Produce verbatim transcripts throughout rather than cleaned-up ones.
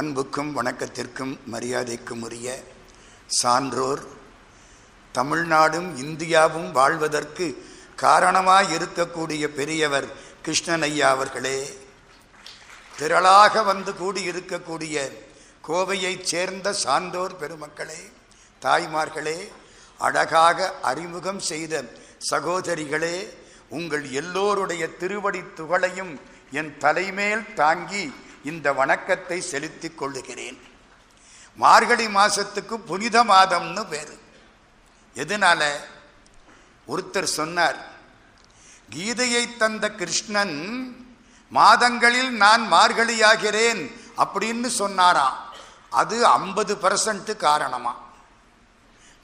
அன்புக்கும் வணக்கத்திற்கும் மரியாதைக்கும் உரிய சான்றோர், தமிழ்நாடும் இந்தியாவும் வாழ்வதற்கு காரணமாக இருக்கக்கூடிய பெரியவர் கிருஷ்ணனையா அவர்களே, திரளாக வந்து கூடியிருக்கக்கூடிய கோவையைச் சேர்ந்த சான்றோர் பெருமக்களே, தாய்மார்களே, அழகாக அறிமுகம் செய்த சகோதரிகளே, உங்கள் எல்லோருடைய திருவடி துகளையும் என் தலைமேல் தாங்கி இந்த வணக்கத்தை செலுத்தி கொள்ளுகிறேன். மார்கழி மாதத்துக்கு புனித மாதம்னு பேர். எதனால? ஒருத்தர் சொன்னார், கீதையை தந்த கிருஷ்ணன் மாதங்களில் நான் மார்கழியாகிறேன் அப்படின்னு சொன்னாராம். அது ஐம்பது பர்சன்ட் காரணமா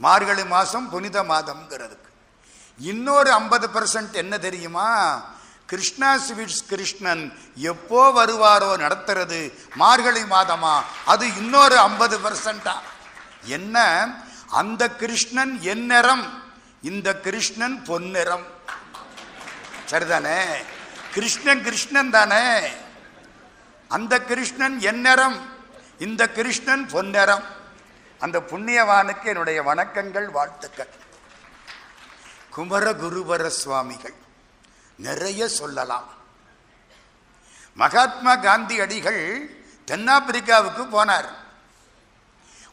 மார்கழி மாதம் புனித மாதம்ங்கிறதுக்கு. இன்னொரு ஐம்பது பர்சன்ட் என்ன தெரியுமா? கிருஷ்ணா ஸ்வீட்ஸ் கிருஷ்ணன் எப்போ வருவாரோ நடத்துறது மார்கழி மாதமா, அது இன்னொரு ஐம்பது பர்சன்டா. என்ன, அந்த கிருஷ்ணன் என் நிறம், இந்த கிருஷ்ணன் பொன்னிறம். சரிதானே? கிருஷ்ணன் கிருஷ்ணன் தானே. அந்த கிருஷ்ணன் என் நிறம், இந்த கிருஷ்ணன் பொன்னிறம். அந்த புண்ணியவானுக்கு என்னுடைய வணக்கங்கள், வாழ்த்துக்கள். குமரகுருபரர் சுவாமிகள் நிறைய சொல்லலாம். மகாத்மா காந்தி அடிகள் தென்னாப்பிரிக்காவுக்கு போனார்.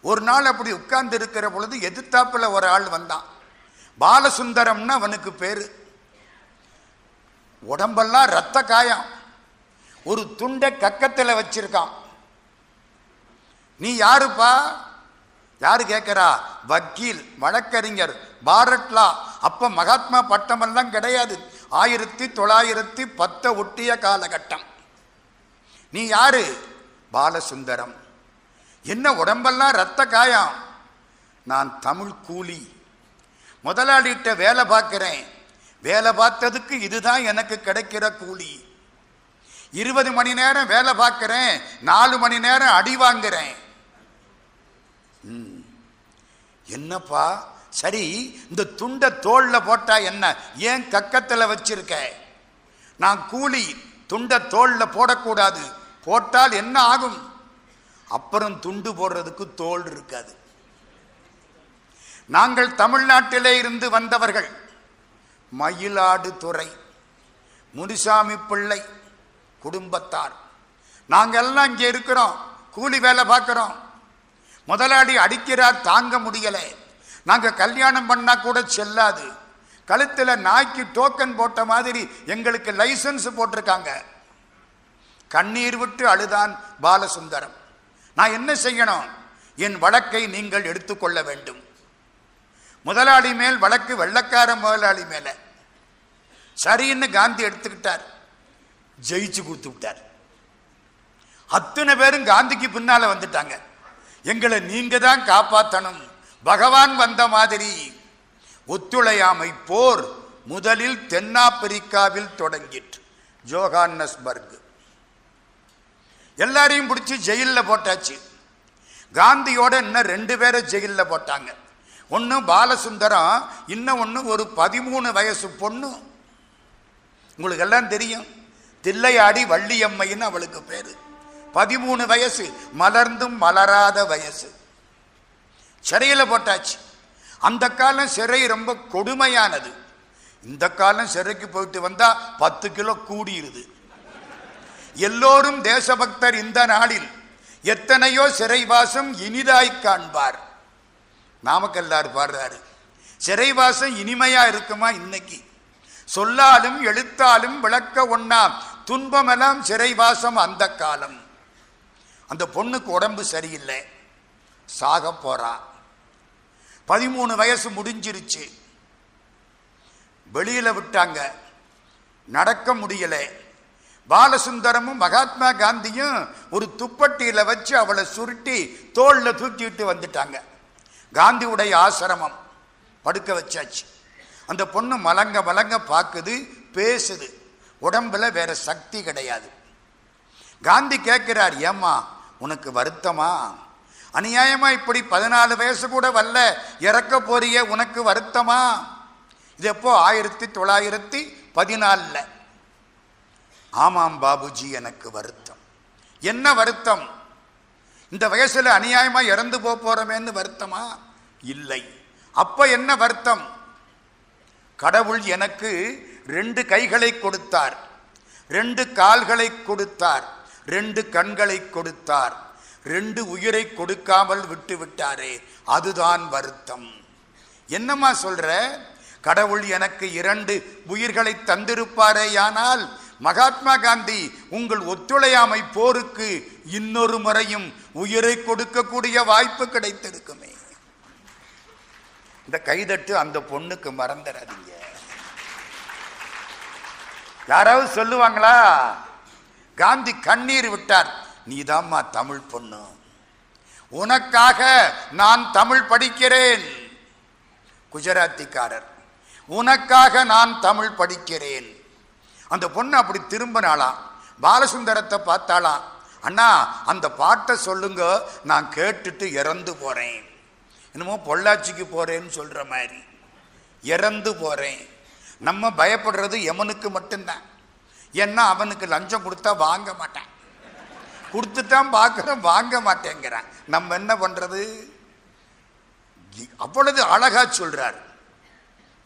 ஒரு நாள் அப்படி உட்கார்ந்து இருக்கிற பொழுது எதிர்த்தாப்பில் ஒரு ஆள் வந்தான். பாலசுந்தரம்னு அவனுக்கு பேரு. உடம்பெல்லாம் ரத்த காயம், ஒரு துண்டை கக்கத்தில் வச்சிருக்கான். நீ யாருப்பா? யாரு கேட்கிறா? வக்கீல், வழக்கறிஞர், பாரட்லா. அப்போ மகாத்மா பட்டமெல்லாம் கிடையாது. ஆயிரத்தி தொள்ளாயிரத்தி பத்தை ஒட்டிய காலகட்டம். நீ யாரு? பாலசுந்தரம். என்ன உடம்பெல்லாம் ரத்த காயம்? நான் தமிழ் கூலி, முதலாளிகிட்ட வேலை பார்க்கிறேன். வேலை பார்த்ததுக்கு இதுதான் எனக்கு கிடைக்கிற கூலி. இருபது மணி நேரம் வேலை பார்க்கிறேன், நாலு மணி நேரம் அடி வாங்குறேன். என்னப்பா? சரி, இந்த துண்டை தோல்ல போட்டா என்ன, ஏன் கக்கத்தில் வச்சிருக்க? நான் கூலி, துண்டை தோல்ல போடக்கூடாது, போட்டால் என்ன ஆகும்? அப்புறம் துண்டு போடுறதுக்கு தோல் இருக்காது. நாங்கள் தமிழ்நாட்டிலே இருந்து வந்தவர்கள். மயிலாடுதுறை முனிசாமி பிள்ளை குடும்பத்தார் நாங்கள்லாம் இங்கே இருக்கிறோம். கூலி வேலை பார்க்குறோம். முதலாளி அடிக்கிறார், தாங்க முடியலை. நாங்கள் கல்யாணம் பண்ணால் கூட செல்லாது. கழுத்தில் நாய்க்கு டோக்கன் போட்ட மாதிரி எங்களுக்கு லைசன்ஸ் போட்டிருக்காங்க. கண்ணீர் விட்டு அழுதான் பாலசுந்தரம். நான் என்ன செய்யணும்? என் வழக்கை நீங்கள் எடுத்துக்கொள்ள வேண்டும். முதலாளி மேல் வழக்கு, வெள்ளக்கார முதலாளி மேலே. சரின்னு காந்தி எடுத்துக்கிட்டார், ஜெயிச்சு கொடுத்து விட்டார். அத்தனை பேரும் காந்திக்கு பின்னால் வந்துட்டாங்க. எங்களை நீங்கள் தான் காப்பாற்றணும், பகவான் வந்த மாதிரி. ஒத்துழையாமை போர் முதலில் தென்னாப்பிரிக்காவில் தொடங்கிட்டு, ஜோஹானஸ்பர்க். எல்லாரையும் பிடிச்சி ஜெயிலில் போட்டாச்சு. காந்தியோட இன்னும் ரெண்டு பேரை ஜெயிலில் போட்டாங்க. ஒன்று பாலசுந்தரம், இன்னும் ஒன்று ஒரு பதிமூணு வயசு பொண்ணு. உங்களுக்கு எல்லாம் தெரியும், தில்லையாடி வள்ளியம்மைன்னு அவளுக்கு பேர். பதிமூணு வயசு, மலர்ந்தும் மலராத வயசு. சிறையில் போட்டாச்சு. அந்த காலம் சிறை ரொம்ப கொடுமையானது. இந்த காலம் சிறைக்கு போயிட்டு வந்தால் பத்து கிலோ கூடிடுது. எல்லோரும் தேசபக்தர். இந்த நாளில் எத்தனையோ சிறைவாசம் இனிதாய் காண்பார். நாமக்கல்லார் பாடுறாரு, சிறைவாசம் இனிமையா இருக்குமா இன்னைக்கு? சொல்லாலும் எழுத்தாலும் விளக்க ஒண்ணாம் துன்பமெல்லாம் சிறைவாசம் அந்த காலம். அந்த பொண்ணுக்கு உடம்பு சரியில்லை, சாக போறா. பதிமூணு வயசு முடிஞ்சிருச்சு. வெளியில விட்டாங்க, நடக்க முடியல. பாலசுந்தரமும் மகாத்மா காந்தியும் ஒரு துப்பட்டியில வச்சு அவளை சுருட்டி தோல்ல தூக்கிட்டு வந்துட்டாங்க. காந்தியுடைய ஆசிரமம் படுக்க வச்சாச்சு. அந்த பொண்ணு மலங்க மலங்க பார்க்குது, பேசுது. உடம்புல வேற சக்தி கிடையாது. காந்தி கேட்கிறார், ஏம்மா உனக்கு வருத்தமா? அநியாயமா இப்படி பதினாலு வயசு கூட வரல இறக்க போறிய, உனக்கு வருத்தமா? இது எப்போ? ஆயிரத்தி தொள்ளாயிரத்தி பதினாலுல. ஆமாம் பாபுஜி, எனக்கு வருத்தம். என்ன வருத்தம்? இந்த வயசில் அநியாயமாக இறந்து போக போகிறோமேன்னு வருத்தமா? இல்லை. அப்போ என்ன வருத்தம்? கடவுள் எனக்கு ரெண்டு கைகளை கொடுத்தார், ரெண்டு கால்களை கொடுத்தார், ரெண்டு கண்களை கொடுத்தார், ரெண்டு உயிரை கொடுக்காமல் விட்டு விட்டாரே, அதுதான் வருத்தம். என்னம்மா சொல்ற? கடவுள் எனக்கு இரண்டு உயிர்களை தந்திருப்பாரேயானால் மகாத்மா காந்தி உங்கள் ஒத்துழையாமை போருக்கு இன்னொரு முறையும் உயிரை கொடுக்கக்கூடிய வாய்ப்பு கிடைத்திருக்குமே. இந்த கைதட்டு அந்த பொண்ணுக்கு மறந்துடாதீங்க. யாராவது சொல்லுவாங்களா காந்தி கண்ணீர் விட்டார்? நீதாம்மா தமிழ் பொண்ணு, உனக்காக நான் தமிழ் படிக்கிறேன். குஜராத்திக்காரர், உனக்காக நான் தமிழ் படிக்கிறேன். அந்த பொண்ணு அப்படி திரும்பினாலாம், பாலசுந்தரத்தை பார்த்தாலாம், அண்ணா அந்த பாட்டை சொல்லுங்க நான் கேட்டுட்டு இறந்து போறேன். என்னமோ பொள்ளாச்சிக்கு போறேன்னு சொல்ற மாதிரி இறந்து போறேன். நம்ம பயப்படுறது எமனுக்கு மட்டும்தான். ஏன்னா அவனுக்கு லஞ்சம் கொடுத்தா வாங்க மாட்டான், கொடுத்துட்டான் பார்க்குறோம் வாங்க மாட்டேங்கிறான். நம்ம என்ன பண்ணுறது? அவ்வளவு அழகா சொல்றார்.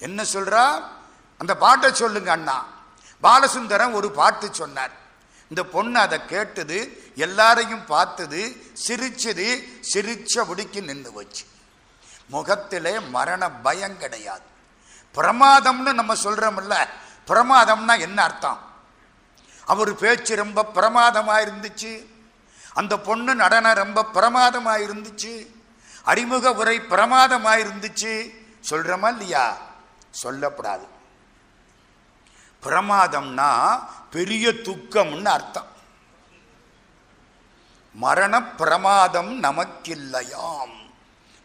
என்ன சொல்றா? அந்த பாட்டை சொல்லுங்க அண்ணா. பாலசுந்தரம் ஒரு பாட்டு சொன்னார். இந்த பொண்ணு அதை கேட்டது, எல்லாரையும் பார்த்தது, சிரிச்சது, சிரிச்சபடிக்கு நின்று வச்சு. முகத்திலே மரண பயம் கிடையாது. பிரமாதம்னு நம்ம சொல்றோம்ல, பிரமாதம்னா என்ன அர்த்தம்? அவர் பேச்சு ரொம்ப பிரமாதமாக இருந்துச்சு, அந்த பொண்ணு நடனம் ரொம்ப பிரமாதமாக இருந்துச்சு, அறிமுக உரை பிரமாதமாக இருந்துச்சு. சொல்கிறோமா இல்லையா? சொல்லப்படாது. பிரமாதம்னா பெரிய துக்கம்னு அர்த்தம். மரண பிரமாதம் நமக்கில்லையாம்.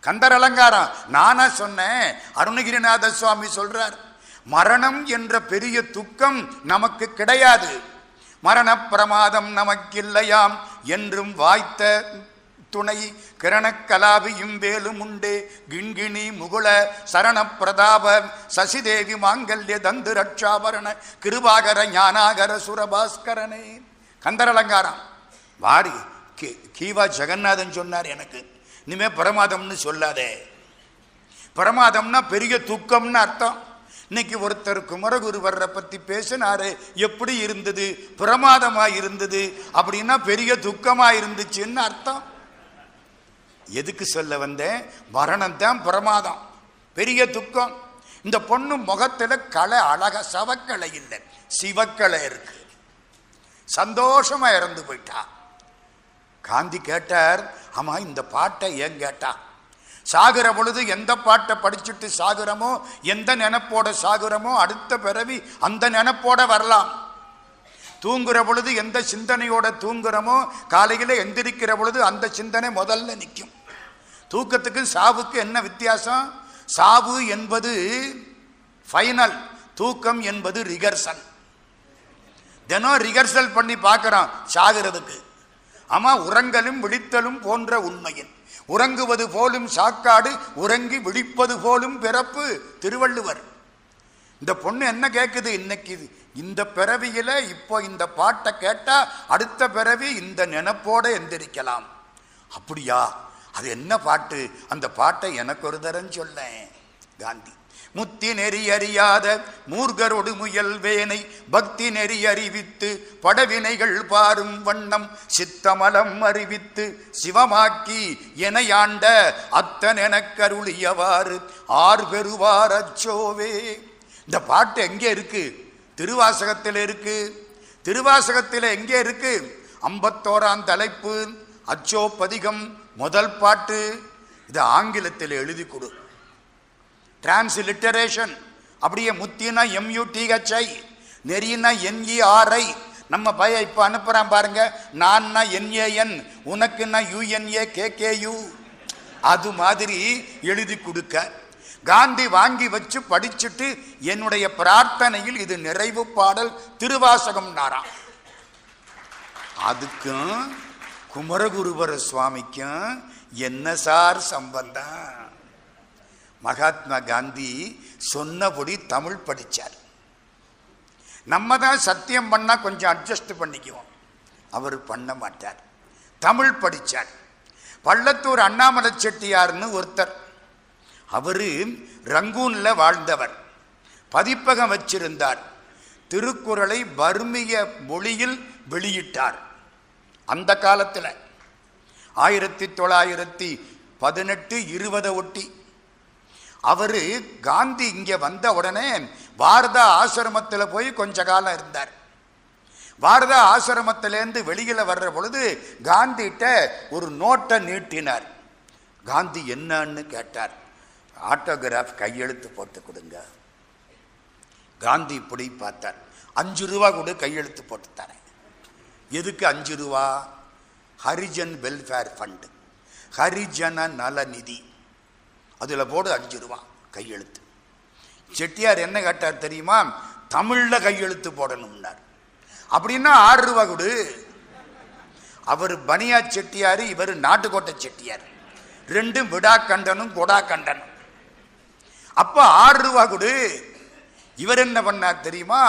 கந்தர் அலங்காரம் நானா சொன்னேன், அருணகிரிநாத சுவாமி சொல்றார், மரணம் என்ற பெரிய துக்கம் நமக்கு கிடையாது, மரண பிரமாதம் நமக்கில்லையாம், என்றும் வாய்த்த துணை கிரணக்கலாபியும் வேலும் உண்டே, கிண்கிணி முகுல சரணப்பிரதாப சசிதேவி மாங்கல்ய தந்து ரட்சாபரண கிருபாகர ஞானாகர சுரபாஸ்கரனே. கந்தர் அலங்காரம் வாரி கீவா ஜெகநாதன் சொன்னார் எனக்கு, இனிமே பிரமாதம்னு சொல்லாதே. பிரமாதம்னா பெரிய துக்கம்னு அர்த்தம். இன்னைக்கு ஒருத்தர் குமரகுருபரரை பற்றி பேசினாரு, எப்படி இருந்தது? பிரமாதமாக இருந்தது. அப்படின்னா பெரிய துக்கமாக இருந்துச்சுன்னு அர்த்தம். எதுக்கு சொல்ல வந்தேன்? மரணம்தான் பிரமாதம், பெரிய துக்கம். இந்த பொண்ணு முகத்தில் கலை அழகாக, சவக்கலை இல்லை சிவக்கலை இருக்கு. சந்தோஷமாக இறந்து போயிட்டா. காந்தி கேட்டார், ஆமாம் இந்த பாட்டை ஏன் கேட்டா? சாகுற பொழுது எந்த பாட்டை படிச்சுட்டு சாகுறமோ, எந்த நினைப்போட சாகுறமோ, அடுத்த பிறவி அந்த நினைப்போட வரலாம். தூங்குற பொழுது எந்த சிந்தனையோட தூங்குறமோ, காலையில் எந்திரிக்கிற பொழுது அந்த சிந்தனை முதல்ல நிற்கும். தூக்கத்துக்கு சாவுக்கு என்ன வித்தியாசம்? சாவு என்பது ஃபைனல், தூக்கம் என்பது ரிகர்சல். தினம் ரிகர்சல் பண்ணி பார்க்குறோம் சாகுறதுக்கு. ஆமாம், உறங்கலும் விழித்தலும் போன்ற உண்மையின் உறங்குவது போலும் சாக்காடு, உறங்கி விழிப்பது போலும் பிறப்பு, திருவள்ளுவர். இந்த பொண்ணு என்ன கேட்குது? இன்னைக்கு இந்த பிறவியில் இப்போ இந்த பாட்டை கேட்டால் அடுத்த பிறவி இந்த நினைப்போடு எந்திரிக்கலாம். அப்படியா? அது என்ன பாட்டு? அந்த பாட்டை எனக்கு ஒரு தரம் சொல்ல. காந்தி, முத்தி நெறி அறியாத மூர்கரொடு முயல் வேனை பக்தி நெறி அறிவித்து படவினைகள் பாரும் வண்ணம் சித்தமலம் அறிவித்து சிவமாக்கி எனையாண்ட அத்தனெனக்கருளியவாறு ஆர் பெறுவார் அச்சோவே. இந்த பாட்டு எங்கே இருக்கு? திருவாசகத்தில் இருக்கு. திருவாசகத்தில் எங்கே இருக்கு? ஐம்பத்தோராம் தலைப்பு, அச்சோ பதிகம், முதல் பாட்டு. இது ஆங்கிலத்தில் எழுதி கொடு, டிரான்ஸ்லிட்டரேஷன். அப்படியே முத்தினா எம்யூடிஹெச்ஐ, நெறினா என்இஆர்ஐ. நம்ம பையன் இப்போ அனுப்புகிறான் பாருங்க, நான்னா என்ஏஎன், உனக்குன்னா யூஎன்ஏ கேகேயூ. அது மாதிரி எழுதி கொடுக்க காந்தி வாங்கி வச்சு படிச்சுட்டு, என்னுடைய பிரார்த்தனையில் இது நிறைவு பாடல் திருவாசகம் நாராம். அதுக்கும் குமரகுருபர சுவாமிக்கும் என்ன சார் சம்பந்தம்? மகாத்மா காந்தி சொன்னபடி தமிழ் படித்தார். நம்ம தான் சத்தியம் பண்ணால் கொஞ்சம் அட்ஜஸ்ட் பண்ணிக்குவோம், அவர் பண்ண மாட்டார். தமிழ் படித்தார். பள்ளத்தூர் அண்ணாமலை செட்டியார்னு ஒருத்தர், அவர் ரங்கூனில் வாழ்ந்தவர், பதிப்பகம் வச்சிருந்தார், திருக்குறளை பர்மிய மொழியில் வெளியிட்டார். அந்த காலத்தில் ஆயிரத்தி தொள்ளாயிரத்தி பதினெட்டு இருபதை ஒட்டி அவர் காந்தி இங்கே வந்த உடனே பாரதா ஆசிரமத்தில் போய் கொஞ்ச காலம் இருந்தார். பாரதா ஆசிரமத்திலேருந்து வெளியில் வர்ற பொழுது காந்திகிட்ட ஒரு நோட்டை நீட்டினார். காந்தி என்னன்னு கேட்டார். ஆட்டோகிராஃப் கையெழுத்து போட்டு கொடுங்க. காந்தி இப்படி பார்த்தார். அஞ்சு ரூபா கொடு கையெழுத்து போட்டு தரேன். எதுக்கு அஞ்சு ரூபா? ஹரிஜன் வெல்ஃபேர் ஃபண்டு, ஹரிஜன நல நிதி, அதில் போடு அஞ்சு ரூபா கையெழுத்து. செட்டியார் என்ன கேட்டார் தெரியுமா? தமிழில் கையெழுத்து போடணும்னார். அப்படின்னா ஆறு ரூபா கொடு. அவர் பனியா செட்டியார், இவர் நாட்டுக்கோட்டை செட்டியார், ரெண்டும் விடா கண்டனும் கொடா கண்டனும். அப்போ ஆறு ரூபா கொடு. இவர் என்ன பண்ணார் தெரியுமா?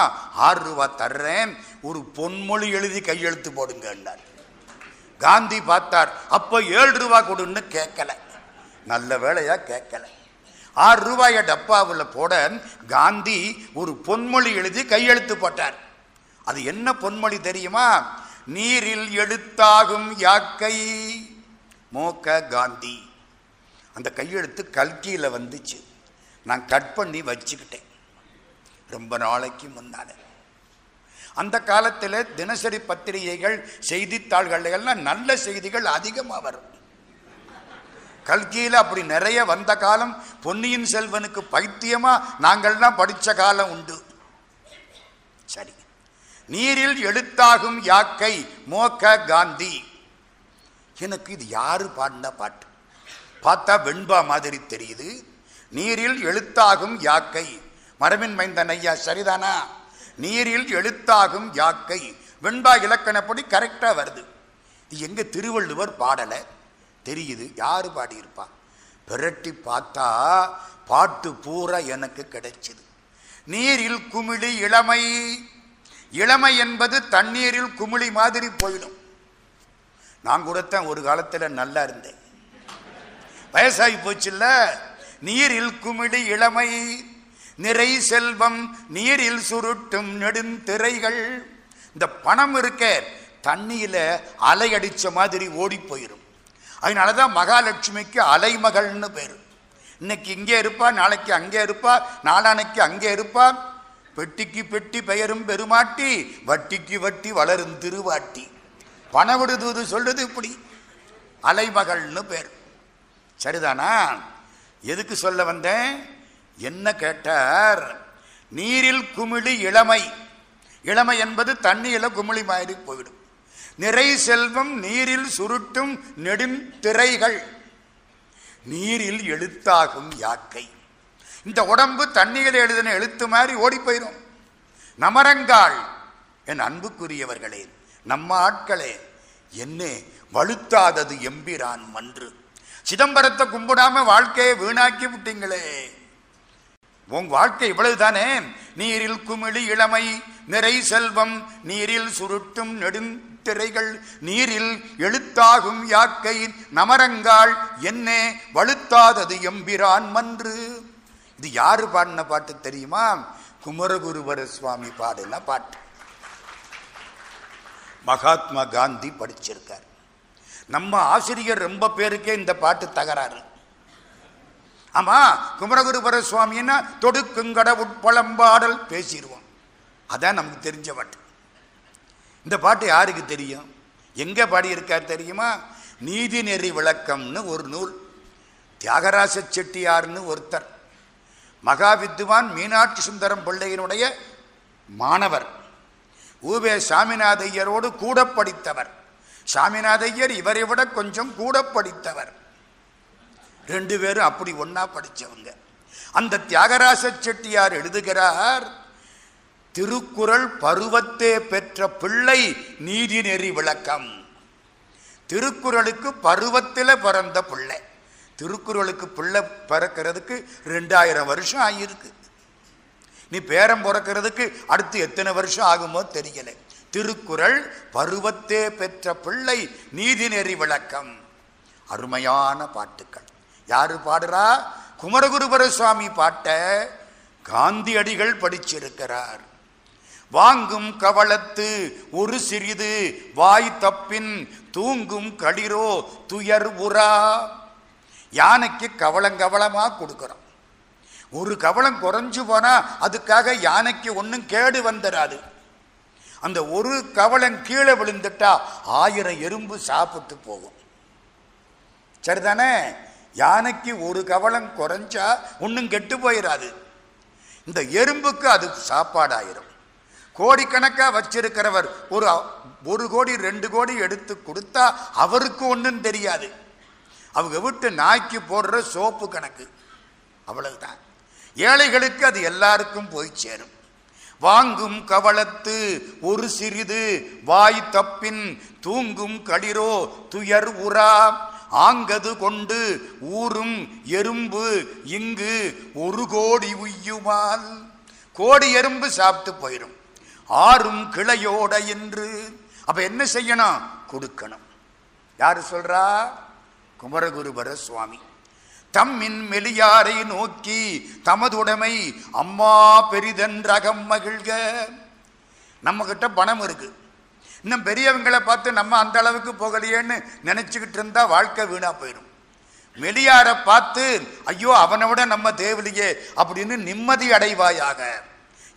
ஆறு ரூபா தர்றேன், ஒரு பொன்மொழி எழுதி கையெழுத்து போடுங்கன்னார். காந்தி பார்த்தார். அப்போ ஏழு ரூபா கொடுன்னு கேட்கலை. நல்ல வேளையா கேட்கலை. ஆறு ரூபாய டப்பாவில் போட காந்தி ஒரு பொன்மொழி எழுதி கையெழுத்து போட்டார். அது என்ன பொன்மொழி தெரியுமா? நீரில் எழுத்தாகும் யாக்கை மோக்க காந்தி. அந்த கையெழுத்து கல்கியில் வந்துச்சு. நான் கட் பண்ணி வச்சுக்கிட்டேன் ரொம்ப நாளைக்கு முன்னால. அந்த காலத்தில் தினசரி பத்திரிகைகள் செய்தித்தாள்கள்லாம் நல்ல செய்திகள் அதிகமாக வரும். கல்கியில் அப்படி நிறைய வந்த காலம், பொன்னியின் செல்வனுக்கு பைத்தியமாக நாங்கள்லாம் படித்த காலம் உண்டு. சரி, நீரில் எழுத்தாகும் யாக்கை மோக்க காந்தி. எனக்கு இது யாரு பாடின பாட்டு? பார்த்தா வெண்பா மாதிரி தெரியுது. நீரில் எழுத்தாகும் யாக்கை, மரபின் மைந்தன் ஐயா சரிதானா? நீரில் எழுத்தாகும் யாக்கை, வெண்பா இலக்கணப்படி கரெக்டாக வருது. இது எங்கே திருவள்ளுவர் பாடலை தெரியுது. யார் பாடியிருப்பா? பிரட்டி பார்த்தா பாட்டு பூரா எனக்கு கிடைச்சது. நீரில் குமிழி இளமை, இளமை என்பது தண்ணீரில் குமிழி மாதிரி போயிடும். நான் கூடத்தான் ஒரு காலத்தில் நல்லா இருந்தேன், வயசாகி போச்சுல்ல. நீரில் குமிழி இளமை, நிறை செல்வம் நீரில் சுருட்டும் நெடுந்திரைகள். இந்த பணம் இருக்க தண்ணியில் அலையடித்த மாதிரி ஓடி போயிடும். அதனால தான் மகாலட்சுமிக்கு அலைமகள்னு பேர். இன்னைக்கு இங்கே இருப்பா, நாளைக்கு அங்கே இருப்பா, நாளானைக்கு அங்கே இருப்பா. பெட்டிக்கு பெட்டி பெயரும் பெருமாட்டி, வட்டிக்கு வட்டி வளரும் திருவாட்டி. பணம் விடுது சொல்றது இப்படி அலைமகள்னு பேர். சரிதானா? எதுக்கு சொல்ல வந்தேன்? என்ன கேட்டார்? நீரில் குமிழி இளமை, இளமை என்பது தண்ணியில குமிழி மாதிரி போயிடும். நிறை செல்வம் நீரில் சுருட்டும் நெடுந்திரைகள், நீரில் எழுத்தாகும் யாக்கை. இந்த உடம்பு தண்ணீரை எழுதின எழுத்து மாதிரி ஓடி போயிடும். நமரங்காள் என் அன்புக்குரியவர்களே, நம்ம ஆட்களே, என்ன வலுத்தாதது எம்பிரான் மன்று. சிதம்பரத்தை கும்பிடாம வாழ்க்கையை வீணாக்கி விட்டீங்களே. உன் வாழ்க்கை இவ்வளவுதானே? நீரில் குமிழி இளமை, நிறை செல்வம் நீரில் சுருட்டும் நெடுந்திரைகள், நீரில் எழுத்தாகும் யாக்கை, நமரங்காள் என்ன வலுத்தாதது எம்பிரான் மன்று. இது யாரு பாடின பாட்டு தெரியுமா? குமரகுருபரர் சுவாமி பாடின பாட்டு. மகாத்மா காந்தி படிச்சிருக்கார். நம்ம ஆசிரியர் ரொம்ப பேருக்கே இந்த பாட்டு தகராறு. ஆமா, குமரகுருபரர் சுவாமின்னா தொடுக்குங்கட உட்பழம்பாடல் பேசிடுவோம். அதான் நமக்கு தெரிஞ்ச பாட்டு. இந்த பாட்டு யாருக்கு தெரியும்? எங்க பாடியிருக்கார் தெரியுமா? நீதி நெறி விளக்கம்னு ஒரு நூல். தியாகராச செட்டியார்னு ஒருத்தர், மகாவித்வான் மீனாட்சி சுந்தரம் பிள்ளையினுடைய மாணவர், ஊவே சாமிநாதையரோடு கூட படித்தவர். சாமிநாதையர் இவரை விட கொஞ்சம் கூட படித்தவர். ரெண்டு பேரும் அப்படி ஒன்னா படித்தவங்க. அந்த தியாகராச செட்டியார் எழுதுகிறார், திருக்குறள் பருவத்தே பெற்ற பிள்ளை நீதி நெறி விளக்கம். திருக்குறளுக்கு பருவத்தில் பிறந்த பிள்ளை. திருக்குறளுக்கு பிள்ளை பிறக்கிறதுக்கு ரெண்டாயிரம் வருஷம் ஆகியிருக்கு. நீ பேரம் பிறக்கிறதுக்கு அடுத்து எத்தனை வருஷம் ஆகுமோ தெரியலை. திருக்குறள் பருவத்தே பெற்ற பிள்ளை நீதி நெறி விளக்கம். அருமையான பாட்டுக்கள். யாரு பாடுறா? குமரகுருபர சுவாமி பாட்ட காந்தியடிகள் படிச்சிருக்கிறார். வாங்கும் கவளத்து ஒரு சிறிது வாய் தப்பின் தூங்கும் களிரோ துயர் உரா. யானைக்கு கவளங்கவளமாக கொடுக்குறோம். ஒரு கவளம் குறைஞ்சு போனால் அதுக்காக யானைக்கு ஒன்றும் கேடு வந்துடாது. அந்த ஒரு கவளம் கீழே விழுந்துட்டா ஆயிரம் எறும்பு சாப்பிட்டு போகும். சரிதானே? யானைக்கு ஒரு கவளம் குறைஞ்சா ஒன்றும் கெட்டு போயிடாது, இந்த எறும்புக்கு அது சாப்பாடாயிரும். கோடிக்கணக்காக வச்சிருக்கிறவர் ஒரு ஒரு கோடி ரெண்டு கோடி எடுத்து கொடுத்தா அவருக்கு ஒன்றும் தெரியாது. அவங்க விட்டு நாய்க்கு போடுற சோப்பு கணக்கு, அவ்வளவுதான். ஏழைகளுக்கு அது எல்லாருக்கும் போய் சேரும். வாங்கும் கவளத்து ஒரு சிறிது வாய் தப்பின் தூங்கும் களிரோ துயர் உரா. ஆங்கது கொண்டு ஊரும் எறும்பு இங்கு ஒரு கோடி உய்யுமால். கோடி எறும்பு சாப்பிட்டு போயிடும். ஆறும் கிளையோட என்று. அப்ப என்ன செய்யணும்? கொடுக்கணும். யாரு சொல்றா? குமரகுருபர சுவாமி. தம்மின் மெலியாரை நோக்கி தமதுடைமை அம்மா பெரிதென்றகம் மகிழ்க. நம்ம கிட்ட பணம் இருக்கு, இன்னும் பெரியவங்களை பார்த்து நம்ம அந்த அளவுக்கு போகலையேன்னு நினச்சிக்கிட்டு இருந்தா வாழ்க்கை வீணாக போயிடும். மெலியாரை பார்த்து ஐயோ அவனோட நம்ம தேவலையே அப்படின்னு நிம்மதி அடைவாயாக.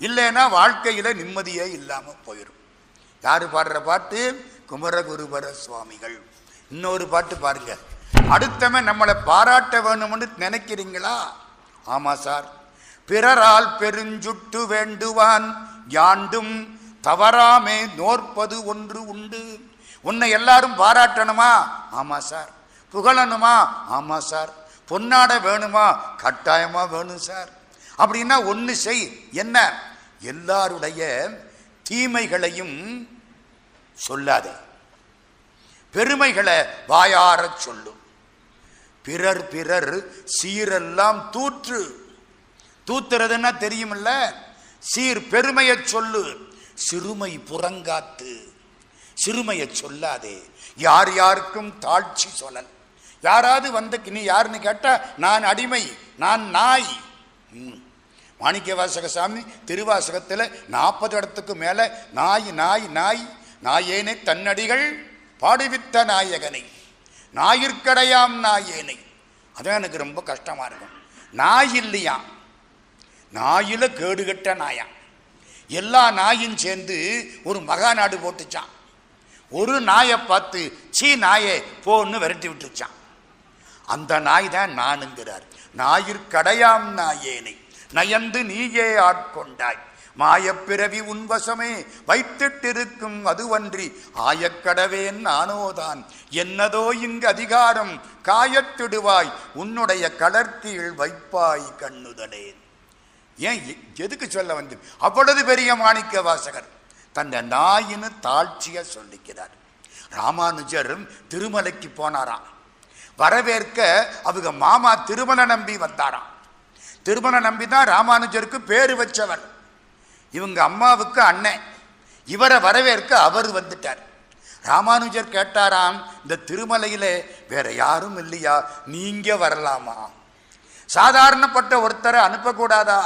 இல்லைன்னா வாழ்க்கையில் நிம்மதியே இல்லாமல் போயிடும். யார் பாடுற பாட்டு? குமரகுருபர சுவாமிகள். இன்னொரு பாட்டு பாருங்க. அடுத்தவன் நம்மளை பாராட்ட வேணும்னு நினைக்கிறீங்களா? ஆமாம் சார். பிறரால் பெருஞ்சுட்டு வேண்டுவான் யாண்டும் தவறாமே நோற்பது ஒன்று உண்டு. உன்னை எல்லாரும் பாராட்டணுமா? ஆமாம் சார். புகழணுமா? ஆமாம் சார். பொன்னாட வேணுமா? கட்டாயமாக வேணும் சார். அப்படின்னா ஒன்று செய். என்ன? எல்லாருடைய தீமைகளையும் சொல்லாதே, பெருமைகளை வாயார சொல்லும். பிறர் பிறர் சீரெல்லாம் தூற்று. தூத்துறதுன்னா தெரியுமில்ல, சீர் பெருமையை சொல்லு, சிறுமை புறங்காத்து. சிறுமையை சொல்லாதே. யார் யாருக்கும் தாழ்ச்சி சொல்லல். யாராவது வந்து நீ யாருன்னு கேட்டா நான் அடிமை, நான் நாய். மாணிக்க வாசகர் சாமி திருவாசகத்தில் நாற்பது இடத்துக்கு மேலே நாய் நாய் நாய் நாயேனை தன்னடிகள் பாடுவித்த நாயகனை நாயிற்கடையாம் நாயேனை. அதான் எனக்கு ரொம்ப கஷ்டமாக இருக்கும். நாய் இல்லையா, நாயில கேடுகட்ட நாயான். எல்லா நாயும் சேர்ந்து ஒரு மகா நாடு போட்டுச்சான். ஒரு நாயை பார்த்து சீ நாயை போன்னு விரட்டி விட்டுச்சான். அந்த நாய் தான் நானுங்கிறார். நாயிற்கடையாம் நாயேனை நயந்து நீயே ஆட்கொண்டாய். மாயப்பிறவி உன்வசமே வைத்திட்டிருக்கும் அதுவன்றி ஆயக்கடவேன் நானோதான். என்னதோ இங்கு அதிகாரம் காயத்திடுவாய் உன்னுடைய கலர்த்தியில் வைப்பாய் கண்ணுதலேன். ஏன் எதுக்கு சொல்ல வந்து? அவ்வளவு பெரிய மாணிக்க வாசகர் தன்னை நாயின்னு தாழ்ச்சியா சொல்லிக்கிறார். ராமானுஜரும் திருமலைக்கு போனாராம். வரவேற்க அவங்க மாமா திருமலை நம்பி வந்தாராம். திருமலை நம்பி தான் ராமானுஜருக்கு பேரு வச்சவர். இவங்க அம்மாவுக்கு அண்ணன். இவரை வரவேற்க அவர் வந்துட்டார். ராமானுஜர் கேட்டாராம், இந்த திருமலையில வேற யாரும் இல்லையா, நீங்க வரலாமா, சாதாரணப்பட்ட ஒருத்தரை அனுப்பக்கூடாதா?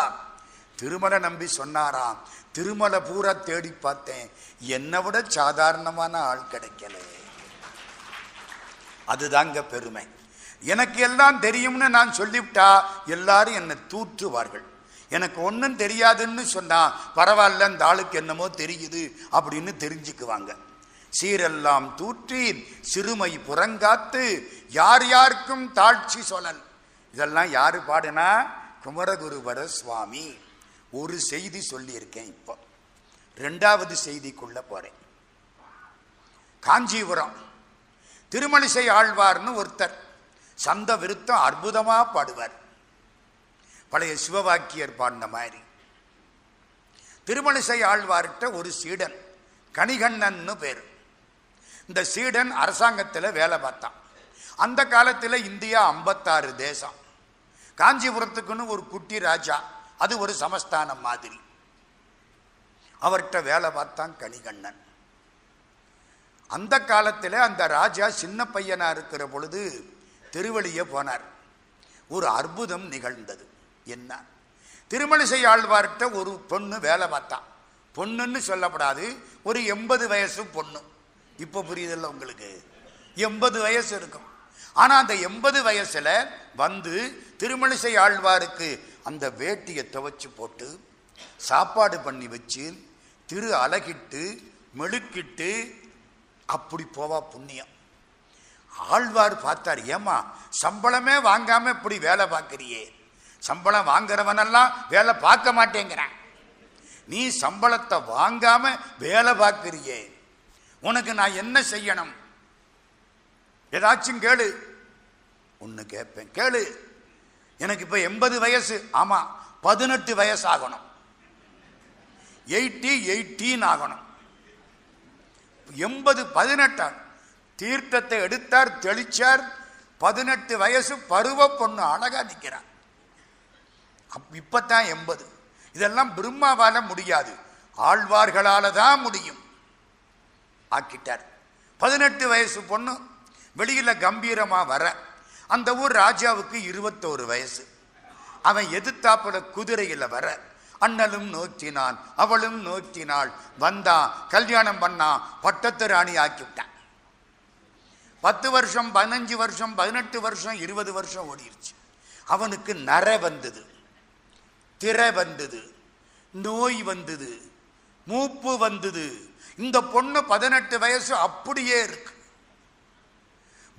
திருமலை நம்பி சொன்னாராம், திருமலை பூரா தேடி பார்த்தேன், என்னை விட சாதாரணமான ஆள் கிடைக்கல. அதுதாங்க பெருமை. எனக்கு எல்லாம் தெரியும்னு நான் சொல்லிவிட்டா எல்லாரும் என்னை தூற்றுவார்கள். எனக்கு ஒன்றும் தெரியாதுன்னு சொன்னால் பரவாயில்ல, இந்த ஆளுக்கு என்னமோ தெரியுது அப்படின்னு தெரிஞ்சுக்குவாங்க. சீரெல்லாம் தூற்றி சிறுமை புறங்காத்து யார் யாருக்கும் தாழ்ச்சி சொல்லல். இதெல்லாம் யாரு பாடுனா? குமரகுருபர சுவாமி. ஒரு செய்தி சொல்லியிருக்கேன், இப்போ ரெண்டாவது செய்திக்குள்ள போறேன். காஞ்சிபுரம் திருமழிசை ஆழ்வார்னு ஒருத்தர் சந்த விருத்தம் அற்புதமாக பாடுவார். பழைய சிவவாக்கியர் பாடின மாதிரி. திருமழிசை ஆழ்வார்கிட்ட ஒரு சீடன், கணிகண்ணன் பேர். இந்த சீடன் அரசாங்கத்தில் வேலை பார்த்தான். அந்த காலத்தில் இந்தியா ஐம்பத்தாறு தேசம். காஞ்சிபுரத்துக்குன்னு ஒரு குட்டி ராஜா, அது ஒரு சமஸ்தானம் மாதிரி. அவர்கிட்ட வேலை பார்த்தான் கணிகண்ணன். அந்த காலத்தில் அந்த ராஜா சின்ன பையனாக இருக்கிற பொழுது திருவழியே போனார். ஒரு அற்புதம் நிகழ்ந்தது. என்ன? திருமழிசை ஆழ்வார்கிட்ட ஒரு பொண்ணு வேலை பார்த்தான். பொண்ணுன்னு சொல்லப்படாது, ஒரு எண்பது வயசு பொண்ணு. இப்போ புரியுதில்ல உங்களுக்கு? எண்பது வயசு இருக்கும். ஆனால் அந்த எண்பது வயசில் வந்து திருமழிசை ஆழ்வாருக்கு அந்த வேட்டியை துவைச்சி போட்டு சாப்பாடு பண்ணி வச்சு திரு அழகிட்டு மெழுக்கிட்டு அப்படி போவா புண்ணியம். ஆழ்வார் பார்த்தார், ஏமா சம்பளமே வாங்காமல் இப்படி வேலை பார்க்குறியே, சம்பளம் வாங்குறவனெல்லாம் வேலை பார்க்க மாட்டேங்கிறான், நீ சம்பளத்தை வாங்காமல் வேலை பார்க்குறியே, உனக்கு நான் என்ன செய்யணும்? ஏதாச்சும் கேளு, ஒன்று கேட்பேன் கேளு. எனக்கு இப்போ எண்பது வயசு, ஆமாம் பதினெட்டு வயசு ஆகணும், எயிட்டி எயிட்டீன் ஆகணும், எண்பது பதினெட்டான். தீர்த்தத்தை எடுத்தார், தெளிச்சார், பதினெட்டு வயசு பருவ பொண்ணு அழகா நிற்கிறார். இப்பத்தான் எண்பது. இதெல்லாம் பிரம்மாவால முடியாது, ஆழ்வார்களால தான் முடியும். ஆக்கிட்டார். பதினெட்டு வயசு பொண்ணு வெளியில கம்பீரமா வர, அந்த ஊர் ராஜாவுக்கு இருபத்தோரு வயசு. அவன் எதிர்த்தாப்புல குதிரையில வர, அண்ணலும் நோக்கினான் அவளும் நோக்கினாள், வந்தான், கல்யாணம் பண்ணான், பட்டத்து ராணி ஆக்கிவிட்டான். பத்து வருஷம் பதினஞ்சு வருஷம் பதினெட்டு வருஷம் இருபது வருஷம் ஓடிடுச்சு. அவனுக்கு நரை வந்தது, திரை வந்தது, நோய் வந்தது, மூப்பு வந்தது. இந்த பொண்ணு பதினெட்டு வயசு அப்படியே இருக்கு.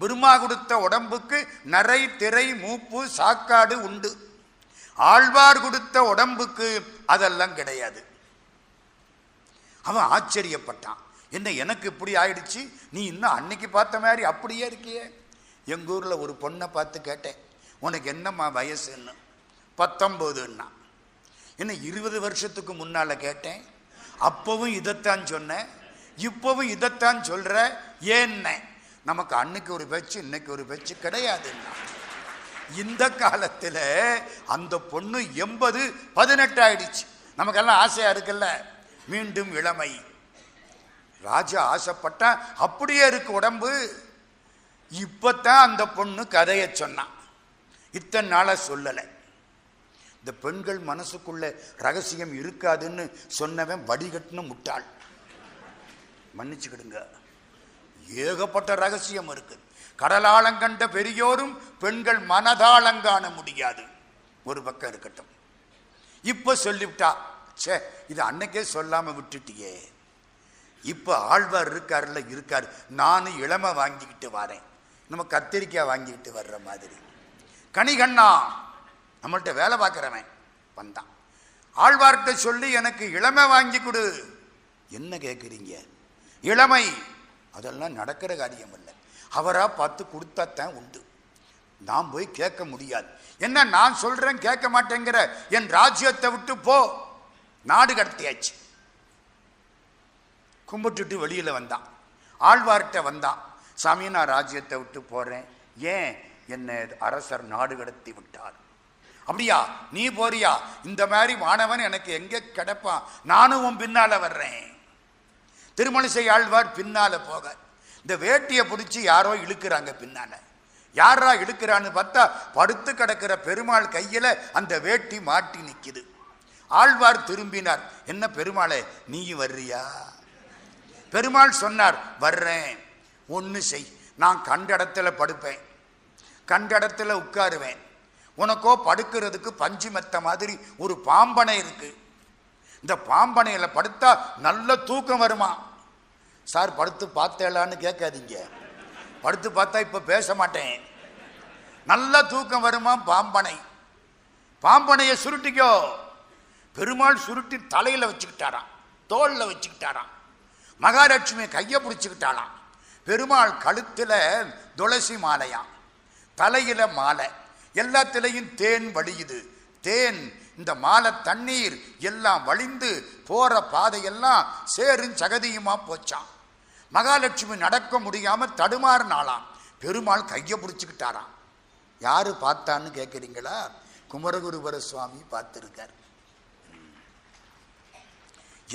பிரம்மா கொடுத்த உடம்புக்கு நரை திரை மூப்பு சாக்காடு உண்டு. ஆழ்வார் கொடுத்த உடம்புக்கு அதெல்லாம் கிடையாது. அவன் ஆச்சரியப்பட்டான், என்ன எனக்கு இப்படி ஆயிடுச்சு, நீ இன்னும் அன்னைக்கு பார்த்த மாதிரி அப்படியே இருக்கியே. எங்கள் ஊரில் ஒரு பொண்ணை பார்த்து கேட்டேன், உனக்கு என்னம்மா வயசுன்னு. பத்தொம்போதுன்னா. என்ன இருபது வருஷத்துக்கு முன்னால் கேட்டேன், அப்போவும் இதைத்தான் சொன்னேன், இப்போவும் இதைத்தான் சொல்கிற, ஏன்ன நமக்கு அன்னைக்கு ஒரு பேச்சு இன்னைக்கு ஒரு பேச்சு கிடையாதுன்னா. இந்த காலத்தில் அந்த பொண்ணு எண்பது பதினெட்டு ஆயிடுச்சு. நமக்கெல்லாம் ஆசையாக இருக்குல்ல மீண்டும் இளமை. ராஜா ஆசைப்பட்டா அப்படியே இருக்கு உடம்பு. இப்பத்தான் அந்த பொண்ணு கதையை சொன்னான், இத்தனை நாள சொல்லலை. இந்த பெண்கள் மனசுக்குள்ள ரகசியம் இருக்காதுன்னு சொன்னவன் வடிகட்டுன்னு முட்டாள். மன்னிச்சுக்கிடுங்க, ஏகப்பட்ட ரகசியம் இருக்கு. கடலாளங்கண்ட பெரியோரும் பெண்கள் மனதாளங்காண முடியாது. ஒரு பக்கம் இருக்கட்டும், இப்போ சொல்லிவிட்டா, சே இது அன்னைக்கே சொல்லாமல் விட்டுட்டியே. இப்போ ஆழ்வார் இருக்காருல்ல, இருக்கார், நானும் இளமை வாங்கிக்கிட்டு வரேன், நம்ம கத்திரிக்காய் வாங்கிக்கிட்டு வர்ற மாதிரி. கணிகண்ணா நம்மள்கிட்ட வேலை பார்க்குறவன் வந்தான், ஆழ்வார்கிட்ட சொல்லி எனக்கு இளமை வாங்கி கொடு. என்ன கேட்குறீங்க? இளமை அதெல்லாம் நடக்கிற காரியம் இல்லை, அவராக பார்த்து கொடுத்தாத்தான் உண்டு, நான் போய் கேட்க முடியாது. என்ன நான் சொல்கிறேன் கேட்க மாட்டேங்கிற, என் ராஜ்யத்தை விட்டு போ, நாடு கடத்தியாச்சு. கும்பிட்டுட்டு வெளியில் வந்தான், ஆழ்வார்கிட்ட வந்தான், சாமி நான் ராஜ்யத்தை விட்டு போகிறேன், ஏன் என்னை அரசர் நாடு கடத்தி விட்டார். அப்படியா, நீ போறியா? இந்த மாதிரி மாணவன் எனக்கு எங்கே கிடப்பான், நானும் உன் பின்னால் வர்றேன். திருமழிசை ஆழ்வார் பின்னால் போக, இந்த வேட்டியை பிடிச்சி யாரோ இழுக்கிறாங்க பின்னால். யாரா இழுக்கிறான்னு பார்த்தா படுத்து கிடக்கிற பெருமாள் கையில் அந்த வேட்டி மாட்டி நிற்கிது. ஆழ்வார் திரும்பினார், என்ன பெருமாளே நீ வர்றியா? பெருமாள் சொன்னார், வர்றேன், ஒன்று செய், நான் கண்ட இடத்துல படுப்பேன், கண்ட இடத்துல உட்காருவேன், உனக்கோ படுக்கிறதுக்கு பஞ்சு மெத்த மாதிரி ஒரு பாம்பனை இருக்கு, இந்த பாம்பனையில் படுத்தா நல்ல தூக்கம் வருமா. சார் படுத்து பார்த்தேலான்னு கேட்காதீங்க, படுத்து பார்த்தா இப்போ பேச மாட்டேன், நல்ல தூக்கம் வருமா பாம்பனை, பாம்பனையை சுருட்டிக்கோ. பெருமாள் சுருட்டி தலையில் வச்சுக்கிட்டாராம், தோளில் வச்சுக்கிட்டாராம், மகாலட்சுமி கையை பிடிச்சிக்கிட்டாலாம், பெருமாள் கழுத்தில் துளசி மாலையாம், தலையில் மாலை, எல்லாத்திலையும் தேன் வழியுது, தேன் இந்த மாலை தண்ணீர் எல்லாம் வழிந்து போகிற பாதையெல்லாம் சேரும் சகதியுமா போச்சான். மகாலட்சுமி நடக்க முடியாமல் தடுமாறினாலாம், பெருமாள் கையை பிடிச்சிக்கிட்டாராம். யார் பார்த்தான்னு கேட்குறீங்களா? குமரகுருபர சுவாமி பார்த்துருக்கார்.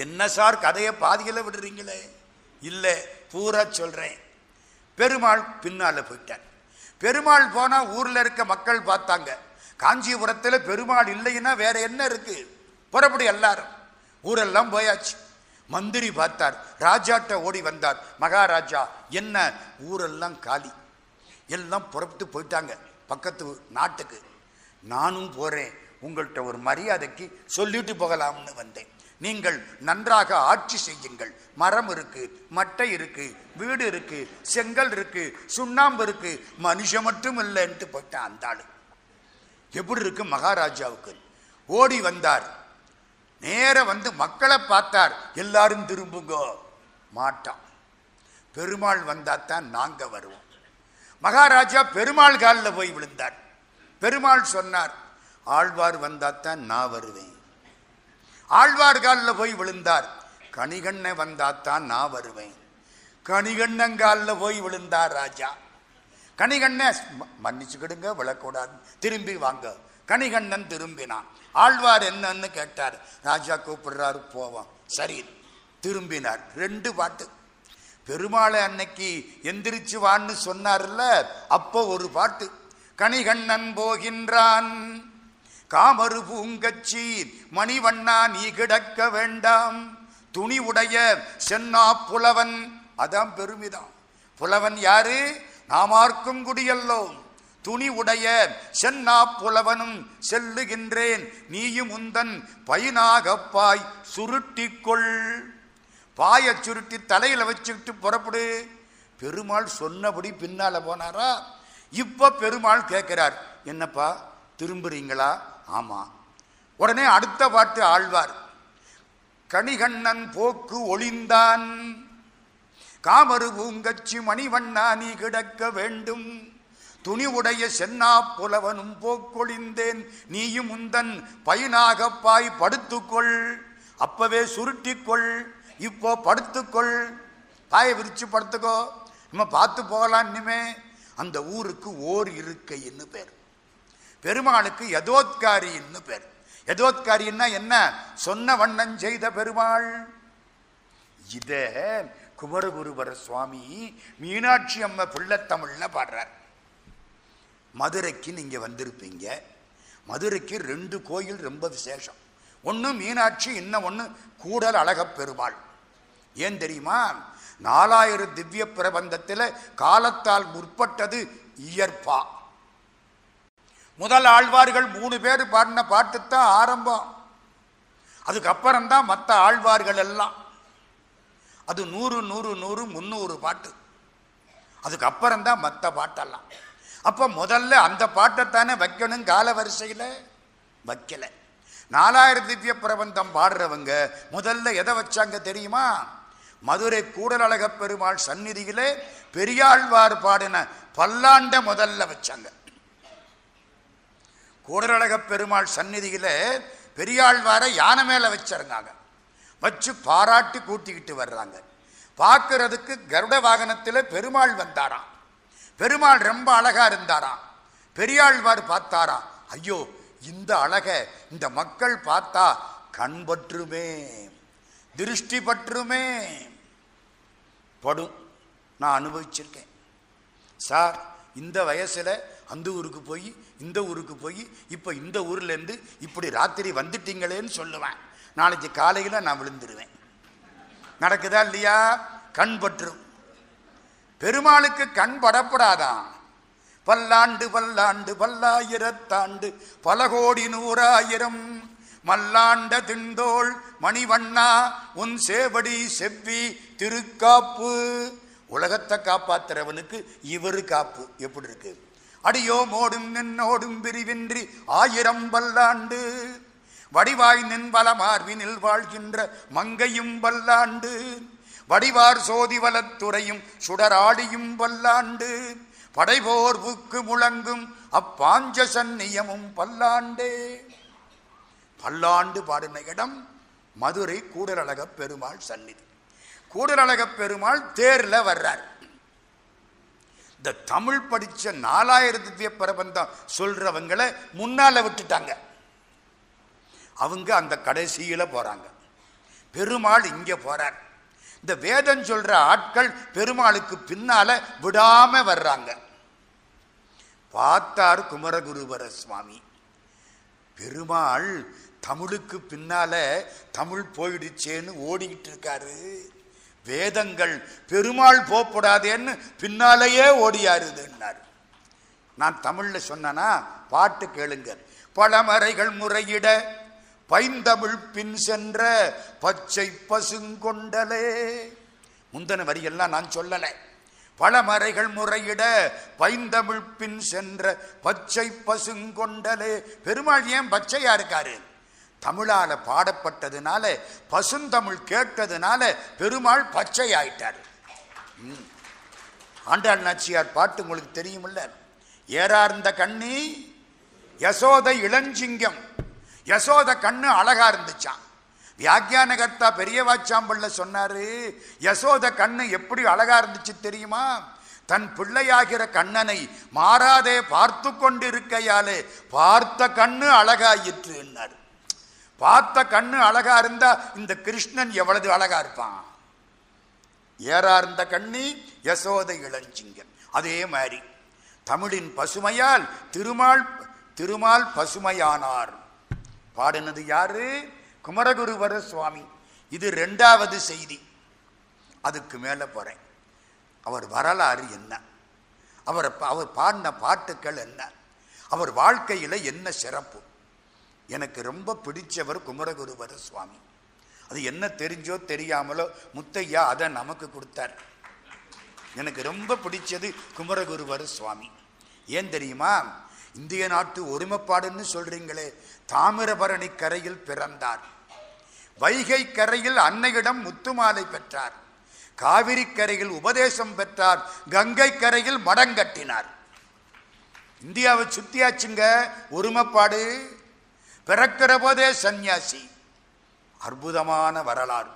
என்ன சார் கதையை பாதியில் விடுறீங்களே? இல்லை பூரா சொல்கிறேன். பெருமாள் பின்னால் போயிட்டார். பெருமாள் போனால் ஊரில் இருக்க மக்கள் பார்த்தாங்க, காஞ்சிபுரத்தில் பெருமாள் இல்லைன்னா வேற என்ன இருக்கு? புறப்படி எல்லாரும் ஊரெல்லாம் போயாச்சு. மந்திரி பார்த்தார், ராஜாட்ட ஓடி வந்தார், மகாராஜா என்ன ஊரெல்லாம் காலி, எல்லாம் புறப்பட்டு போயிட்டாங்க பக்கத்து நாட்டுக்கு, நானும் போகிறேன், உங்கள்கிட்ட ஒரு மரியாதைக்கு சொல்லிட்டு போகலாம்னு வந்தேன். நீங்கள் நன்றாக ஆட்சி செய்யுங்கள், மரம் இருக்கு, மட்டை இருக்கு, வீடு இருக்கு, செங்கல் இருக்கு, சுண்ணாம்பு இருக்கு, மனுஷன் மட்டும் இல்லைன்ட்டு போயிட்டான் அந்த ஆளு. எப்படி இருக்கு மகாராஜாவுக்கு? ஓடி வந்தார், நேர வந்து மக்களை பார்த்தார், எல்லாரும் திரும்புங்க, மாட்டான், பெருமாள் வந்தாத்தான் நாங்க வருவோம். மகாராஜா பெருமாள் காலில் போய் விழுந்தார். பெருமாள் சொன்னார், ஆழ்வார் வந்தாத்தான் நான் வருவேன். ஆழ்வார் காலில் போய் விழுந்தார், கணிகண்ணன் வந்தாத்தான் நான் வருவேன். கணிகண்ணன் காலில் போய் விழுந்தார் ராஜா. கணிகண்ணன் மன்னிச்சுக்கிடுங்க, விழக்கூடாது, திரும்பி வாங்க. கணிகண்ணன் திரும்பினான். ஆழ்வார் என்னன்னு கேட்டார். ராஜா கூப்பிடுறாரு, போவோம், சரி திரும்பினார். ரெண்டு பாட்டு. பெருமாளை அன்னைக்கு எந்திரிச்சு வான்னு சொன்னார்ல, அப்போ ஒரு பாட்டு. கணிகண்ணன் போகின்றான் காமரு பூங்கச்சி மணிவண்ணா நீ கிடக்க வேண்டாம், துணி உடைய சென்னா புலவன். அதான் பெருமிதம். புலவன் யாரு? நாமார்க்கும் குடியல்லோம். துணி உடைய சென்னா புலவனும் செல்லுகின்றேன், நீயும் உந்தன் பையனாகப்பாய் சுருட்டிக்கொள். பாய சுருட்டி தலையில் வச்சுக்கிட்டு புறப்படு. பெருமாள் சொன்னபடி பின்னால் போனாரா? இப்போ பெருமாள் கேட்குறார், என்னப்பா திரும்புறீங்களா? ஆமாம். உடனே அடுத்த பாட்டு ஆழ்வார். கணிகண்ணன் போக்கு ஒளிந்தான் காமரு பூங்கச்சி மணிவண்ணா நீ கிடக்க வேண்டும், துணி உடைய சென்னா புலவனும் போக்கொழிந்தேன், நீயும் உந்தன் பையனாகப்பாய் படுத்துக்கொள். அப்பவே சுருட்டிக்கொள், இப்போ படுத்துக்கொள், பாயை விரிச்சு படுத்துக்கோ, நம்ம பார்த்து போகலாம். இனிமே அந்த ஊருக்கு ஓர் இருக்கைன்னு பேர். பெருமாளுக்கு யதோத்காரின்னு பேர். யதோத்காரின்னா என்ன? சொன்ன வண்ணம் செய்த பெருமாள். இத குமரகுருபரர் சுவாமி மீனாட்சி அம்மை பிள்ளைத்தமிழ்ல பாடுறார். மதுரைக்கு நீங்க வந்திருப்பீங்க. மதுரைக்கு ரெண்டு கோயில் ரொம்ப விசேஷம். ஒன்று மீனாட்சி, இன்னும் ஒன்று கூடல் அழகப் பெருமாள். ஏன் தெரியுமா? நாலாயிரம் திவ்ய பிரபந்தத்தில் காலத்தால் முற்பட்டது இயற்பா. முதல் ஆழ்வார்கள் மூணு பேர் பாடின பாட்டு தான் ஆரம்பம். அதுக்கப்புறம்தான் மற்ற ஆழ்வார்கள் எல்லாம். அது நூறு நூறு நூறு முந்நூறு பாட்டு. அதுக்கப்புறம்தான் மற்ற பாட்டெல்லாம். அப்போ முதல்ல அந்த பாட்டைத்தானே வைக்கணும், கால வரிசையில் வைக்கலை. நாலாயிரம் திவ்ய பிரபந்தம் பாடுறவங்க முதல்ல எதை வச்சாங்க தெரியுமா? மதுரை கூடலழக பெருமாள் சந்நிதியிலே பெரியாழ்வார் பாடின பல்லாண்ட முதல்ல வச்சாங்க. கூடலழக பெருமாள் சந்நிதியிலே பெரியாழ்வாரை யானை மேலே வச்சிருந்தாங்க. வச்சு பாராட்டி கூட்டிக்கிட்டு வர்றாங்க. பார்க்கறதுக்கு கருட வாகனத்தில் பெருமாள் வந்தாராம். பெருமாள் ரொம்ப அழகா இருந்தாராம். பெரியாழ்வார் பார்த்தாராம், ஐயோ இந்த அழக இந்த மக்கள் பார்த்தா கண் பற்றுமே, திருஷ்டி பற்றுமே, படும், நான் அனுபவிச்சிருக்கேன் சார். இந்த வயசில் அந்த ஊருக்கு போய் இந்த ஊருக்கு போய் இப்போ இந்த ஊர்லேருந்து இப்படி ராத்திரி வந்துட்டீங்களேன்னு சொல்லுவேன். நாளைக்கு காலையில் நான் விழுந்துருவேன். நடக்குதா இல்லையா? கண் பற்றும். பெருமாளுக்கு கண் படப்படாதான். பல்லாண்டு பல்லாண்டு பல்லாயிரத்தாண்டு பல கோடி நூறாயிரம் மல்லாண்ட திண்டோள் மணிவண்ணா உன் சேவடி செவ்வி திருக்காப்பு. உலகத்தை காப்பாத்துறவனுக்கு இவரு காப்பு. எப்படி இருக்கு? அடியோ மோடும் நின்னோடும் பிரிவின்றி ஆயிரம் பல்லாண்டு வடிவாய் நின் பல மார்பினில் வாழ்கின்ற மங்கையும் பல்லாண்டு வடிவார் சோதிவலத்துறையும் சுடராடியும் பல்லாண்டு படைபோர்வுக்கு முழங்கும் அப்பாஞ்ச சன்னியமும் பல்லாண்டே. பல்லாண்டு பாடின இடம் மதுரை கூடலழக பெருமாள் சந்நிதி. கூடலழக பெருமாள் தேர்ல வர்றார். இந்த தமிழ் படிச்ச நாலாயிரம் திவ்ய பிரபந்தம் சொல்றவங்களை முன்னால விட்டுட்டாங்க. அவங்க அந்த கடைசியில போறாங்க. பெருமாள் இங்க போறார். இந்த வேதம் சொல்ற ஆட்கள் பெருமாளுக்கு பின்னால விடாம வர்றாங்க. பார்த்தார் குமரகுருபர சுவாமி. பெருமாள் தமிழுக்கு பின்னால தமிழ் போயிடுச்சேன்னு ஓடிக்கிட்டு இருக்காரு. வேதங்கள் பெருமாள் போகப்படாதேன்னு பின்னாலேயே ஓடியாருதுன்னார். நான் தமிழில் சொன்னேன்னா பாட்டு கேளுங்க. பழமறைகள் முறையிட பைந்தமிழ் பின் சென்ற பச்சை பசுங்கொண்டலே. முந்தன வரியெல்லாம் நான் சொல்லலை. பழமறைகள் முறையிட பைந்தமிழ் பின் சென்ற பச்சை பசுங்கொண்டலே. பெருமாள் ஏன் பச்சையா இருக்காரு? தமிழால் பாடப்பட்டதுனால, பசுந்தமிழ் கேட்டதுனால பெருமாள் பச்சை ஆயிட்டார். ஆண்டாள் நாச்சியார் பாட்டு உங்களுக்கு தெரியுமில்ல. ஏறார்ந்த கண்ணி யசோத இளஞ்சிங்கம். யசோத கண்ணு அழகா இருந்துச்சான். வியாக்கியானகர்த்தா பெரியவாச்சாம்பிள்ள சொன்னாரு, யசோத கண்ணு எப்படி அழகா இருந்துச்சு தெரியுமா? தன் பிள்ளையாகிற கண்ணனை மாறாதே பார்த்து கொண்டிருக்கையாலே பார்த்த கண்ணு அழகாயிற்றுன்னார். பார்த்த கண்ணு அழகா இருந்தா இந்த கிருஷ்ணன் எவ்வளவு அழகா இருப்பான். ஏறார்ந்த கண்ணி யசோத இளஞ்சிங்கம். அதே மாதிரி தமிழின் பசுமையால் திருமால் திருமால் பசுமையானார். பாடினது யாரு? குமரகுருபர சுவாமி. இது ரெண்டாவது செய்தி. அதுக்கு மேலே போகிறேன். அவர் வரலாறு என்ன, அவர் அவர் பாடின பாட்டுக்கள் என்ன, அவர் வாழ்க்கையில் என்ன சிறப்பு. எனக்கு ரொம்ப பிடிச்சவர் குமரகுருபர சுவாமி. அது என்ன தெரிஞ்சோ தெரியாமலோ முத்தையா அதை நமக்கு கொடுத்தார். எனக்கு ரொம்ப பிடிச்சது குமரகுருபர சுவாமி. ஏன் தெரியுமா? இந்திய நாட்டு ஒருமைப்பாடுன்னு சொல்றீங்களே, தாமிரபரணி கரையில் பிறந்தார். வைகை கரையில் அன்னையிடம் முத்துமாலை பெற்றார். காவிரி கரையில் உபதேசம் பெற்றார். கங்கை கரையில் மடங்கட்டினார். இந்தியாவை சுத்தியாச்சுங்க. ஒருமைப்பாடு பிறக்கிற போதே சன்னியாசி. அற்புதமான வரலாறு.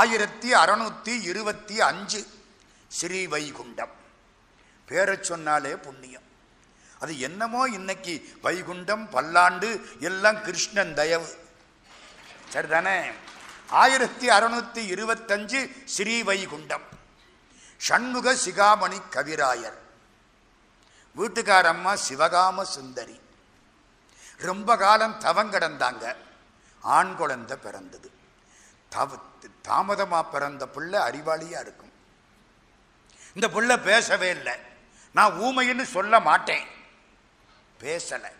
ஆயிரத்தி அறுநூத்தி இருபத்தி அஞ்சு ஸ்ரீ வைகுண்டம். பேரை சொன்னாலே புண்ணியம். அது என்னமோ இன்னைக்கு வைகுண்டம் பல்லாண்டு எல்லாம் கிருஷ்ணன் தயவு, சரிதானே? ஆயிரத்தி அறுநூத்தி இருபத்தஞ்சு ஸ்ரீ வைகுண்டம். சண்முக சிகாமணி கவிராயர் வீட்டுக்காரம்மா சிவகாம சுந்தரி. ரொம்ப காலம் தவங்கடந்தாங்க. ஆண் குழந்தை பிறந்தது. தவ தாமதமாக பிறந்த பிள்ளை அறிவாளியாக இருக்கும். இந்த பிள்ளை பேசவே இல்லை. நான் ஊமைன்னு சொல்ல மாட்டேன், பேசலை.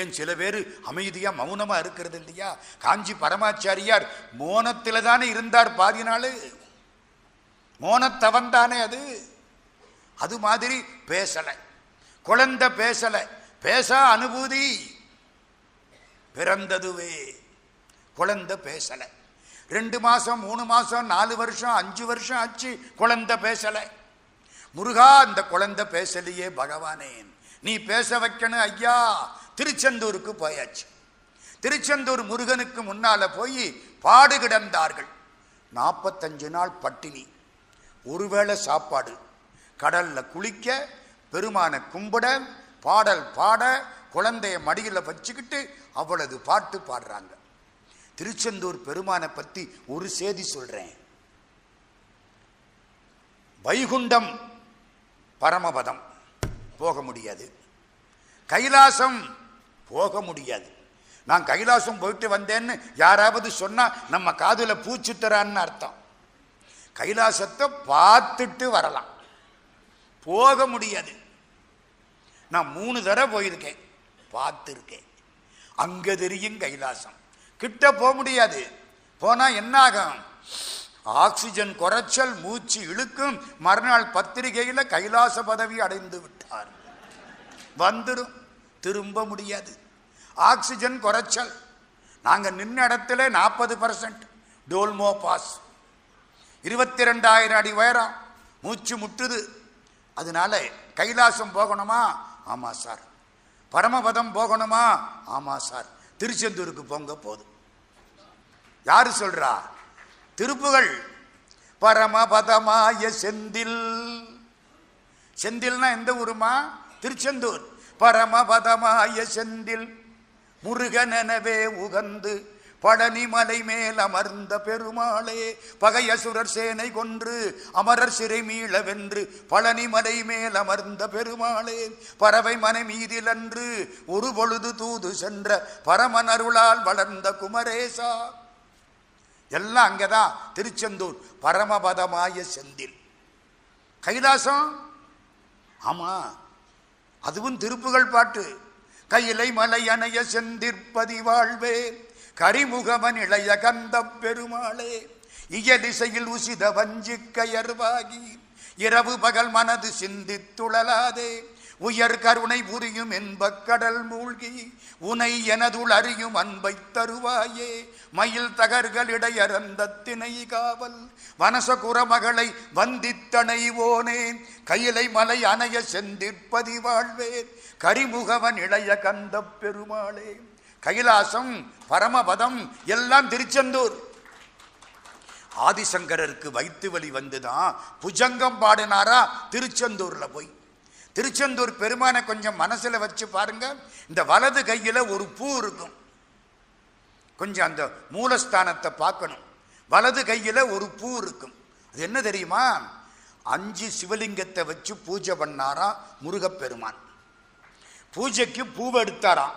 ஏன் சில பேர் அமைதியாக மௌனமாக இருக்கிறது இல்லையா? காஞ்சி பரமாச்சாரியார் மோனத்தில் தானே இருந்தார் பாதி நாள். மோனத்தவன் தானே அது. அது மாதிரி பேசலை. குழந்தை பேசலை. பேச அனுபூதி பிறந்ததுவே. குழந்தை பேசலை. ரெண்டு மாதம் மூணு மாதம் நாலு வருஷம் அஞ்சு வருஷம் ஆச்சு குழந்தை பேசலை. முருகா, அந்த குழந்தை பேசலையே பகவானே, நீ பேச வைக்கணும் ஐயா. திருச்செந்தூருக்கு போயாச்சு. திருச்செந்தூர் முருகனுக்கு முன்னால் போய் பாடு கிடந்தார்கள். நாற்பத்தஞ்சு நாள் பட்டினி, ஒருவேளை சாப்பாடு. கடலில் குளிக்க, பெருமானை கும்பிட, பாடல் பாட, குழந்தைய மடியில் வச்சுக்கிட்டு அவ்வளவு பாட்டு பாடுறாங்க. திருச்செந்தூர் பெருமானை பற்றி ஒரு செய்தி சொல்கிறேன். வைகுண்டம் பரமபதம் போக முடியாது, கைலாசம் போக முடியாது. நான் கைலாசம் போயிட்டு வந்தேன்னு யாராவது சொன்னால் நம்ம காதில் பூச்சுத்தரான்னு அர்த்தம். கைலாசத்தை பார்த்துட்டு வரலாம், போக முடியாது. நான் மூணு தடவை போயிருக்கேன், பார்த்துருக்கேன். அங்கே தெரியும் கைலாசம். கிட்ட போக முடியாது. போனால் என்ன ஆகும்? ஆக்சிஜன் குறைச்சல், மூச்சு இழுக்கும். மறுநாள் பத்திரிகையில் கைலாச பதவி அடைந்து விட்டார் வந்துடும். திரும்ப முடியாது. ஆக்சிஜன் குறைச்சல். நாங்கள் நின்ன இடத்துல நாற்பது பர்சன்ட் டோல்மோ பாஸ். இருபத்தி ரெண்டாயிரம் அடி உயரம். மூச்சு முட்டுது. அதனால கைலாசம் போகணுமா? ஆமாம் சார். பரமபதம் போகணுமா? ஆமாம் சார். திருச்செந்தூருக்கு போங்க போதும். யாரு சொல்றா? திருப்புகள். பரமபதமாய செந்தில். செந்தில்னா எந்த ஊருமா? திருச்செந்தூர். பரமபதமாய செந்தில் முருகனெனவே உகந்து பழனி மலை மேல் அமர்ந்த பெருமாளே, பகையசுரர் சேனை கொன்று அமரர் சிறை மீள வென்று, பழனி மலை மேல் அமர்ந்த பெருமாளே, பறவை மனை மீதில் அன்று ஒரு பொழுது தூது சென்ற பரமன் அருளால் வளர்ந்த குமரேசா. எல்லாம் அங்கேதான். திருச்செந்தூர் பரமபதமாய செந்தில். கைலாசம், ஆமா, அதுவும் திருப்புகள் பாட்டு. கையிலை மலையணைய செந்திற்பதி வாழ்வே, கரிமுகவன் இளைய கந்த பெருமாளே, இயலிசையில் உசித வஞ்சி கயர்வாகி, இரவு பகல் மனது சிந்தித்துழலாதே, உயர் கருணை புரியும் என்ப கடல் மூழ்கி, உனை எனதுள் அறியும் அன்பை தருவாயே, மயில் தகர்களிடையறந்த திணை காவல், வனசகுர மகளை வந்தித்தனைவோனேன், கையிலை மலை அணைய செந்திற்பதி வாழ்வேன், கரிமுகவன் இளைய கந்த பெருமாளே. கைலாசம், பரமபதம், எல்லாம் திருச்செந்தூர். ஆதிசங்கரருக்கு வைத்து வழி வந்துதான் புஜங்கம் பாடினாரா திருச்செந்தூர்ல போய். திருச்செந்தூர் பெருமானை கொஞ்சம் மனசில் வச்சு பாருங்க. இந்த வலது கையில் ஒரு பூ இருக்கும், கொஞ்சம் அந்த மூலஸ்தானத்தை பார்க்கணும். வலது கையில் ஒரு பூ இருக்கும், அது என்ன தெரியுமா? அஞ்சு சிவலிங்கத்தை வச்சு பூஜை பண்ணாராம் முருகப்பெருமான். பூஜைக்கு பூவை எடுத்தாராம்.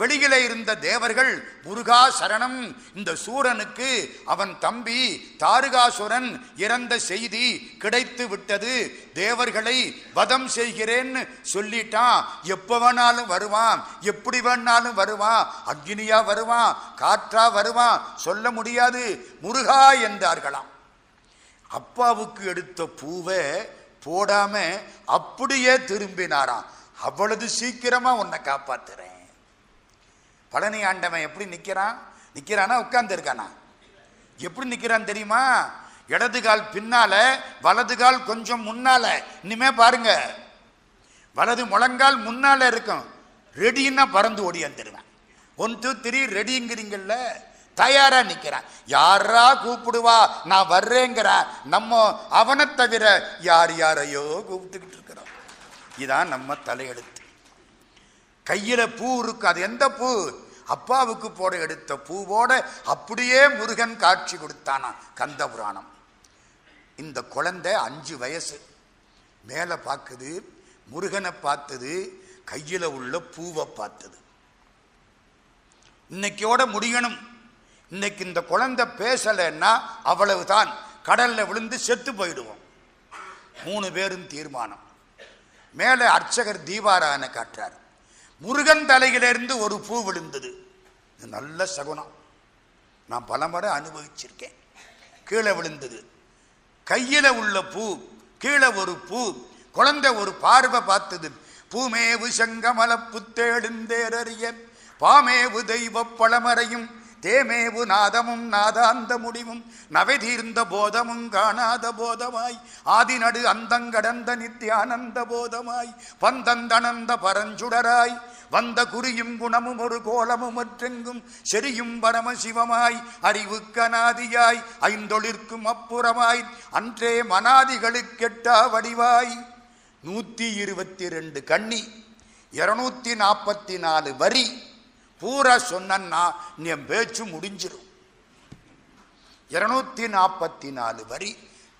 வெளியில இருந்த தேவர்கள் முருகா சரணம், இந்த சூரனுக்கு அவன் தம்பி தாருகாசுரன் இறந்த செய்தி கிடைத்து விட்டது, தேவர்களை வதம் செய்கிறேன்னு சொல்லிட்டான், எப்ப வேணாலும் வருவான், எப்படி வேணாலும் வருவான், அக்னியா வருவான், காற்றா வருவான், சொல்ல முடியாது, முருகா என்றார்களாம். அப்பாவுக்கு எடுத்த பூவை போடாம அப்படியே திரும்பினாராம். அவ்வளவு சீக்கிரமா உன்னை காப்பாத்துறேன். பழனி ஆண்டவன் எப்படி நிற்கிறான்? நிற்கிறானா உட்கார்ந்து இருக்கானா? எப்படி நிற்கிறான்னு தெரியுமா? இடது கால் பின்னால, வலது கால் கொஞ்சம் முன்னால. இனிமே பாருங்க, வலது முழங்கால் முன்னால இருக்கும். ரெடின்னா பறந்து ஓடியாந்துருவேன். ஒன் டூ த்ரீ ரெடிங்கிறீங்கல்ல, தயாரா நிற்கிறான். யாரா கூப்பிடுவா நான் வர்றேங்கிறான். நம்ம அவனை தவிர யார் யாரையோ கூப்பிட்டுக்கிட்டு இருக்கிறோம். இதான் நம்ம தலையெழுத்து. கையில பூ இருக்கு, அது எந்த பூ? அப்பாவுக்கு போட எடுத்த பூவோட அப்படியே முருகன் காட்சி கொடுத்தானா. கந்த புராணம். இந்த குழந்தை அஞ்சு வயசு மேல பார்க்குது, முருகனை பார்த்தது, கையில உள்ள பூவை பார்த்தது. இன்னைக்கோட முடியணும். இன்னைக்கு இந்த குழந்தை பேசலைன்னா அவ்வளவுதான், கடல்ல விழுந்து செத்து போயிடுவோம். மூணு பேரும் தீர்மானம். மேலே அர்ச்சகர் தீபாராயனை காட்டுறார். முருகன் தலையிலிருந்து ஒரு பூ விழுந்தது. இது நல்ல சகுனம், நான் பல முறை அனுபவிச்சிருக்கேன். கீழே விழுந்தது. கையில உள்ள பூ, கீழே ஒரு பூ. குழந்தை ஒரு பார்வை பார்த்தது. பூமேவு செங்கமல புத்தேழுந்தேரறிய, பாமேவு தெய்வ பழமறையும், தேமேவு நாதமும் நாதாந்த முடிவும், நவைதீர்ந்த போதமும் காணாத போதமாய், ஆதிநடு அந்தங்கடந்த நித்தியானந்த போதமாய், பந்தந்தனந்த பரஞ்சுடராய், வந்த குறியும் குணமும் ஒரு கோலமும் மற்றெங்கும் செரியும் பரமசிவமாய், அறிவுக்கனாதியாய், ஐந்தொழிற்கும் அப்புறமாய், அன்றே மனாதிகளுக்கெட்டா வடிவாய். நூற்றி இருபத்தி ரெண்டு கண்ணி, இருநூத்தி நாற்பத்தி நாலு வரி பூரா சொன்னா என் பேச்சு முடிஞ்சிடும். இருநூத்தி நாற்பத்தி நாலு வரி.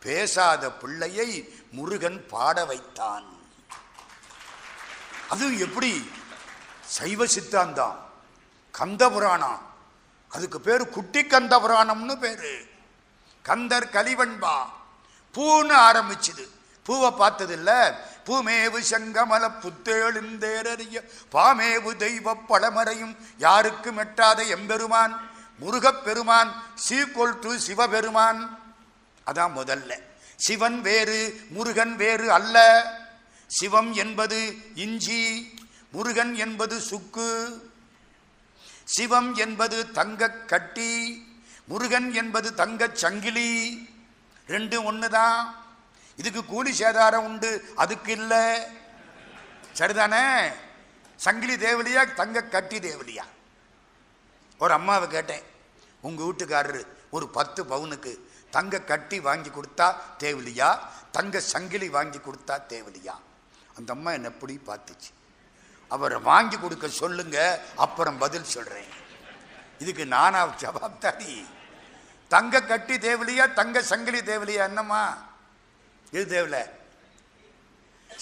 பேசாத பிள்ளையை முருகன் பாட வைத்தான். அது எப்படி? சைவ சித்தாந்தம், கந்த புராணம். அதுக்கு பேரு குட்டி கந்த புராணம்னு பேரு. கந்தர் கலிவன்பா. பூன்னு ஆரம்பிச்சுது. பூவை பார்த்தது இல்ல. பூமேவு செங்கமல புத்தேழுந்தேரறிய, பாமேவு தெய்வ பழமறையும், யாருக்கும் எட்டாத எம்பெருமான் முருகப்பெருமான் சீக்கோல் டு சிவபெருமான். அதான் முதல்ல. சிவன் வேறு முருகன் வேறு அல்ல. சிவம் என்பது இஞ்சி, முருகன் என்பது சுக்கு. சிவம் என்பது தங்க கட்டி, முருகன் என்பது தங்க சங்கிலி. ரெண்டு ஒண்ணுதான். இதுக்கு கூலி சேதாரம் உண்டு, அதுக்கு இல்லை. சரிதானே? சங்கிலி தேவலியா, தங்க கட்டி தேவலியா? ஒரு அம்மாவை கேட்டேன், உங்கள் வீட்டுக்காரரு ஒரு பத்து பவுனுக்கு தங்க கட்டி வாங்கி கொடுத்தா தேவலியா, தங்க சங்கிலி வாங்கி கொடுத்தா தேவலியா? அந்த அம்மா என்னை எப்படி பார்த்துச்சு. அவரை வாங்கி கொடுக்க சொல்லுங்க, அப்புறம் பதில் சொல்கிறேன். இதுக்கு நானா ஜவாப்தாரி? தங்க கட்டி தேவலையா, தங்க சங்கிலி தேவலையா? என்னம்மா இது தேவலை?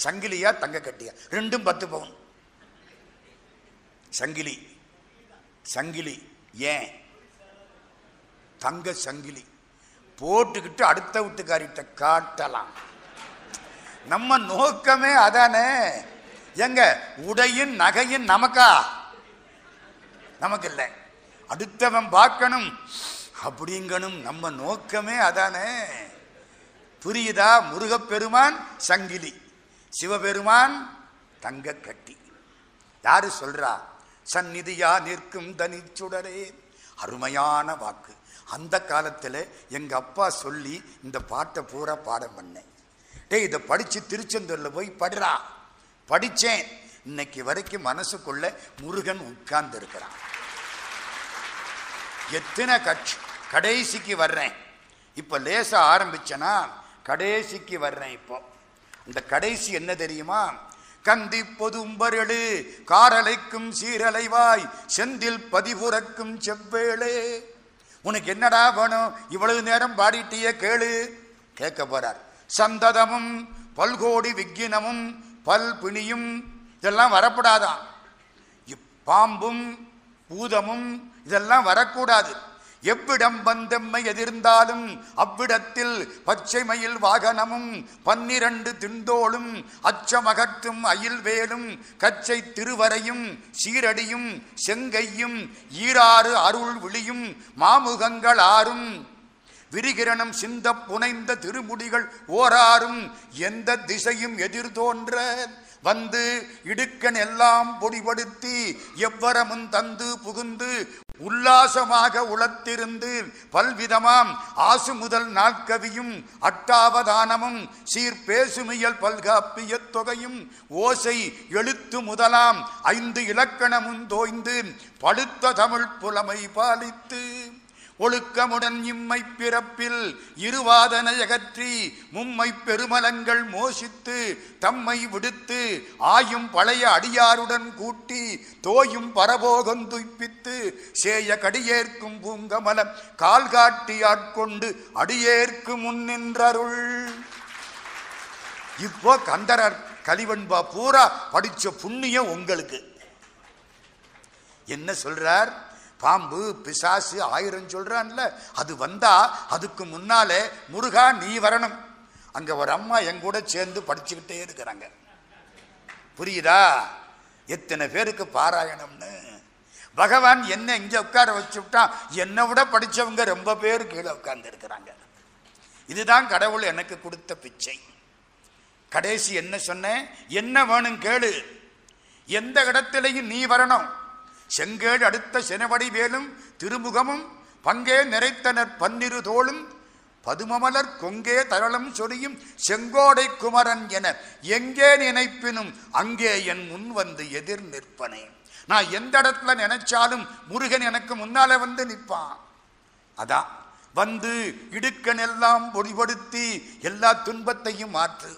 சங்கிலியா தங்க கட்டியா? ரெண்டும் பத்து பவுன். சங்கிலி சங்கிலி ஏன்? தங்க சங்கிலி போட்டுக்கிட்டு அடுத்த வீட்டுக்காரிட்ட காட்டலாம். நம்ம நோக்கமே அதானே. எங்க உடையின் நகையின் நமக்கா? நமக்கு இல்லை, அடுத்தவன் பார்க்கணும் அப்படிங்கணும். நம்ம நோக்கமே அதானே, புரியுதா? முருகப்பெருமான் சங்கிலி, சிவபெருமான் தங்க கட்டி. யாரு சொல்றா? சந்நிதியா நிற்கும் தனி சுடரே. அருமையான வாக்கு. அந்த காலத்தில் எங்கள் அப்பா சொல்லி இந்த பாட்டை பூரா பாடம் பண்ணேன். டே, இதை படித்து திருச்செந்தூரில் போய் படுறா. படித்தேன். இன்னைக்கு வரைக்கும் மனசுக்குள்ள முருகன் உட்கார்ந்து இருக்கிறான். எத்தனை கட்சி கடைசிக்கு வர்றேன். இப்போ லேச ஆரம்பிச்சேன்னா கடைசிக்கு வர்றேன். இப்போ இந்த கடைசி என்ன தெரியுமா? கந்தி பொதும்பரெழு காரலைக்கும் சீரலைவாய் செந்தில் பதிபுறக்கும் செவ்வேளே. உனக்கு என்னடா வேணும்? இவ்வளவு நேரம் பாடிட்டிய கேளு. கேட்க போறார். சந்ததமும் பல்கோடி விக்கினமும் பல் பிணியும் இதெல்லாம் வரக்கூடாதான். பாம்பும் பூதமும் இதெல்லாம் வரக்கூடாது. எவ்விடம் வந்தெம்மை எதிர்ந்தாலும் அவ்விடத்தில் பச்சை மயில் வாகனமும் பன்னிரண்டு திண்டோளும் அச்சமகற்றும் அயில்வேலும் கச்சை திருவரையும் சீரடியும் செங்கையும் ஈராறு அருள் விழியும் மாமுகங்கள் ஆறும் விரிகிரணம் சிந்த புனைந்த திருமுடிகள் ஓராறும் எந்த திசையும் எதிர்தோன்ற வந்து இடுக்கன் எல்லாம் பொடிபடுத்தி எவ்வரமும் தந்து புகுந்து உல்லாசமாக உளத்திருந்து பல்விதமாம் ஆசு முதல் நாட்கவியும் அட்டாவதானமும் சீர்பேசுமியல் பல்காப்பிய தொகையும் ஓசை எழுத்து முதலாம் ஐந்து இலக்கணமும் தோய்ந்து பழுத்த தமிழ் புலமை பாலித்து ஒழுக்கமுடன் இம்மை பிறப்பில் இருவாதனை அகற்றி மும்மை பெருமலங்கள் மோசித்து தம்மை விடுத்து ஆயும் பழைய அடியாருடன் கூட்டி தோயும் பரபோகம் துய்ப்பித்து சேய கடியேற்கும் பூங்கமலம் கால்காட்டி ஆட்கொண்டு அடியேற்கு முன்னின்றருள். இப்போ கந்தரர் கலிவன்பா பூரா படித்த புண்ணியம் உங்களுக்கு. என்ன சொல்றார்? பாம்பு பிசாசு ஆயிரம் சொல்றான்ல, அது வந்தா அதுக்கு முன்னாலே முருகா நீ வரணும். அங்கே ஒரு அம்மா என் கூட சேர்ந்து படிச்சுக்கிட்டே இருக்கிறாங்க. புரியுதா எத்தனை பேருக்கு பாராயணம்னு? பகவான் என்ன இங்கே உட்கார வச்சுட்டான். என்னை விட படித்தவங்க ரொம்ப பேர் கீழே உட்கார்ந்து இருக்கிறாங்க. இதுதான் கடவுள் எனக்கு கொடுத்த பிச்சை. கடைசி என்ன சொன்னேன்? என்ன வேணும் கேளு. எந்த இடத்துலையும் நீ வரணும். செங்கேடு அடுத்த செனவடி வேலும் திருமுகமும் பங்கே நிறைத்தனர் பன்னிரு தோளும் பதுமமலர் கொங்கே தரளம் சொரியும் செங்கோடை குமரன் என எங்கே நினைப்பினும் அங்கே என் முன் வந்து எதிர் நிற்பனே. நான் எந்த இடத்துல நினைச்சாலும் முருகன் எனக்கு முன்னால வந்து நிற்பான். அதான் வந்து இடுக்கன் எல்லாம் பொடிபடுத்தி எல்லா துன்பத்தையும் மாற்று.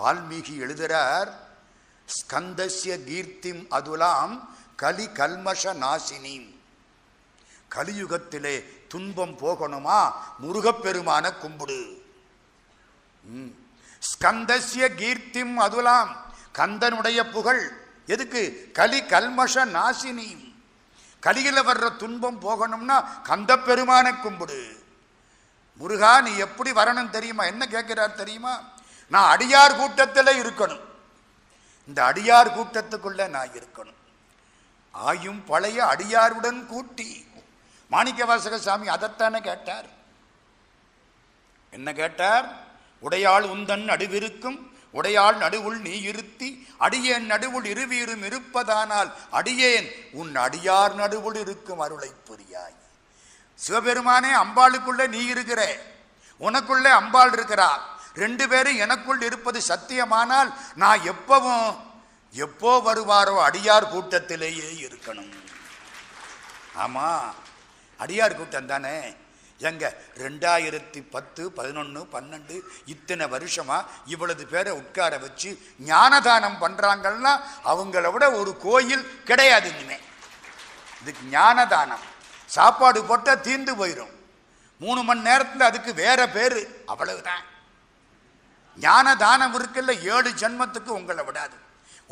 வால்மீகி எழுதுறார், ஸ்கந்தஸ்ய கீர்த்திம் அதுலாம் கலி கல்மஷ நாசினி. கலியுகத்திலே துன்பம் போகணுமா முருகப்பெருமான கும்பிடு. ஸ்கந்தஸ்ய கீர்த்திம் அதுலாம், கந்தனுடைய புகழ். எதுக்கு? கலி கல்மஷ நாசினி. கலியில வர்ற துன்பம் போகணும்னா கந்த பெருமான கும்பிடு. முருகா நீ எப்படி வரணும் தெரியுமா? என்ன கேட்கிறார் தெரியுமா? நான் அடியார் கூட்டத்தில் இருக்கணும். இந்த அடியார் கூட்டத்துக்குள்ள நான் இருக்கணும். ஆயும் பழைய அடியாருடன் கூட்டி. மாணிக்க வாசகர் சாமி அதைத்தானே கேட்டார். என்ன கேட்டார்? உடையாள் உந்தன் நடுவிருக்கும் உடையாள் நடுவுள் நீ இருத்தி அடியேன் நடுவுள் இருவீரும் இருப்பதானால் அடியேன் உன் அடியார் நடுவுள் இருக்கும் அருளை புரியாய். சிவபெருமானே, அம்பாளுக்குள்ளே நீ இருக்கிற, உனக்குள்ளே அம்பாள் இருக்கிறார். ரெண்டு பேரும் எனக்குள் இருப்பது சத்தியமானால் நான் எப்பவும் எப்போ வருவாரோ அடியார் கூட்டத்திலேயே இருக்கணும். ஆமா, அடியார் கூட்டம் தானே. எங்க ரெண்டாயிரத்தி பத்து பதினொன்று பன்னெண்டு இத்தனை வருஷமா இவ்வளவு பேரை உட்கார வச்சு ஞானதானம் பண்றாங்கன்னா அவங்கள விட ஒரு கோயில் கிடையாது இனிமே. இதுக்கு ஞான தானம். சாப்பாடு போட்டால் தீர்ந்து போயிடும், மூணு மணி நேரத்தில் அதுக்கு வேற பேர், அவ்வளவுதான். ஞான தானம் இருக்குல்ல, ஏழு ஜென்மத்துக்கு உங்களை விடாது.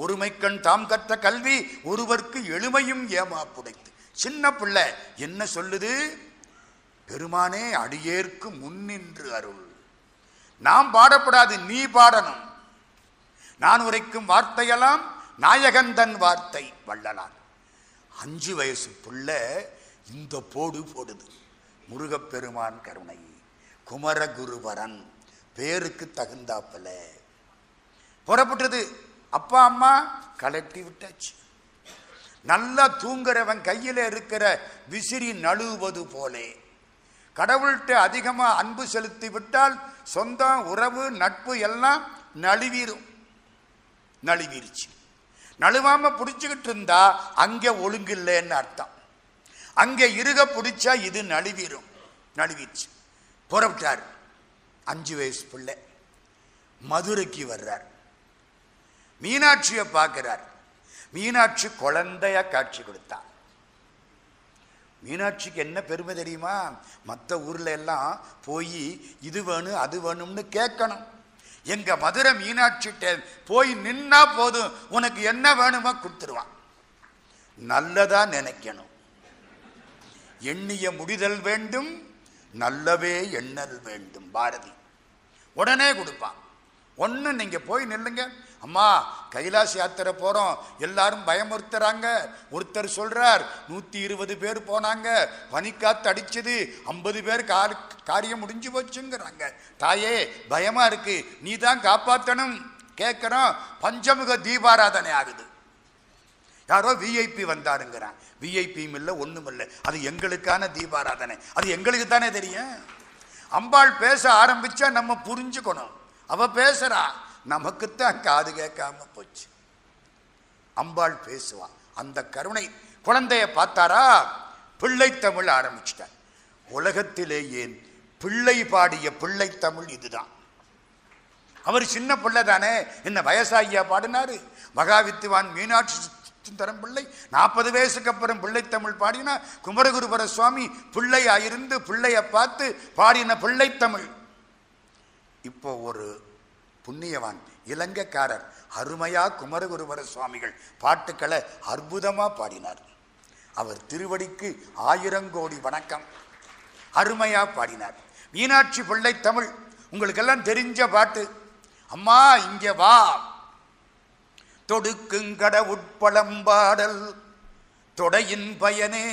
ஒருமைக்கண் தாம் கற்ற கல்வி ஒருவர்க்கு எளிமையும் ஏமாப்புடைத்து. சின்ன பிள்ளை என்ன சொல்லுது? பெருமானே அடியேற்கு முன்னின்று அருள். நாம் பாடப்படாது, நீ பாடணும். நான் உரைக்கும் வார்த்தையெல்லாம் நாயகந்தன் வார்த்தை வள்ளலார். அஞ்சு வயசு பிள்ளை இந்த போடு போடுது. முருகப்பெருமான் கருணை, குமரகுருபரன் பேருக்கு தகுந்தாப்பல புறப்பட்டது. அப்பா அம்மா கலட்டி விட்டாச்சு. நல்லா தூங்குறவன் கையில் இருக்கிற விசிறி நழுவது போலே. கடவுள்கிட்ட அதிகமாக அன்பு செலுத்தி விட்டால் சொந்தம், உறவு, நட்பு எல்லாம் நழுவீரும். நழுவீருச்சு. நழுவாமல் பிடிச்சிக்கிட்டு இருந்தா அங்கே ஒழுங்கில்லைன்னு அர்த்தம். அங்கே இருக பிடிச்சா இது நழுவீரும். நழுவீச்சு. புறப்பட்டார். அஞ்சு வயசு பிள்ளை மதுரைக்கு வர்றார். மீனாட்சியை பார்க்கிறார். மீனாட்சி குழந்தையா காட்சி கொடுத்தார். மீனாட்சிக்கு என்ன பெருமை தெரியுமா? மற்ற ஊரில் எல்லாம் போய் இது வேணும் அது வேணும்னு கேட்கணும். எங்கள் மதுரை மீனாட்சிகிட்ட போய் நின்னா போதும், உனக்கு என்ன வேணுமோ கொடுத்துருவான். நல்லதா நினைக்கணும், எண்ணிய முடிதல் வேண்டும், நல்லவே எண்ணல் வேண்டும் பாரதி. உடனே கொடுப்பான். ஒன்று, நீங்கள் போய் நில்லுங்க அம்மா, கைலாச யாத்திரை போகிறோம், எல்லாரும் பயமுறுத்துறாங்க. ஒருத்தர் சொல்கிறார் நூற்றி இருபது பேர் போனாங்க, பனிக்காத்து அடிச்சது, ஐம்பது பேர் கார் காரியம் முடிஞ்சு போச்சுங்கிறாங்க. தாயே பயமாக இருக்குது, நீ தான் காப்பாற்றணும். கேட்குறோம். பஞ்சமுக தீபாராதனை ஆகுது. யாரோ விஐபி வந்தாருங்கிறான். விஐபியும் இல்லை, ஒன்றும் இல்லை, அது எங்களுக்கான தீபாராதனை. அது எங்களுக்கு தானே தெரியும். அம்பாள் பேச ஆரம்பித்தா நம்ம புரிஞ்சுக்கணும். அவள் பேசுகிறா, நமக்குத்தான் காது கேட்காம போச்சு. அம்பாள் பேசுவா, அந்த கருணை. குழந்தைய பார்த்தாரா, பிள்ளை தமிழ் ஆரம்பிச்சிட்டார். உலகத்திலே ஏன் பிள்ளை பாடிய பிள்ளை தமிழ் இதுதான். அவர் சின்ன பிள்ளை தானே, என்ன வயசாகியா பாடினாரு. மகாவித்துவான் மீனாட்சி சுந்தரம் பிள்ளை நாற்பது வயசுக்கு அப்புறம் பிள்ளை தமிழ் பாடினா, குமரகுருபர சுவாமி பிள்ளையாயிருந்து பிள்ளைய பார்த்து பாடின பிள்ளை தமிழ். இப்போ ஒரு புண்ணியவான் இலங்கைக்காரர் அருமையா குமரகுருபர சுவாமிகள் பாட்டுக்களை அற்புதமாக பாடினார். அவர் திருவடிக்கு ஆயிரங்கோடி வணக்கம். அருமையா பாடினார். மீனாட்சி பிள்ளை தமிழ் உங்களுக்கெல்லாம் தெரிஞ்ச பாட்டு. அம்மா இங்கே வா, தொடுக்குங்கட உட்பழம்பாடல் தொடையின் பயனே.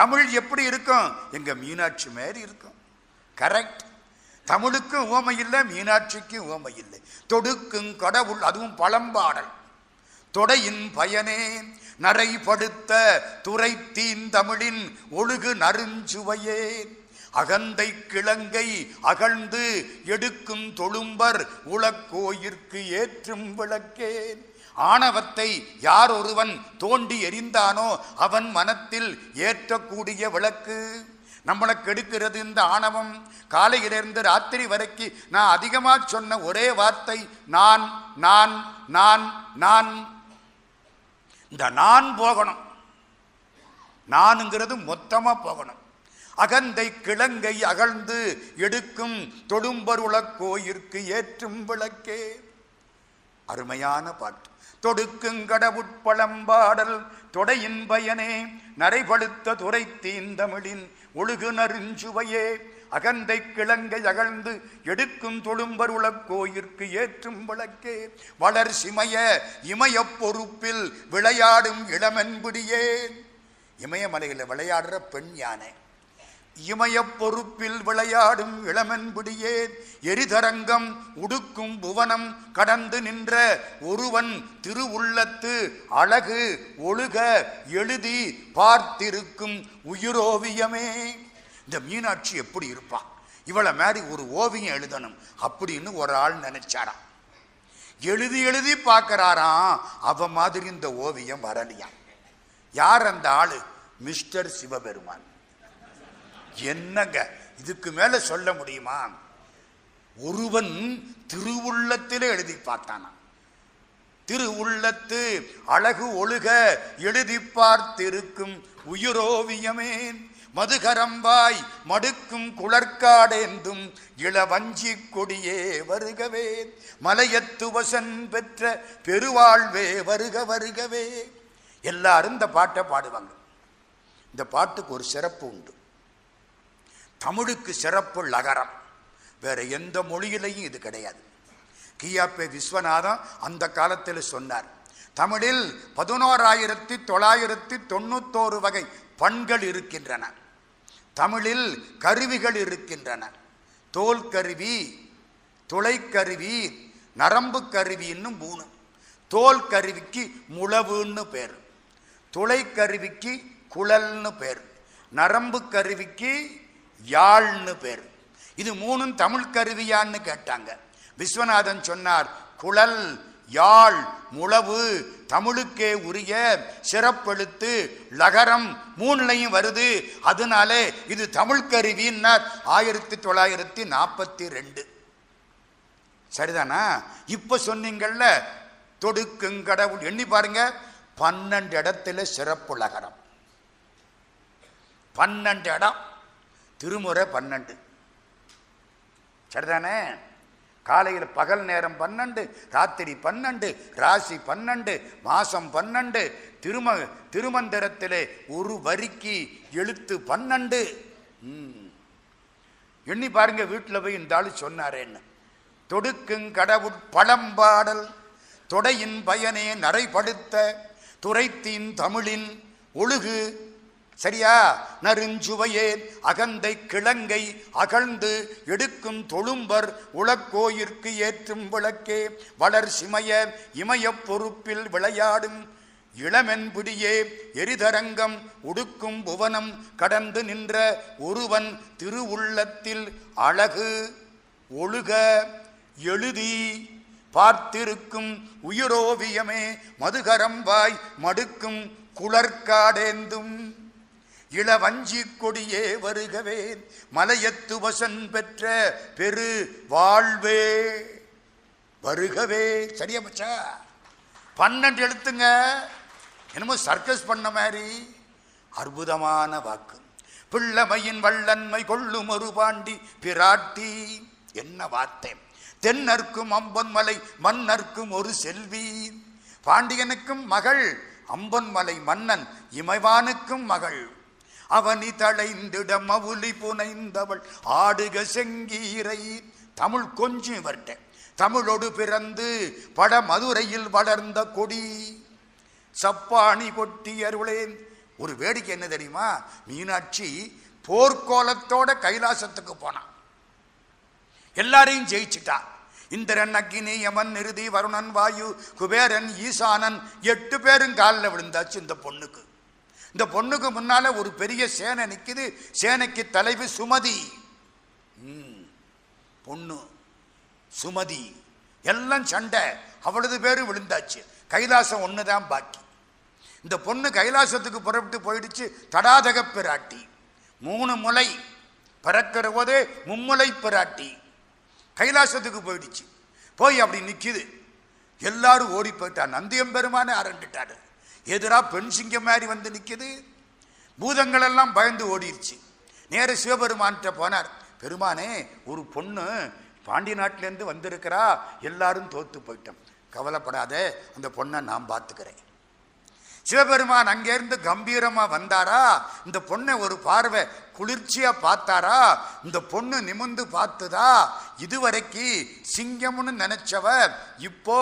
தமிழ் எப்படி இருக்கும்? எங்கள் மீனாட்சி மாரி இருக்கும். கரெக்ட். தமிழுக்கும் ஓமை இல்லை, மீனாட்சிக்கும் ஓமை இல்லை. தொடுக்கும் கடவுள், அதுவும் பழம்பாடல். தொடையின் பயனே நரைபடுத்த துறை தீந்தமிழின் ஒழுகு நறுஞ்சுவையே. அகந்தை கிழங்கை அகழ்ந்து எடுக்கும் தொழும்பர் உலக்கோயிற்கு ஏற்றும் விளக்கேன். ஆணவத்தை யார் ஒருவன் தோண்டி எரிந்தானோ அவன் மனத்தில் ஏற்றக்கூடிய விளக்கு. நம்மளை கெடுக்கிறது இந்த ஆணவம். காலையிலிருந்து ராத்திரி வரைக்கும் நான் அதிகமாக சொன்ன ஒரே வார்த்தை நான் நான் நான் நான். இந்த நான் போகணும். நானுங்கிறது மொத்தமாக போகணும். அகந்தை கிழங்கை அகழ்ந்து எடுக்கும் தொடும்பருளக்கோயிற்கு ஏற்றும் விளக்கே. அருமையான பாட்டு. தொடுக்குங்கடவுட்பழம்பாடல் தொடையின் பயனே நரைபடுத்த துறை தீந்தமிழின் ஒழுகு நறுஞ்சுவையே. அகந்தை கிழங்கை அகழ்ந்து எடுக்கும் தொழும்பருளக்கோயிற்கு ஏற்றும் விளக்கே. வளர் சிமைய இமய பொறுப்பில் விளையாடும் இளமென்பிடியே. இமயமலையில் விளையாடுற பெண் யானை. இமய பொறுப்பில் விளையாடும் இளமென்பிடியே. எரிதரங்கம் உடுக்கும் புவனம் கடந்து நின்ற ஒருவன் திருவுள்ளத்து அழகு ஒழுக எழுதி பார்த்திருக்கும் உயிரோவியமே. இந்த மீனாட்சி எப்படி இருப்பான், இவளை மாதிரி ஒரு ஓவியம் எழுதணும் அப்படின்னு ஒரு ஆள் நினைச்சாராம். எழுதி எழுதி பார்க்கிறாராம், அவ மாதிரி இந்த ஓவியம் வரலையாம். யார் அந்த ஆளு? மிஸ்டர் சிவபெருமான். என்னங்க இதுக்கு மேல சொல்ல முடியுமா? ஒருவன் திருவுள்ளத்திலே எழுதி பார்த்தானா? திரு உள்ளத்து அழகு ஒழுக எழுதி பார்த்திருக்கும் உயிரோவியமேன் மதுகரம்பாய் மடுக்கும் குளர்காடேந்தும் இளவஞ்சி கொடியே வருகவே மலையத்துவசன் பெற்ற பெருவாழ்வே வருக வருகவே. எல்லாரும் இந்த பாட்டை பாடுவாங்க. இந்த பாட்டுக்கு ஒரு சிறப்பு உண்டு. தமிழுக்கு சிறப்பு லகரம், வேற எந்த மொழியிலையும் இது கிடையாது. கீயாப்பே விஸ்வநாதன் அந்த காலத்தில் சொன்னார், தமிழில் பதினோராயிரத்தி தொள்ளாயிரத்தி தொண்ணூத்தோரு வகை பண்கள் இருக்கின்றன, தமிழில் கருவிகள் இருக்கின்றன, தோல் கருவி, துளைக்கருவி, நரம்பு கருவி இன்னும் மூணு. தோல் கருவிக்கு முழவுன்னு பேர், துளைக்கருவிக்கு குழல்னு பேர், நரம்பு கருவிக்கு யாழ்னு பேர். இது மூணும் தமிழ் கருவியான்னு கேட்டாங்க. விஸ்வநாதன் சொன்னார், குழல் யாழ் முழவு தமிழுக்கே உரிய சிறப்பெழுத்து லகரம் மூணுலையும் வருது, அதனாலே இது தமிழ் கருவின்னார் ஆயிரத்தி தொள்ளாயிரத்தி நாற்பத்தி ரெண்டு. சரிதானா? இப்ப சொன்னீங்கள்ல தொடுக்குங்கடவுள், எண்ணி பாருங்க, பன்னெண்டு இடத்துல சிறப்பு லகரம், பன்னெண்டு இடம், திருமுறை பன்னெண்டு. சரிதானே? காலையில் பகல் நேரம் பன்னெண்டு, ராத்திரி பன்னெண்டு, ராசி பன்னெண்டு, மாசம் பன்னெண்டு, திரும திருமந்திரத்திலே ஒரு வரிக்கு எழுத்து பன்னெண்டு. எண்ணி பாருங்க, வீட்டில் போய் இந்த ஆள் சொன்னாரேன்னு. தொடுக்குங் கடவுள் பழம்பாடல் தொடையின் பயனே நடைபடுத்த துரைத்தின் தமிழின் ஒழுகு சரியா நறுஞ்சுவையே அகந்தை கிழங்கை அகழ்ந்து எடுக்கும் தொழும்பர் உலக்கோயிற்கு ஏற்றும் விளக்கே வளர் சிமைய இமய பொறுப்பில் விளையாடும் இளமென்பிடியே எரிதரங்கம் உடுக்கும் புவனம் கடந்து நின்ற ஒருவன் திருவுள்ளத்தில் அழகு ஒழுக எழுதி பார்த்திருக்கும் உயிரோவியமே மதுகரம்பாய் மடுக்கும் குளர்காடேந்தும் இளவஞ்சி கொடியே வருகவே மலையத்து வசன் பெற்ற பெரு வாழ்வே வருகவே. சரியா பச்சா? பன்னெண்டு எழுத்துங்க, என்னமோ சர்க்கஸ் பண்ண மாதிரி. அற்புதமான வாக்கு. பிள்ளமையின் வல்லன்மை கொள்ளும் ஒரு பாண்டி பிராட்டி, என்ன வார்த்தை! தென்னற்கும் அம்பன் மலை மன்னர்க்கும் ஒரு செல்வி, பாண்டியனுக்கும் மகள் அம்பன் மலை மன்னன், இமைவானுக்கும் மகள். அவனி தளைந்திட மவுலி புனைந்தவள் ஆடுக செங்கீரை. தமிழ் கொஞ்சம் இவர்கிட்ட, தமிழோடு பிறந்து பட மதுரையில் வளர்ந்த கொடி சப்பாணி கொட்டி அருளேன். ஒரு வேடிக்கை என்ன தெரியுமா? மீனாட்சி போர்க்கோலத்தோட கைலாசத்துக்கு போனான், எல்லாரையும் ஜெயிச்சுட்டான். இந்திரன், அக்னி, யமன், நிருதி, வருணன், வாயு, குபேரன், ஈசானன், எட்டு பேரும் காலில் விழுந்தாச்சு இந்த பொண்ணுக்கு. இந்த பொண்ணுக்கு முன்னால ஒரு பெரிய சேனை நிற்குது, சேனைக்கு தலைவி சுமதி. பொண்ணு சுமதி, எல்லாம் சண்டை, அவ்வளவு பேரும் விழுந்தாச்சு, கைலாசம் ஒண்ணுதான் பாக்கி. இந்த பொண்ணு கைலாசத்துக்கு புறப்பட்டு போயிடுச்சு. தடாதக பிராட்டி, மூணு முளை பறக்கிற போதே மும்முளை பிராட்டி கைலாசத்துக்கு போயிடுச்சு. போய் அப்படி நிற்கிது, எல்லாரும் ஓடி போயிட்டா. நந்தியம் பெருமானே அரண்டுட்டாரு, எதிராக பெண் சிங்கம் மாதிரி வந்து நிற்கிது. பூதங்களெல்லாம் பயந்து ஓடிடுச்சு. நேர சிவபெருமான்கிட்ட போனார், பெருமானே ஒரு பொண்ணு பாண்டி நாட்டிலேருந்து வந்திருக்கிறா, எல்லாரும் தோற்று போயிட்டோம், கவலைப்படாத, அந்த பொண்ணை நான் பார்த்துக்கிறேன். சிவபெருமான் அங்கேருந்து கம்பீரமாக வந்தாரா, இந்த பொண்ணை ஒரு பார்வை குளிர்ச்சியாக பார்த்தாரா, இந்த பொண்ணு நிமிந்து பார்த்துதா, இதுவரைக்கு சிங்கம்னு நினைச்சவ இப்போ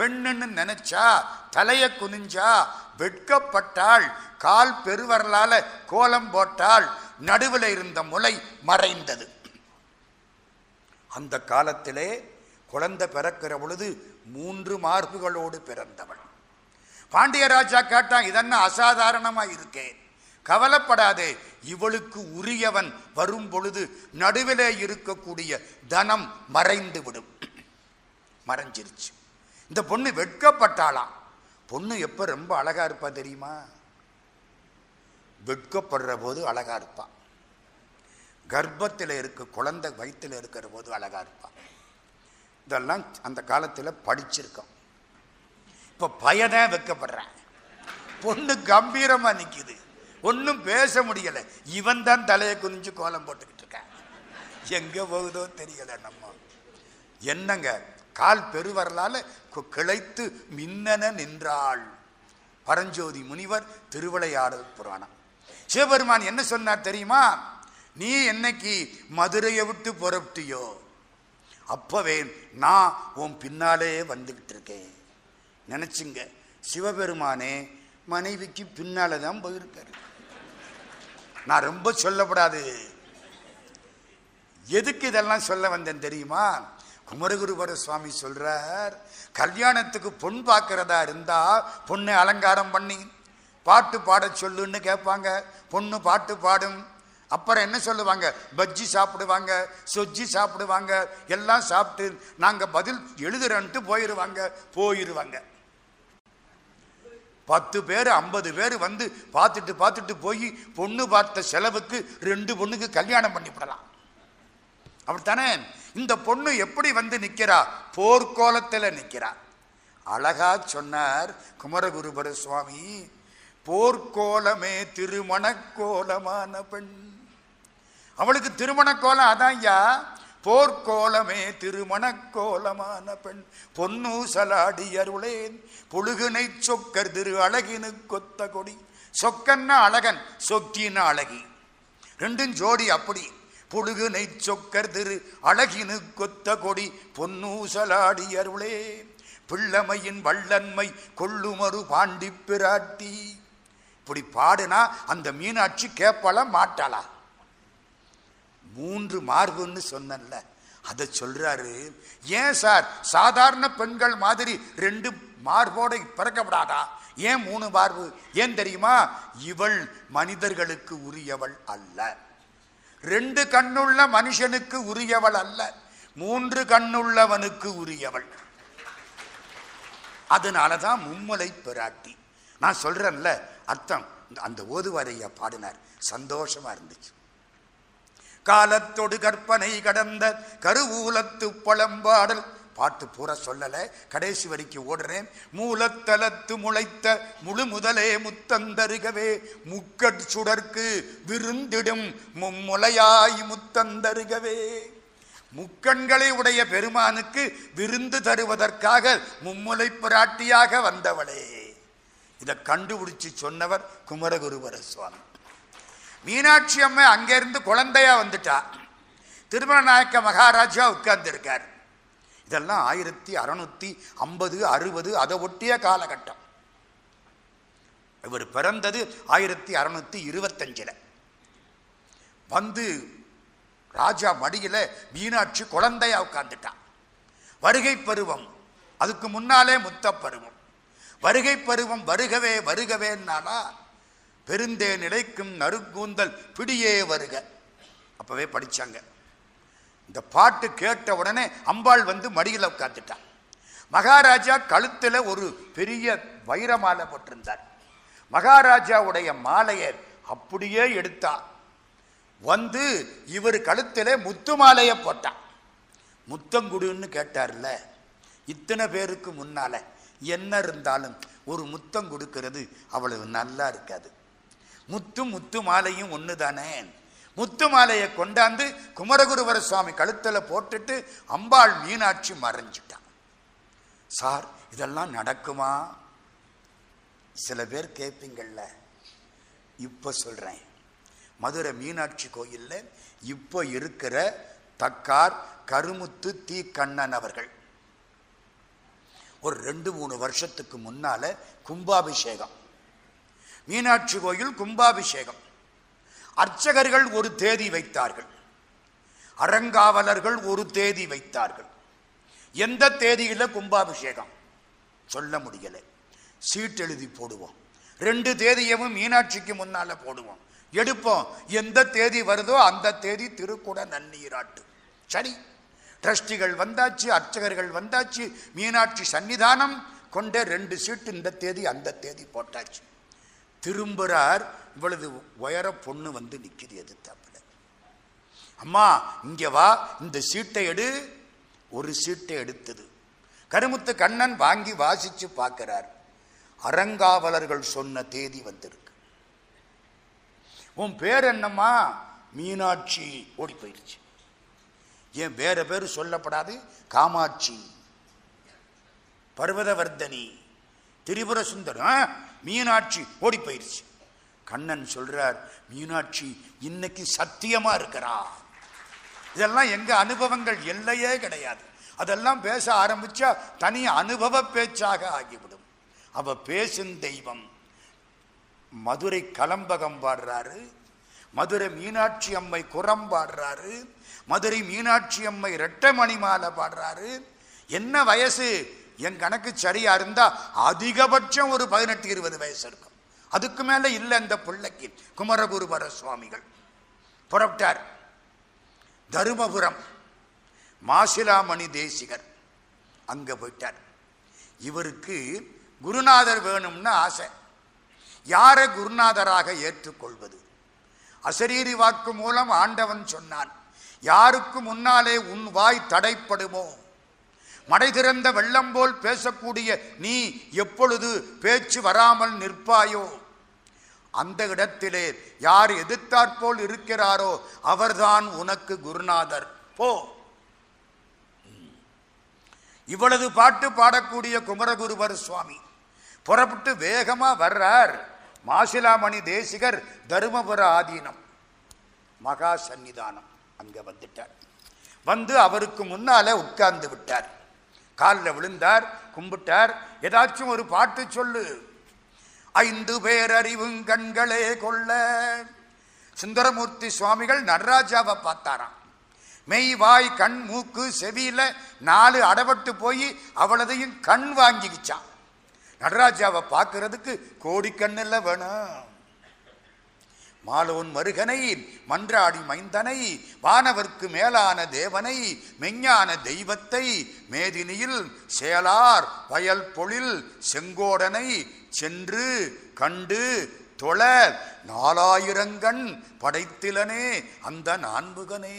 பெண்ணுன்னு நினைச்சா, தலையை குனிஞ்சா, வெட்கப்பட்டாள், கால் பெருவரலால கோலம் போட்டாள், நடுவில் இருந்த முளை மறைந்தது. அந்த காலத்திலே குழந்தை பிறக்கிற பொழுது மூன்று மார்புகளோடு பிறந்தவள். பாண்டியராஜா கேட்டான், இதென்ன அசாதாரணமாக இருக்கேன், கவலைப்படாதே, இவளுக்கு உரியவன் வரும் பொழுது நடுவிலே இருக்கக்கூடிய தனம் மறைந்து விடும். மறைஞ்சிருச்சு. இந்த பொண்ணு வெட்கப்பட்டாளாம். பொண்ணு எப்போ ரொம்ப அழகா இருப்பா தெரியுமா? வெட்கப்படுற போது அழகா இருப்பான், கர்ப்பத்தில் இருக்க குழந்தை வயிற்றில் இருக்கிற போது அழகா இருப்பான். இதெல்லாம் அந்த காலத்தில் படிச்சிருக்கோம். இப்போ பயனே வைக்கப்படுறான். பொண்ணு கம்பீரமாக நிற்கிது, ஒன்றும் பேச முடியலை. இவன் தான் தலையை குனிஞ்சு கோலம் போட்டுக்கிட்டு இருக்கான். எங்கே போகுதோ தெரியலை. நம்ம என்னங்க, கால் பெருவரலால் கிளைத்து மின்னன நின்றாள் பரஞ்சோதி முனிவர், திருவிளையாடல் புராணம். சிவபெருமான் என்ன சொன்னார் தெரியுமா? நீ என்னைக்கு மதுரையை விட்டு புறப்பட்டியோ அப்பவே நான் உன் பின்னாலே வந்துக்கிட்டு இருக்கேன் நினச்சிங்க. சிவபெருமானே மனைவிக்கு பின்னால் தான் போயிருக்காரு. நான் ரொம்ப சொல்லப்படாது. எதுக்கு இதெல்லாம் சொல்ல வந்தேன் தெரியுமா? குமரகுருபரர் சுவாமி சொல்கிறார், கல்யாணத்துக்கு பொன் பார்க்குறதா இருந்தால் பொண்ணை அலங்காரம் பண்ணி பாட்டு பாட சொல்லுன்னு கேட்பாங்க. பொண்ணு பாட்டு பாடும். அப்புறம் என்ன சொல்லுவாங்க? பஜ்ஜி சாப்பிடுவாங்க, சொஜ்ஜி சாப்பிடுவாங்க, எல்லாம் சாப்பிட்டு நாங்கள் பதில் எழுதுறன்ட்டு போயிடுவாங்க போயிடுவாங்க பத்து பேர் ஐம்பது பேர் வந்து பார்த்துட்டு பார்த்துட்டு போய் பொண்ணு பார்த்த செலவுக்கு ரெண்டு பொண்ணுக்கு கல்யாணம் பண்ணிவிடலாம். அப்படித்தானே? இந்த பொண்ணு எப்படி வந்து நிற்கிறா? போர்க்கோலத்தில் நிற்கிறா. அழகா சொன்னார் குமரகுருபர சுவாமி, போர்க்கோலமே திருமணக்கோலமான பெண். அவளுக்கு திருமணக்கோலம் அதான்யா. போர்க்கோலமே திருமணக்கோலமான பெண் பொன்னு சலாடி அருளேன் பொழுகுனை சொக்கர் திரு அழகினு கொத்த கொடி. சொக்கன்னா அழகன், சொக்கின்னா அழகி, ரெண்டும் ஜோடி. அப்படி பொழுகுனை சொக்கர் திரு அழகினு கொத்த கொடி பொன்னூசலாடி அருளே பிள்ளமையின் வள்ளன்மை கொள்ளுமறு பாண்டி பிராட்டி. இப்படி பாடுனா அந்த மீனாட்சி கேட்பாளா மாட்டாளா? மூன்று மார்புன்னு சொன்னல, அதை சொல்றாரு. ஏன் சார் சாதாரண பெண்கள் மாதிரி ரெண்டு மார்போட பிறக்கப்படாதா? ஏன் மூணு மார்பு? ஏன் தெரியுமா? இவள் மனிதர்களுக்கு உரியவள் அல்ல, ரெண்டு கண்ணுள்ள மனுஷனுக்கு உரியவள் அல்ல, மூன்று கண்ணுள்ளவனுக்கு உரியவள். அதனாலதான் மும்மலை பிராட்டி. நான் சொல்றேன்ல அர்த்தம், அந்த ஓதுவாரையா பாடினார், சந்தோஷமா இருந்துச்சு. காலத்தொடு கற்பனை கடந்த கருவூலத்து பழம்பாடல். பாட்டு பூரா சொல்லல, கடைசி வரைக்கும் ஓடுறேன். மூலத்தலத்து முளைத்த முழு முதலே முத்தந்தருகவே முக்கட் சுடற்கு விருந்திடும் மும்முலையாய் முத்தந்தருகவே. முக்கண்களை உடைய பெருமானுக்கு விருந்து தருவதற்காக மும்முலை பிராட்டியாக வந்தவளே. இதை கண்டுபிடிச்சு சொன்னவர் குமரகுருபர சுவாமி. மீனாட்சி அம்மை அங்கேருந்து குழந்தையா வந்துட்டா. திருமலநாயக்க மகாராஜா உட்கார்ந்துருக்கார். இதெல்லாம் ஆயிரத்தி அறுநூத்தி ஐம்பது அறுபது அதை ஒட்டிய காலகட்டம். இவர் பிறந்தது ஆயிரத்தி அறுநூத்தி இருபத்தஞ்சில். வந்து ராஜா மடியில் மீனாட்சி குழந்தையா உட்கார்ந்துட்டான். வருகை பருவம், அதுக்கு முன்னாலே முத்த பருவம். வருகை பருவம் வருகவே வருகவேன்னாலா பெருந்தே நிலைக்கும் நறுக்கூந்தல் பிடியே வருக. அப்பவே படிச்சாங்க. இந்த பாட்டு கேட்ட உடனே அம்பாள் வந்து மடியில் உட்கார்ந்துட்டான். மகாராஜா கழுத்தில் ஒரு பெரிய வைர மாலை போட்டிருந்தார். மகாராஜாவுடைய மாலையை அப்படியே எடுத்தான். வந்து இவர் கழுத்தில் முத்து மாலையை போட்டான். முத்தங்குடுன்னு கேட்டார்ல, இத்தனை பேருக்கு முன்னால் என்ன இருந்தாலும் ஒரு முத்தம் கொடுக்கறது அவ்வளவு நல்லா இருக்காது. முத்தும் முத்து மாலையும் ஒன்று தானே. முத்து மாலையை கொண்டாந்து குமரகுருபர சுவாமி கழுத்தில் போட்டுட்டு அம்பாள் மீனாட்சி மறைஞ்சிட்டான். சார் இதெல்லாம் நடக்குமா? சில பேர் கேட்பீங்கள்ல, இப்போ சொல்கிறேன். மதுரை மீனாட்சி கோயிலில் இப்போ இருக்கிற தக்கார் கருமுத்து தீக்கண்ணன் அவர்கள் ஒரு ரெண்டு மூணு வருஷத்துக்கு முன்னால் கும்பாபிஷேகம், மீனாட்சி கோயில் கும்பாபிஷேகம். அர்ச்சகர்கள் ஒரு தேதி வைத்தார்கள், அரங்காவலர்கள் ஒரு தேதி வைத்தார்கள். எந்த தேதியில் கும்பாபிஷேகம் சொல்ல முடியலை. சீட் எழுதி போடுவோம், ரெண்டு தேதியவும் மீனாட்சிக்கு முன்னால் போடுவோம், எடுப்போம். எந்த தேதி வருதோ அந்த தேதி திருக்குட நன்னீராட்டு. சரி, டிரஸ்டிகள் வந்தாச்சு, அர்ச்சகர்கள் வந்தாச்சு, மீனாட்சி சன்னிதானம் கொண்ட ரெண்டு சீட்டு இந்த தேதி அந்த தேதி போட்டாச்சு. திரும்புகிறார், இவ்வளவு உயர பொண்ணு வந்து நிற்கிது எதிர்த்தாப்புல. அம்மா இங்கே வா, இந்த சீட்டை எடு. ஒரு சீட்டை எடுத்தது. கருமுத்து கண்ணன் வாங்கி வாசித்து பார்க்கிறார். அறங்காவலர்கள் சொன்ன தேதி வந்திருக்கு. உன் பேர் என்னம்மா? மீனாட்சி. ஓடி போயிடுச்சு. ஏன் வேற பேர் சொல்லப்படாது? காமாட்சி, பர்வதவர்தனி, திரிபுர சுந்தரம், மீனாட்சி ஓடி போயிடுச்சு. கண்ணன் சொல்றார், மீனாட்சி இன்னைக்கு சத்தியமா இருக்கிறா. இதெல்லாம் எங்க அனுபவங்கள் எல்லையே கிடையாது. அதெல்லாம் பேச ஆரம்பிச்சா தனி அனுபவ பேச்சாக ஆகிவிடும். அவ பேசும் தெய்வம். மதுரை கலம்பகம் பாடுறாரு, மதுரை மீனாட்சி அம்மை குரம் பாடுறாரு, மதுரை மீனாட்சி அம்மை ரெட்டை மணிமாலை பாடுறாரு. என்ன வயசு? என் கணக்கு சரியா இருந்தா அதிகபட்சம் ஒரு பதினெட்டு இருபது வயசு இருக்கும். அதுக்கு மேலே இல்லை இந்த பிள்ளைக்கு. குமரகுருபரர் சுவாமிகள் புறப்பட்டார். தருமபுரம் மாசிலாமணி தேசிகர் அங்கே போயிட்டார். இவருக்கு குருநாதர் வேணும்னு ஆசை. யாரை குருநாதராக ஏற்றுக்கொள்வது? அசரீரி வாக்கு மூலம் ஆண்டவன் சொன்னான், யாருக்கு முன்னாலே உன் வாய் தடைப்படுமோ, மடை திறந்த வெள்ளம் போல் பேசக்கூடிய நீ எப்பொழுது பேச்சு வராமல் நிற்பாயோ, அந்த இடத்திலே யார் எதிர்த்தாற்போல் இருக்கிறாரோ அவர்தான் உனக்கு குருநாதர். போ. இவ்வளவு பாட்டு பாடக்கூடிய குமரகுருபர் சுவாமி புறப்பட்டு வேகமா வர்றார். மாசிலாமணி தேசிகர் தருமபுர ஆதீனம் மகா சன்னிதானம் அங்க வந்துட்டார். வந்து அவருக்கு முன்னால உட்கார்ந்து விட்டார். காலில் விழுந்தார், கும்பிட்டார். ஏதாச்சும் ஒரு பாட்டு சொல்லு. ஐந்து பேரறிவும் கண்களே கொள்ள. சுந்தரமூர்த்தி சுவாமிகள் நடராஜாவை பார்த்தாராம். மெய், வாய், கண், மூக்கு, செவியில நாலு அடவட்டு போய் அவளதையும் கண் வாங்கிக்கிச்சான். நடராஜாவை பார்க்கறதுக்கு கோடிக்கண்ணில் வேணும். மாலோன் மருகனை, மன்றாடி மைந்தனை, வானவர்க்கு மேலான தேவனை, மெஞ்ஞான தெய்வத்தை, மேதினியில் சேலார் வயல் பொழில் செங்கோடனை சென்று கண்டு தொழ நாலாயிரங்கண் படைத்திலனே அந்த நான்முகனே.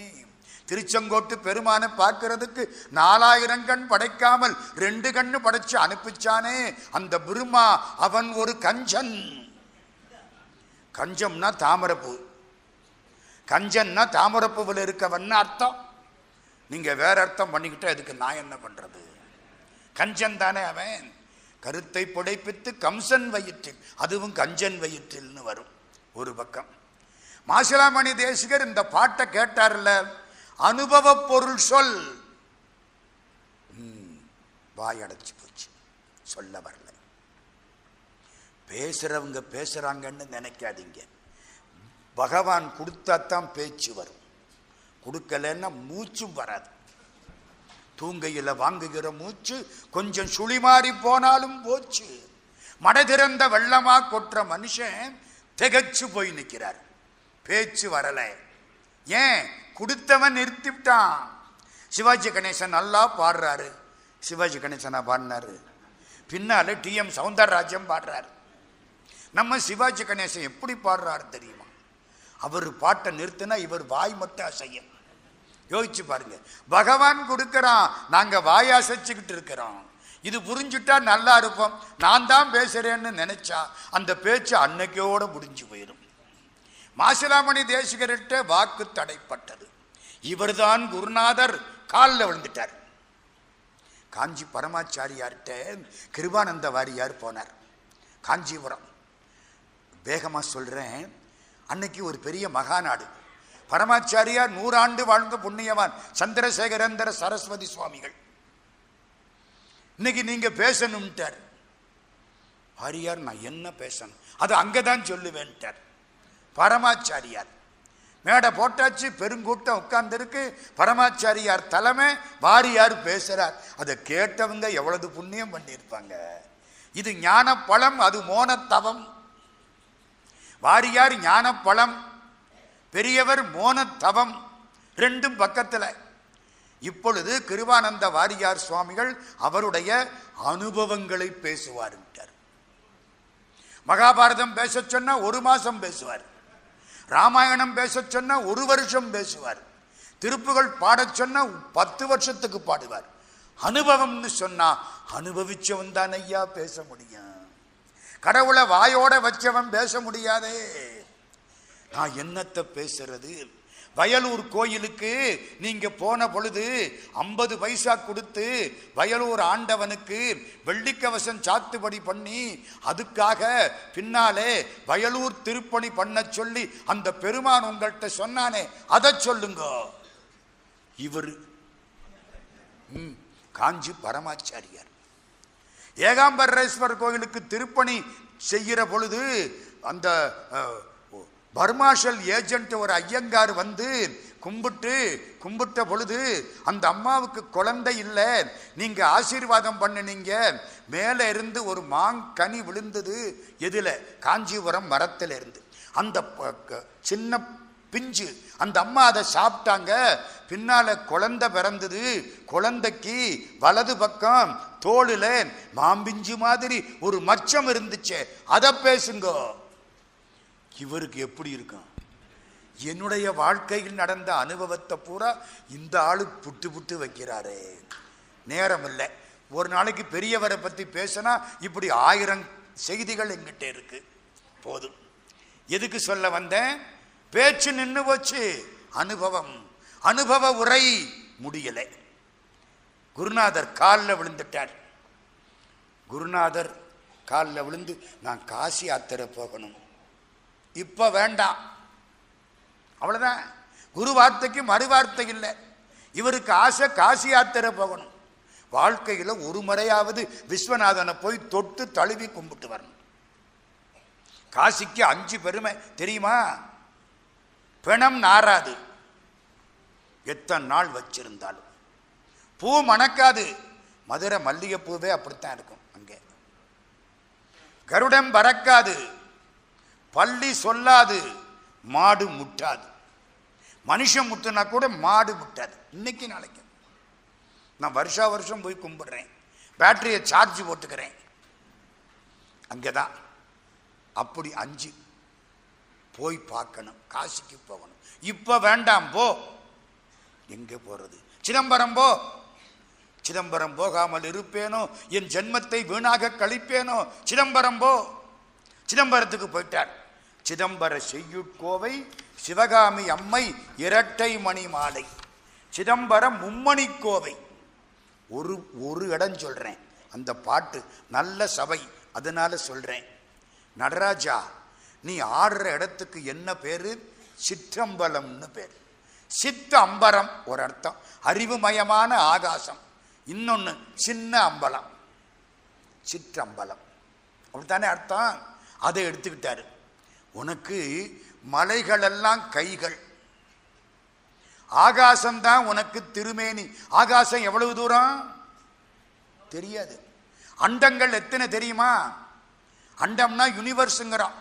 திருச்செங்கோட்டு பெருமானை பார்க்கறதுக்கு நாலாயிரம் கண் படைக்காமல் ரெண்டு கண்ணு படைச்சு அனுப்பிச்சானே அந்த பெருமா, அவன் ஒரு கஞ்சன். கஞ்சம்னா தாமரப்பூ. கஞ்சன்னா தாமரப்பூவில் இருக்கவன் அர்த்தம். நீங்க வேற அர்த்தம் பண்ணிக்கிட்டா இதுக்கு நான் என்ன பண்றது? கஞ்சன் தானே அவன். கருத்தை புடைப்பித்து கம்சன் வயிற்றில், அதுவும் கஞ்சன் வயிற்றில்னு வரும். ஒரு பக்கம் மாசிலாமணி தேசிகர் இந்த பாட்டை கேட்டார்ல, அனுபவ பொருள் சொல். வாயடைச்சு போச்சு, சொல்ல வரல. பேசுறவங்க பேசுறாங்கன்னு நினைக்காதீங்க. பகவான் கொடுத்தாத்தான் பேச்சு வரும். கொடுக்கலன்னா மூச்சும் வராது. தூங்கையில வாங்குகிற மூச்சு கொஞ்சம் சுழி மாறி போனாலும் போச்சு. மடை திறந்த வெள்ளமா கொற்ற மனுஷன் திகச்சு போய் நிற்கிறார். பேச்சு வரல. ஏன்? கொடுத்தவன் நிறுத்திவிட்டான். சிவாஜி கணேசன் நல்லா பாடுறாரு. சிவாஜி கணேசனா பாடினாரு. பின்னால டி எம் சௌந்தரராஜன் பாடுறாரு. நம்ம சிவாஜி கணேசன் எப்படி பாடுறாரு தெரியுமா? அவர் பாட்டை நிறுத்தினா இவர் வாய் மட்டும் அசையும். யோசிச்சு பாருங்க. பகவான் கொடுக்கறான், நாங்க வாய் அசைச்சுக்கிட்டு இருக்கிறோம். இது புரிஞ்சுட்டா நல்லா இருப்போம். நான் தான் பேசுறேன்னு நினைச்சா அந்த பேச்சு அன்னைக்கோட முடிஞ்சு போயிடும். மாசிலாமணி தேசிகர்கிட்ட வாக்கு தடைப்பட்டது. இவர்தான் குருநாதர். காலில் விழுந்துட்டார். காஞ்சி பரமாச்சாரியார்கிட்ட கிருபானந்த வாரியார் போனார். காஞ்சிபுரம் வேகமாக சொல்கிறேன். அன்னைக்கு ஒரு பெரிய மகாநாடு. பரமாச்சாரியார் நூறாண்டு வாழ்ந்த புண்ணியவான் சந்திரசேகரேந்திர சரஸ்வதி சுவாமிகள். இன்னைக்கு நீங்கள் பேசணும்ட்டார். வாரியார், நான் என்ன பேசணும் அது அங்கே தான் சொல்லுவேன்ட்டார் பரமாச்சாரியார். மேடை போட்டாச்சு, பெருங்கூட்டம் உட்கார்ந்துருக்கு. பரமாச்சாரியார் தலைமை, வாரியார் பேசுறார். அதை கேட்டவங்க எவ்வளவு புண்ணியம் பண்ணியிருப்பாங்க. இது ஞானப்பழம், அது மோனத்தவம். வாரியார் ஞானப்பழம், பெரியவர் மோனத்தவம், ரெண்டும் பக்கத்தில். இப்பொழுது கிருபானந்த வாரியார் சுவாமிகள் அவருடைய அனுபவங்களை பேசுவாருட்டார். மகாபாரதம் பேச சொன்னா ஒரு மாசம் பேசுவார். ராமாயணம் பேச சொன்னா ஒரு வருஷம் பேசுவார். திருப்புகள் பாட சொன்னா பத்து வருஷத்துக்கு பாடுவார். அனுபவம்னு சொன்னா அனுபவிச்சவன் தான் ஐயா பேச முடியும். கடவுளை வாயோட வச்சவன் பேச முடியாதே. நான் என்னத்தை பேசுறது? வயலூர் கோயிலுக்கு நீங்க போன பொழுது ஐம்பது பைசா கொடுத்து வயலூர் ஆண்டவனுக்கு வெள்ளிக்கவசம் சாத்துபடி பண்ணி அதுக்காக பின்னாலே வயலூர் திருப்பணி பண்ண சொல்லி அந்த பெருமான் உங்கள்கிட்ட சொன்னானே அதை சொல்லுங்க. இவர் காஞ்சி பரமாச்சாரியார் ஏகாம்பரேஸ்வர் கோயிலுக்கு திருப்பணி செய்கிற பொழுது அந்த பர்மாஷல் ஏஜென்ட் ஒரு ஐயங்கார் வந்து கும்பிட்டு கும்பிட்ட பொழுது அந்த அம்மாவுக்கு குழந்தை இல்லை, நீங்க ஆசீர்வாதம் பண்ணினீங்க, மேலே இருந்து ஒரு மாங்கனி விழுந்தது. எதில்? காஞ்சிபுரம் மரத்தில் இருந்து. அந்த சின்ன பிஞ்சு அந்த அம்மா அதை சாப்பிட்டாங்க. பின்னால குழந்தை பிறந்தது. குழந்தைக்கு வலது பக்கம் தோளுல மாம்பிஞ்சு மாதிரி ஒரு மச்சம் இருந்துச்சு, அதை பேசுங்க. இவருக்கு எப்படி இருக்கும்? என்னுடைய வாழ்க்கையில் நடந்த அனுபவத்தை பூரா இந்த ஆளு புட்டு புட்டு வைக்கிறாரு. நேரம் இல்லை. ஒரு நாளைக்கு பெரியவரை பற்றி பேசினா இப்படி ஆயிரம் செய்திகள் எங்கிட்ட இருக்கு. போதும். எதுக்கு சொல்ல வந்தேன்? பேச்சு நின்று போச்சு. அனுபவம் அனுபவ உரை முடியலை. குருநாதர் காலில் விழுந்துட்டார். குருநாதர் காலில் விழுந்து நான் காசி யாத்திரை போகணும், இப்போ வேண்டாம், அவ்வளோதான். குரு வார்த்தைக்கு மறு வார்த்தை இல்லை. இவருக்கு ஆசை காசி யாத்திரை போகணும், வாழ்க்கையில் ஒரு முறையாவது விஸ்வநாதனை போய் தொட்டு தழுவி கும்பிட்டு வரணும். காசிக்கு அஞ்சு பெருமை தெரியுமா? பிணம் நாராது எத்தனை நாள் வச்சிருந்தாலும், பூ மணக்காது, மதுரை மல்லிகைப்பூவே அப்படித்தான் இருக்கும், அங்கே கருடம் பறக்காது, பள்ளி சொல்லாது, மாடு முட்டாது, மனுஷன் முட்டுனா கூட மாடு முட்டாது. இன்னைக்கு நாளைக்கு நான் வருஷா வருஷம் போய் கும்பிடுறேன், பேட்டரியை சார்ஜ் போட்டுக்கிறேன் அங்கே தான். அப்படி அஞ்சு. போய் பார்க்கணும், காசிக்கு போகணும், இப்போ வேண்டாம் போ. எங்கே போகிறது? சிதம்பரம் போ. சிதம்பரம் போகாமல் இருப்பேனோ, என் ஜென்மத்தை வீணாக கழிப்பேனோ, சிதம்பரம் போ. சிதம்பரத்துக்கு போயிட்டார். சிதம்பர செய்யுட்கோவை சிவகாமி அம்மை இரட்டை மணி மாலை, சிதம்பரம் மும்மணி கோவை. ஒரு ஒரு இடம் சொல்கிறேன், அந்த பாட்டு நல்ல சபை, அதனால சொல்கிறேன். நடராஜா, நீ ஆடுற இடத்துக்கு என்ன பேரு? சிற்றம்பலம்னு பேர். சித்த அம்பரம் ஒரு அர்த்தம், அறிவுமயமான ஆகாசம். இன்னொன்று சின்ன அம்பலம், சிற்றம்பலம், அப்படித்தானே அர்த்தம். அதை எடுத்துக்கிட்டாரு. உனக்கு மலைகளெல்லாம் கைகள், ஆகாசம்தான் உனக்கு திருமேனி. ஆகாசம் எவ்வளவு தூரம் தெரியாது. அண்டங்கள் எத்தனை தெரியுமா? அண்டம்னா யூனிவர்ஸுங்கிறோம்.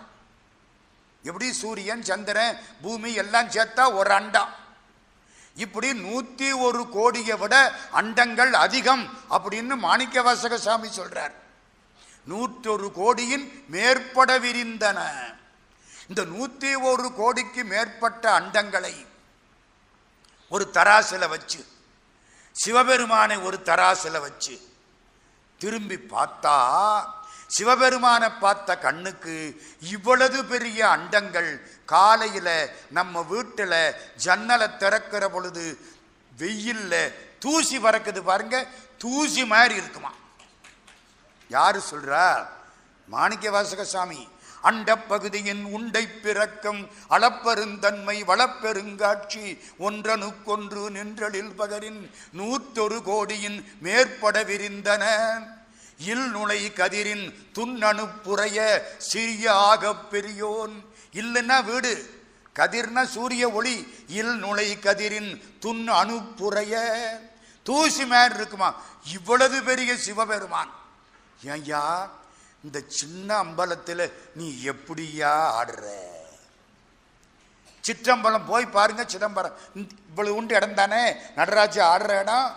எப்படி சூரியன் சந்திரன் பூமி எல்லாம் சேர்த்தா ஒரு அண்டம். இப்படி நூற்றி ஒரு கோடியை விட அண்டங்கள் அதிகம் அப்படின்னு மாணிக்க வாசகர் சாமி சொல்றார். நூற்றொரு கோடியின் மேற்பட விரிந்தன. இந்த நூற்றி ஒரு கோடிக்கு மேற்பட்ட அண்டங்களை ஒரு தராசில வச்சு, சிவபெருமானை ஒரு தராசில வச்சு திரும்பி பார்த்தா, சிவபெருமானை பார்த்த கண்ணுக்கு இவ்வளவு பெரிய அண்டங்கள் காலையில் நம்ம வீட்டில் ஜன்னலை திறக்கிற பொழுது வெயிலில் தூசி பறக்குது பாருங்க, தூசி மாதிரி இருக்குமா? யாரு சொல்றா? மாணிக்க வாசக சாமி. அண்ட பகுதியின் உண்டை பிறக்கும் அளப்பெருந்தன்மை வளப்பெருங்காட்சி ஒன்றனுக்கொன்று நின்றலில் பகரின் நூற்றொரு கோடியின் மேற்பட விரிந்தன. இல் நுழை கதிரின் துண்ணணுப்புறைய சிறிய ஆக பெரியோன். இல்லைன்னா வீடு, கதிர்னா சூரிய ஒளி. இல் நுழை கதிரின் துண் அணுப்புறைய தூசி மேன் இருக்குமா? இவ்வளவு பெரிய சிவபெருமான் ஏயா இந்த சின்ன அம்பலத்தில் நீ எப்படியா ஆடுற? சிற்றம்பலம் போய் பாருங்க. சிதம்பரம் இவ்வளவு உண்டு இடம் தானே நடராஜா ஆடுற இடம்.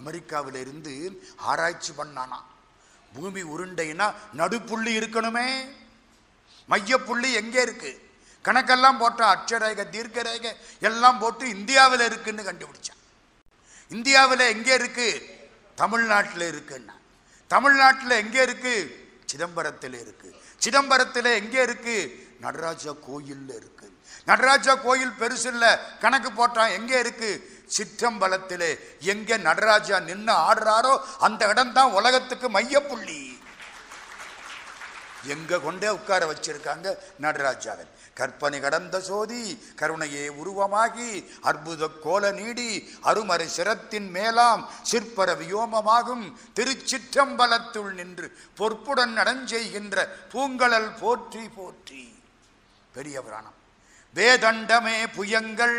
அமெரிக்காவில இருந்து ஆராய்ச்சி பண்ணானா, பூமி உருண்டைன்னா நடுப்புள்ளி இருக்கணுமே, மையப்புள்ளி எங்கே இருக்கு? கணக்கெல்லாம் போட்டான், அட்சரேகை தீர்க்கரேகை எல்லாம் போட்டு இந்தியாவில் இருக்குன்னு கண்டுபிடிச்சான். இந்தியாவில் எங்கே இருக்கு? தமிழ்நாட்டில் இருக்குன்னா, தமிழ்நாட்டில் எங்கே இருக்குது? சிதம்பரத்தில் இருக்குது. சிதம்பரத்தில் எங்கே இருக்குது? நடராஜா கோயிலில் இருக்குது. நடராஜா கோயில் பெருசு இல்லை, கணக்கு போட்டான். எங்கே இருக்குது? சிற்றம்பலத்திலே. எங்கே நடராஜா நின்று ஆடுறாரோ அந்த இடம்தான் உலகத்துக்கு மையப்புள்ளி. எங்கே கொண்டே உட்கார வச்சிருக்காங்க நடராஜாவன். கற்பனை கடந்த சோதி கருணையே உருவமாகி அற்புத கோல நீடி அருமறை சிரத்தின் மேலாம் சிற்பர வியோமமாகும் திருச்சிற்றம்பலத்துள் நின்று பொற்புடன் நடஞ்செய்கின்ற பூங்கலல் போற்றி போற்றி. பெரிய புராணம். வேதண்டமே புயங்கள்,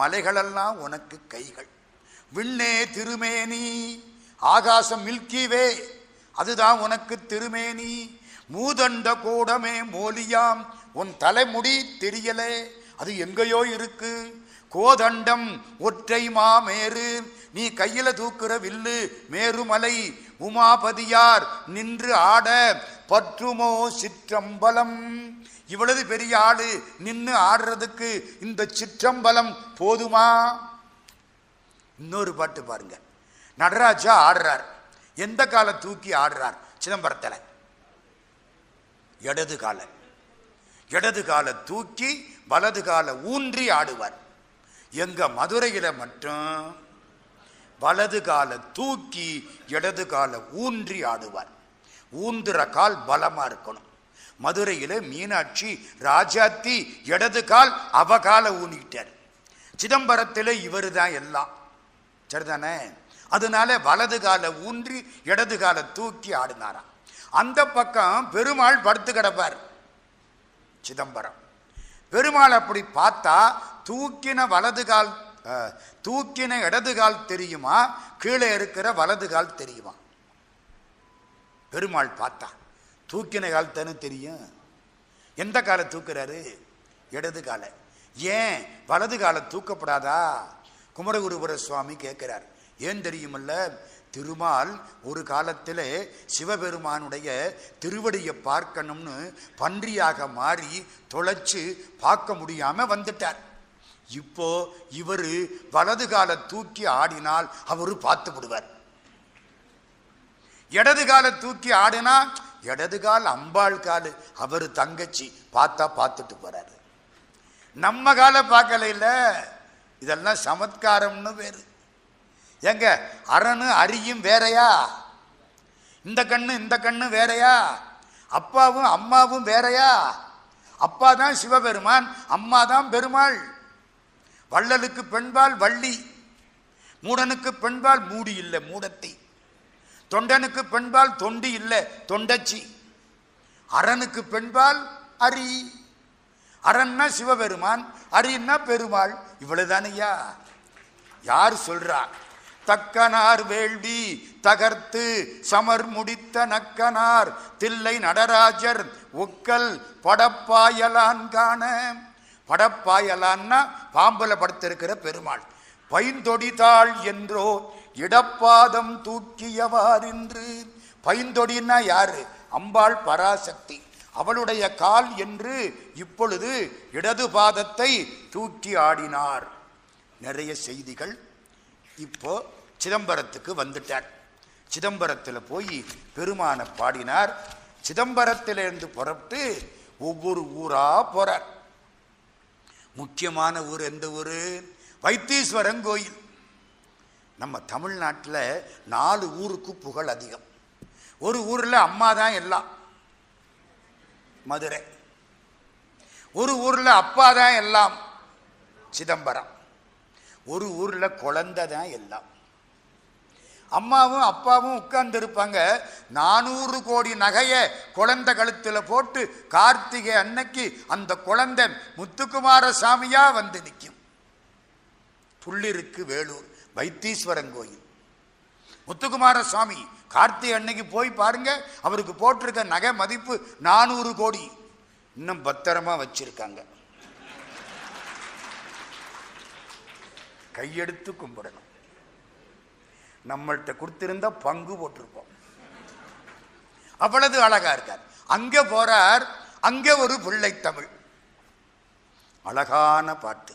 மலைகளெல்லாம் உனக்கு கைகள். விண்ணே திருமேனி, ஆகாசம் மில்கிவே அதுதான் உனக்கு திருமேனி. மூதண்ட கூடமே மோலியாம், உன் தலைமுடி தெரியலே அது எங்கேயோ இருக்கு. கோதண்டம் ஒற்றை மா மேரு, நீ கையில தூக்குற வில்லு மேருமலை. உமாபதியார் நின்று ஆட பற்றுமோ சிற்றம்பலம். இவ்வளவு பெரிய ஆடு நின்று ஆடுறதுக்கு இந்த சிற்றம்பலம் போதுமா? இன்னொரு பாட்டு பாருங்க. நடராஜா ஆடுறார். எந்த காலை தூக்கி ஆடுறார்? சிதம்பரத்தில் இடது காலை. இடது காலை தூக்கி வலது காலை ஊன்றி ஆடுவார். எங்க மதுரையில் மட்டும் வலது காலை தூக்கி இடது காலை ஊன்றி ஆடுவார். ஊந்துற கால் பலமா இருக்கணும். மதுரையில் மீனாட்சி ராஜாத்தி இடது கால் அவ காலை ஊனிக்கிட்டார். சிதம்பரத்தில் இவர் தான் எல்லாம், சரிதானே? அதனால வலது காலை ஊன்றி இடது காலை தூக்கி ஆடினாராம். அந்த பக்கம் பெருமாள் படுத்து கிடப்பார் சிதம்பரம். பெருமாள் அப்படி பார்த்தா தூக்கின வலது கால் தூக்கின இடது கால் தெரியுமா, கீழே இருக்கிற வலது கால் தெரியுமா? பெருமாள் பார்த்தா தூக்கின கால் தானே தெரியும். எந்த காலை தூக்குறாரு? இடது காலை. ஏன் வலது காலை தூக்கப்படாதா? குமரகுருபரர் சுவாமி கேட்கிறார். ஏன் தெரியுமில்ல, திருமால் ஒரு காலத்தில் சிவபெருமானுடைய திருவடியை பார்க்கணும்னு பன்றியாக மாறி தொலைச்சு பார்க்க முடியாமல் வந்துட்டார். இப்போ இவர் வலது காலை தூக்கி ஆடினால் அவர் பார்த்து விடுவார். இடது காலை தூக்கி ஆடினா இடது கால் அம்பாள் கால், அவர் தங்கச்சி, பார்த்தா பார்த்துட்டு போறாரு. நம்ம காலை பார்க்கல. இல்லை, இதெல்லாம் சமத்காரம்னு பேர். எங்க அரணு அரியும் வேறையா, இந்த கண்ணு இந்த கண்ணு வேறையா, அப்பாவும் அம்மாவும் வேறையா. அப்பா தான் சிவபெருமான், அம்மா தான் பெருமாள். வள்ளலுக்கு பெண்பால் வள்ளி, மூடனுக்கு பெண்பால் மூடி இல்லை மூடத்தி, தொண்டனுக்கு பெண்பால் தொண்டி இல்லை தொண்டச்சி, அரனுக்கு பெண்பால் அரி. அரன்னா சிவபெருமான், அரின்னா பெருமாள். இவ்வளவுதானையா? யார் சொல்றா? தக்கனார் வேள்வி தகர்த்து சமர் முடித்த நக்கனார் தில்லை நடராஜர் ஒக்கல் படப்பாயலான் காண. படப்பாயலான்னா பாம்பல படுத்திருக்கிற பெருமாள். பைந்தொடிதாள் என்றோ இடப்பாதம் தூக்கியவார் என்று. பைந்தொடின்னா யாரு? அம்பாள் பராசக்தி, அவளுடைய கால் என்று இப்பொழுது இடது பாதத்தை தூக்கி ஆடினார். நிறைய செய்திகள். இப்போ சிதம்பரத்துக்கு வந்துட்டார். சிதம்பரத்தில் போய் பெருமானை பாடினார். சிதம்பரத்திலிருந்து புறப்பட்டு ஒவ்வொரு ஊராக போகிறார். முக்கியமான ஊர் எந்த ஊர்? வைத்தீஸ்வரன் கோயில். நம்ம தமிழ்நாட்டில் நாலு ஊருக்கு புகழ் அதிகம். ஒரு ஊரில் அம்மா தான் எல்லாம், மதுரை. ஒரு ஊரில் அப்பா தான் எல்லாம், சிதம்பரம். ஒரு ஊரில் குழந்தை தான் எல்லாம். அம்மாவும் அப்பாவும் உட்கார்ந்து இருப்பாங்க. நானூறு கோடி நகையை குழந்தை கழுத்தில் போட்டு கார்த்திகை அன்னைக்கு அந்த குழந்தை முத்துக்குமார சாமியா வந்து நிற்கும். புள்ளிருக்கு வேலூர் வைத்தீஸ்வரன் கோயில் முத்துக்குமார சாமி கார்த்திகை அன்னைக்கு போய் பாருங்க. அவருக்கு போட்டிருக்க நகை மதிப்பு நானூறு கோடி. இன்னும் பத்திரமா வச்சிருக்காங்க. கையெடுத்து கும்பிடணும். நம்மள்கிட்ட கொடுத்திருந்தா பங்கு போட்டிருப்போம். அவ்வளவு அழகா இருக்கார். அங்கே போறார். அங்கே ஒரு பிள்ளை தமிழ் அழகான பாட்டு.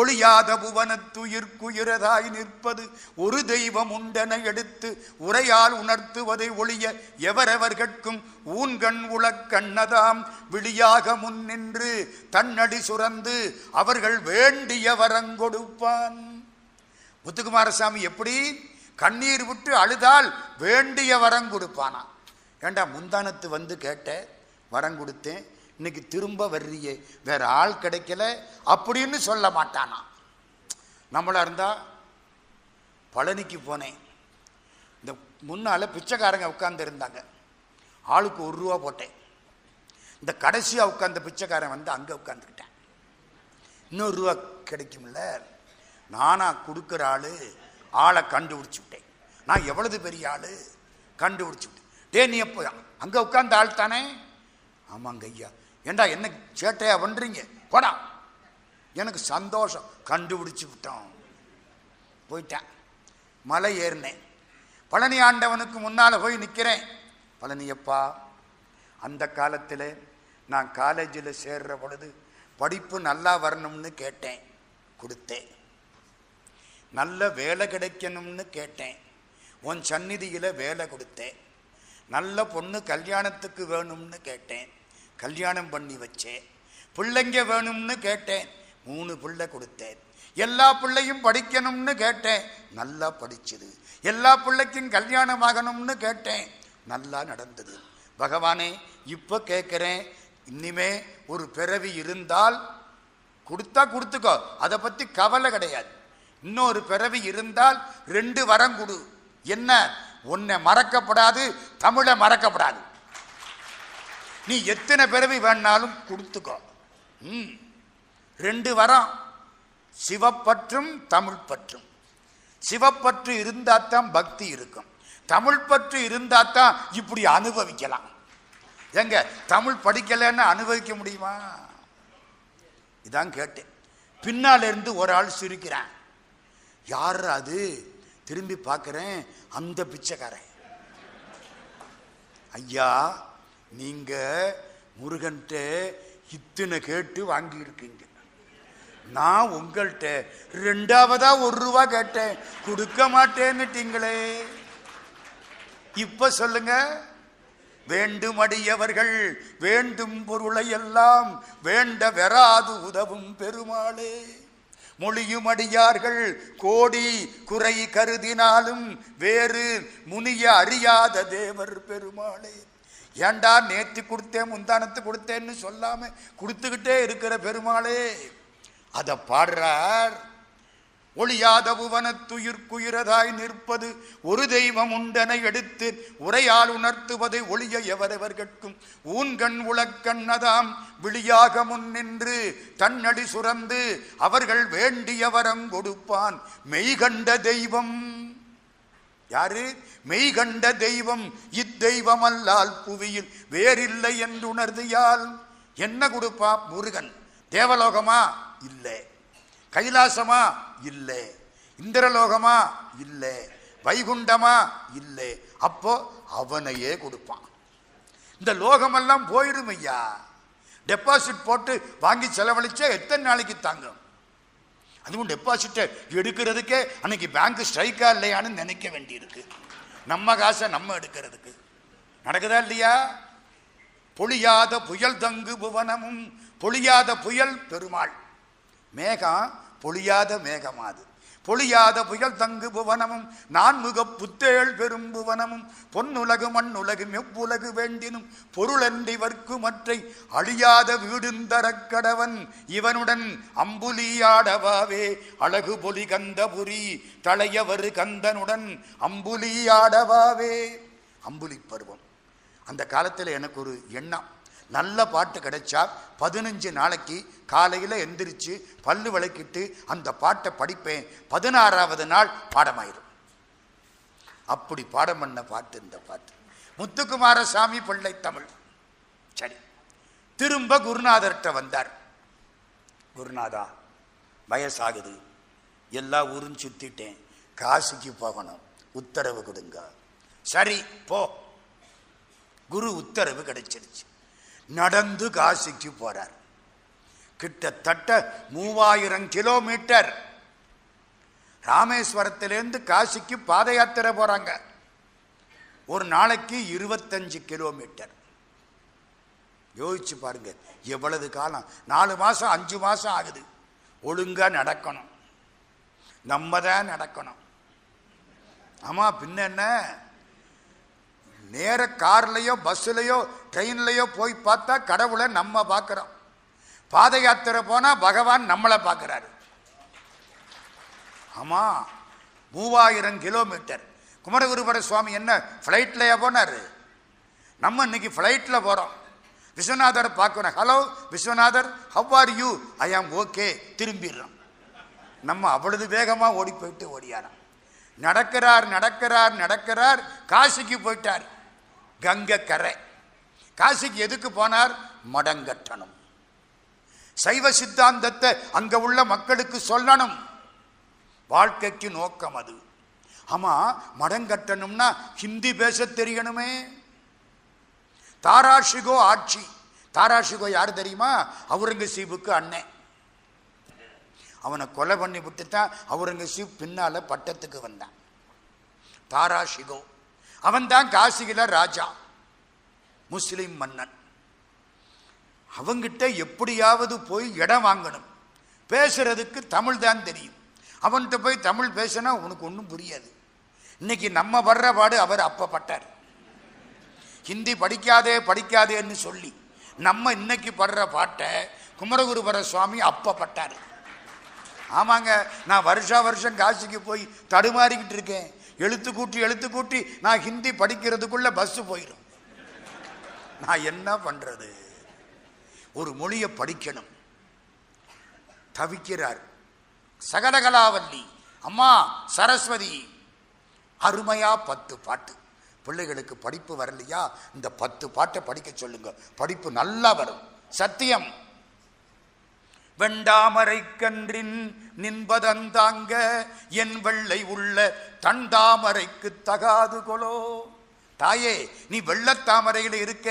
ஒளியாத புவனத்துயிர்க்குயிரதாய் நிற்பது ஒரு தெய்வம் உண்டென எடுத்து உரையால் உணர்த்துவதை ஒழிய எவரவர்கட்கும் ஊன்கண் உளக்கண்ணதாம் விழியாக முன்னின்று தன்னடி சுரந்து அவர்கள் வேண்டிய வரங்கொடுப்பான். முத்துக்குமாரசாமி எப்படி கண்ணீர் விட்டு அழுதால் வேண்டிய வரங்கொடுப்பானா? ஏண்டா முந்தானத்து வந்து கேட்ட வரம் கொடுத்தேன், இன்னைக்கு திரும்ப வர்றியே, வேற ஆள் கிடைக்கல அப்படின்னு சொல்ல மாட்டானா? நம்மளா இருந்தா பழனிக்கு போனேன், இந்த முன்னால் பிச்சைக்காரங்க உட்கார்ந்து இருந்தாங்க, ஆளுக்கு ஒரு ரூபா போட்டேன். இந்த கடைசியாக உட்கார்ந்த பிச்சைக்காரன் வந்து அங்கே உட்காந்துக்கிட்டேன். இன்னொரு ரூபா கிடைக்கும்ல, நானாக கொடுக்குற ஆள், ஆளை கண்டுபிடிச்சி விட்டேன். நான் எவ்வளவு பெரிய ஆள் கண்டுபிடிச்சி விட்டேன். டே நீ எப்போ அங்கே உட்கார்ந்த ஆள் தானே? ஆமாங்க ஐயா. ஏண்டா என்ன சேட்டையா பண்ணுறீங்க, போடா. எனக்கு சந்தோஷம், கண்டுபிடிச்சி விட்டோம். போயிட்டேன், மலை ஏறினேன், பழனி ஆண்டவனுக்கு முன்னால் போய் நிற்கிறேன். பழனியப்பா, அந்த காலத்தில் நான் காலேஜில் சேர்ற பொழுது படிப்பு நல்லா வரணும்னு கேட்டேன், கொடுத்தேன். நல்ல வேலை கிடைக்கணும்னு கேட்டேன், உன் சந்நிதியில் வேலை கொடுத்தேன். நல்ல பொண்ணு கல்யாணத்துக்கு வேணும்னு கேட்டேன், கல்யாணம் பண்ணி வச்சேன். பிள்ளைங்க வேணும்னு கேட்டேன், மூணு பிள்ளை கொடுத்தேன். எல்லா பிள்ளையும் படிக்கணும்னு கேட்டேன், நல்லா படிச்சது. எல்லா பிள்ளைக்கும் கல்யாணம் ஆகணும்னு கேட்டேன், நல்லா நடந்தது. பகவானே, இப்போ கேட்குறேன், இனிமே ஒரு பிறவி இருந்தால் கொடுத்தா கொடுத்துக்கோ, அதை பற்றி கவலை கிடையாது. இன்னொரு பிறவி இருந்தால் ரெண்டு வரம் கொடு, என்ன உன்னை மறக்கப்படாது, தமிழை மறக்கப்படாது, நீ எத்தனை பிறவி வேணாலும் கொடுத்துக்கோ. ம் ரெண்டு வரம், சிவப்பற்றும் தமிழ் பற்றும். சிவப்பற்று இருந்தால்தான் பக்தி இருக்கும், தமிழ் பற்று இருந்தால்தான் இப்படி அனுபவிக்கலாம். எங்க தமிழ் படிக்கலைன்னு அனுபவிக்க முடியுமா? இதான் கேட்டேன். பின்னாலிருந்து ஒரு ஆள் சிரிக்கிறான். யார் அது? திரும்பி பார்க்குறேன், அந்த பிச்சைக்காரன். ஐயா, நீங்கள் முருகன்கிட்ட இத்தனை கேட்டு வாங்கியிருக்கீங்க, நான் உங்கள்கிட்ட ரெண்டாவதாக ஒரு ரூபா கேட்டேன், கொடுக்க மாட்டேன்னுட்டீங்களே. இப்போ சொல்லுங்க, வேண்டுமடியவர்கள் வேண்டும் பொருளை எல்லாம் வேண்ட வெறாது உதவும் பெருமாளே, மொழியுமடியார்கள் கோடி குறை கருதினாலும் வேறு முனிய அறியாத தேவர் பெருமாளே. ஏண்டா நேற்று கொடுத்தேன் முந்தானத்து கொடுத்தேன்னு சொல்லாம கொடுத்துக்கிட்டே இருக்கிற பெருமாளே. அதை பாடுறார். ஒளியாத புவனத்துயிர்க்குயிரதாய் நிற்பது ஒரு தெய்வம் உண்டனை எடுத்து உரையால் உணர்த்துவதை ஒளிய எவரவர்கட்கும் ஊன்கண் உளக்கண்ணதாம் விழியாக முன்னின்று தன்னடி சுரந்து அவர்கள் வேண்டிய வரம் கொடுப்பான். மெய்கண்ட தெய்வம் யாரு? மெய்கண்ட தெய்வம் இத்தெய்வம் அல்லால் புவியில் வேறில்லை என்று உணர்தியால் என்ன கொடுப்பா? முருகன் தேவலோகமா? இல்லை. கைலாசமா? இல்லை. இந்திரலோகமா? இல்லை. வைகுண்டமா? இல்லை. அப்போ அவனையே கொடுப்பான். இந்த லோகமெல்லாம் போயிடும் ஐயா. டெபாசிட் போட்டு வாங்கி செலவழிச்சா எத்தனை நாளைக்கு தாங்கும்? அதுவும் டெபாசிட்டை எடுக்கிறதுக்கே அன்னைக்கு பேங்க் ஸ்ட்ரைக்கா இல்லையான்னு நினைக்க வேண்டியிருக்கு, நம்ம காசை நம்ம எடுக்கிறதுக்கு. நடக்குதா இல்லையா? பொழியாத புயல் தங்கு புவனமும், பொழியாத புயல் பெருமாள், மேகம் பொழியாத மேகமாது, பொழியாத புயல் தங்கு புவனமும் நான்முக புத்தேள் பெரும் புவனமும் பொன்னுலகு மண்ணுலகு மெப்புலகு வேண்டினும் பொருளன்றி வர்க்கு மற்றை அழியாத வீடுந்தரக்கடவன் இவனுடன் அம்புலியாடவாவே அழகு பொலி கந்தபுரி தலையவர் கந்தனுடன் அம்புலியாடவாவே. அம்புலி பருவம். அந்த காலத்தில் எனக்கு ஒரு எண்ணம், நல்ல பாட்டு கிடைச்சா பதினஞ்சு நாளைக்கு காலையில் எந்திரிச்சு பல்லு விளக்கிட்டு அந்த பாட்டை படிப்பேன், பதினாறாவது நாள் பாடமாயிடும். அப்படி பாடம் பண்ண பாட்டு இந்த பாட்டு. முத்துக்குமாரசாமி பிள்ளை தமிழ். சரி, திரும்ப குருநாதர்கிட்ட வந்தார். குருநாதா, வயசாகுது, எல்லா ஊரும் சுற்றிட்டேன், காசிக்கு போகணும், உத்தரவு கொடுங்க. சரி போ. குரு உத்தரவு கிடைச்சிருச்சு, நடந்து காசிக்கு போறார். கிட்டத்தட்ட மூவாயிரம் கிலோமீட்டர் ராமேஸ்வரத்திலேருந்து காசிக்கு பாத யாத்திரை போகிறாங்க. ஒரு நாளைக்கு இருபத்தஞ்சு கிலோமீட்டர். யோசிச்சு பாருங்க எவ்வளவு காலம். நாலு மாதம் அஞ்சு மாதம் ஆகுது. ஒழுங்காக நடக்கணும், நம்ம தான் நடக்கணும். ஆமாம், பின்ன என்ன, நேர கார்லையோ பஸ்ஸுலையோ ட்ரெயின்லையோ போய் பார்த்தா கடவுளை நம்ம பார்க்குறோம். பாத யாத்திரை போனால் பகவான் நம்மளை பார்க்குறாரு. ஆமாம், மூவாயிரம் கிலோமீட்டர். குமரகுருபரர் சுவாமி என்ன ஃப்ளைட்லையா போனார்? நம்ம இன்னைக்கு ஃப்ளைட்டில் போகிறோம். விஸ்வநாதரை பார்க்கணும். Hello Viswanathar, how are you? I am okay. திரும்பிடுறோம். நம்ம அவ்வளவு வேகமாக ஓடி போயிட்டு ஓடியாரோம். நடக்கிறார் நடக்கிறார் நடக்கிறார். காசிக்கு போயிட்டார். கங்கை கரை. காசிக்கு எதுக்கு போனார்? மடங்கட்டணும், சைவ சித்தாந்தத்தை அங்கே உள்ள மக்களுக்கு சொல்லணும். வாழ்க்கைக்கு நோக்கம் அது. ஆமாம், மடங்கட்டணும்னா ஹிந்தி பேச தெரியணுமே. தாராசிகோ ஆட்சி. தாராசிகோ யார் தெரியுமா? அவுரங்கசீபுக்கு அண்ணன். அவனை கொலை பண்ணி விட்டு தான் அவுரங்கசீப் பின்னால் பட்டத்துக்கு வந்தான். தாராசிகோ அவன் தான் காசியில ராஜா, முஸ்லீம் மன்னன். அவங்கிட்ட எப்படியாவது போய் இடம் வாங்கணும். பேசுறதுக்கு தமிழ் தான் தெரியும். அவன்கிட்ட போய் தமிழ் பேசினா உனக்கு ஒன்றும் புரியாது. இன்னைக்கு நம்ம வர்ற பாடு அவர் அப்ப பட்டார். ஹிந்தி படிக்காதே படிக்காதேன்னு சொல்லி நம்ம இன்னைக்கு படுற பாட்டை குமரகுருபர சுவாமி அப்ப பட்டார். ஆமாங்க, நான் வருஷா வருஷம் காசிக்கு போய் தடுமாறிக்கிட்டு இருக்கேன். எழுத்து கூட்டி எழுத்து கூட்டி நான் ஹிந்தி படிக்கிறதுக்குள்ள பஸ்ஸு போயிடும். நான் என்ன பண்றது? ஒரு மொழியை படிக்கணும். தவிக்கிறார். சகலகலாவல்லி அம்மா சரஸ்வதி அருமையா பத்து பாட்டு. பிள்ளைகளுக்கு படிப்பு வரலையா? இந்த பத்து பாட்டை படிக்க சொல்லுங்க, படிப்பு நல்லா வரும். சத்தியம் வெண்டாமரை கன்றின் நின்பதந்தாங்க என் வெள்ளை உள்ள தண்டாமரைக்கு தகாது கொலோ. தாயே, நீ வெள்ளத்தாமரையில் இருக்க,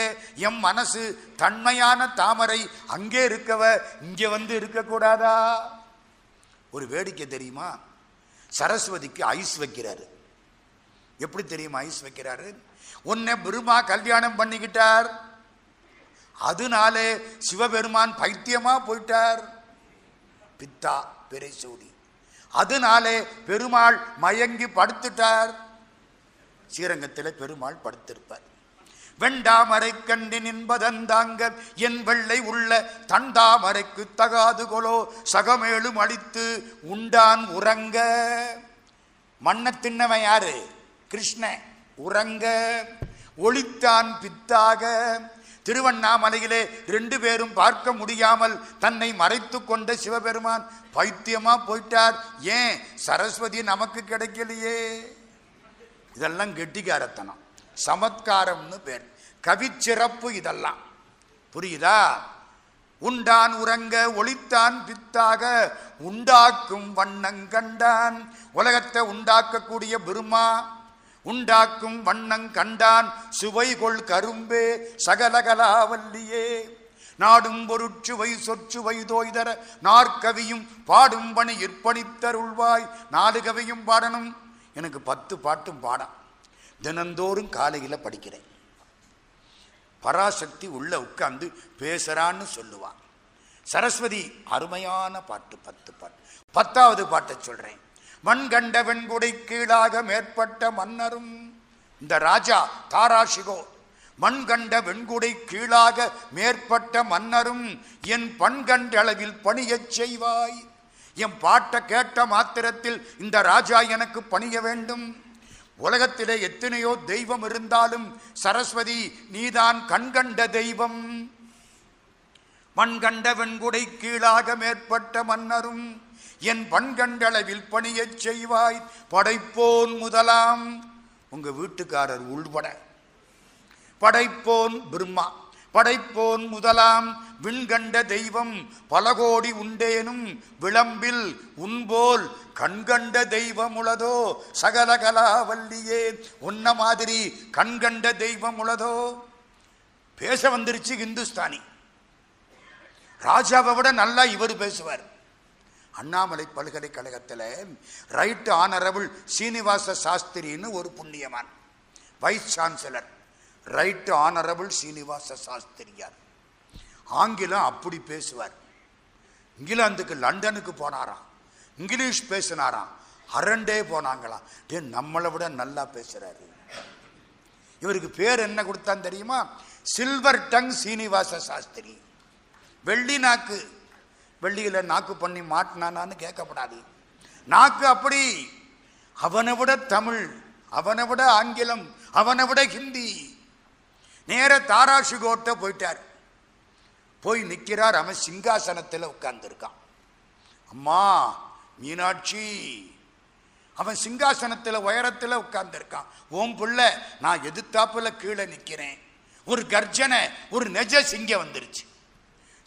எம் மனசு தன்மையான தாமரை அங்கே இருக்கவ இங்கே வந்து இருக்கக்கூடாதா? ஒரு வேடிக்கை தெரியுமா? சரஸ்வதிக்கு ஐஸ் வைக்கிறாரு. எப்படி தெரியுமா ஐஸ் வைக்கிறாரு? உன்னை பெருமா கல்யாணம் பண்ணிக்கிட்டார், அதனாலே சிவபெருமான் பைத்தியமா போயிட்டார். பித்தா பெரைசூடி, அதனாலே பெருமாள் மயங்கி படுத்துட்டார். ஸ்ரீரங்கத்தில் பெருமாள் படுத்திருப்பார். வெண்டாமரை கண்டு நின்பதந்தாங்க என் வெள்ளை உள்ள தண்டாமரைக்கு தகாது கொலோ சகமேலும் அடித்து உண்டான் உறங்க. மண்ண தின்னவன் யாரு? கிருஷ்ண. உறங்க ஒளித்தான் பித்தாக. திருவண்ணாமலையிலே ரெண்டு பேரும் பார்க்க முடியாமல் தன்னை மறைத்து கொண்ட சிவபெருமான் பைத்தியமா போயிட்டார். ஏன்? சரஸ்வதி நமக்கு கிடைக்கலையே. இதெல்லாம் கெட்டிகாரத்தனம், சமத்காரம்னு பேர், கவிச்சிறப்பு. இதெல்லாம் புரியுதா? உண்டான் உறங்க ஒளித்தான் பித்தாக உண்டாக்கும் வண்ணங்கண்டான். உலகத்தை உண்டாக்கக்கூடிய பெருமா உண்டாக்கும் வண்ணங்கண்டான் சுவைகொள் கரும்பே சகலகலாவல்லியே. நாடும் பொருட்சுவை சொற்சுவை தோய்தர நாற்கவியும் பாடும்பணி இற்பணித்தருள்வாய். நாலு கவியும் பாடணும். எனக்கு பத்து பாட்டும் பாடம் தினந்தோறும் காலையில் படிக்கிறேன். பராசக்தி உள்ளே உட்கார்ந்து பேசுகிறான்னு சொல்லுவான். சரஸ்வதி அருமையான பாட்டு, பத்து பாட்டு. பத்தாவது பாட்டை சொல்கிறேன். மண்கண்ட வெண்குடை கீழாக மேற்பட்ட மன்னரும். இந்த ராஜா தாராசிகோ. மண்கண்ட வெண்குடை கீழாக மேற்பட்ட மன்னரும் என் பண்கண்டளவில் பணியச் செய்வாய். என் பாட்டை கேட்ட மாத்திரத்தில் இந்த ராஜா எனக்கு பணிய வேண்டும். உலகத்திலே எத்தனையோ தெய்வம் இருந்தாலும் சரஸ்வதி நீதான் கண்கண்ட தெய்வம். மண்கண்ட வெண்குடை கீழாக மேற்பட்ட மன்னரும் என் பண்கண்டளவில் பணியச் செய்வாய். படைப்போன் முதலாம் உங்க வீட்டுக்காரர் உள்பட படைப்போன் பிரம்மா. படைப்போன் முதலாம் விண்கண்ட தெய்வம் பலகோடி உண்டேனும் விளம்பில் உன்போல் கண்கண்ட தெய்வம் உளதோ சகலகலாவல்லியே. உன்ன மாதிரி கண்கண்ட தெய்வம் உளதோ. பேச வந்துருச்சு ஹிந்துஸ்தானி. ராஜாவை விட நல்லா இவர் பேசுவார். அண்ணாமலை பல்கலைக்கழகத்தில் ரைட் ஆனரபிள் சீனிவாச சாஸ்திரின்னு ஒரு புண்ணியமான் vice chancellor, right honourable Srinivasa Sastriyar. ஆங்கிலம் அப்படி பேசுவார். இங்கிலாந்துக்கு லண்டனுக்கு போனாராம், இங்கிலீஷ் பேசினாராம், அரண்டே போனாங்களாம். டே, நம்மளை விட நல்லா பேசுகிறாரு. இவருக்கு பேர் என்ன கொடுத்தான் தெரியுமா? Silver tongue Srinivasa Sastri. வெள்ளி நாக்கு, வெள்ளியில் நாக்கு பண்ணி மாட்டினானான்னு கேட்கப்படாது. நாக்கு அப்படி. அவனை விட தமிழ், அவனை விட ஆங்கிலம், அவனை விட ஹிந்தி. நேர தாராசிகோட்ட போயிட்டார். போய் நிற்கிறார். அவன் சிங்காசனத்தில் உட்கார்ந்துருக்கான். அம்மா மீனாட்சி, அவன் சிங்காசனத்தில் உயரத்தில் உட்கார்ந்துருக்கான். ஓம் பிள்ளை, நான் எதிர்த்தாப்புல கீழே நிற்கிறேன். ஒரு கர்ஜனை, ஒரு நெஜ சிங்கம் வந்துருச்சு.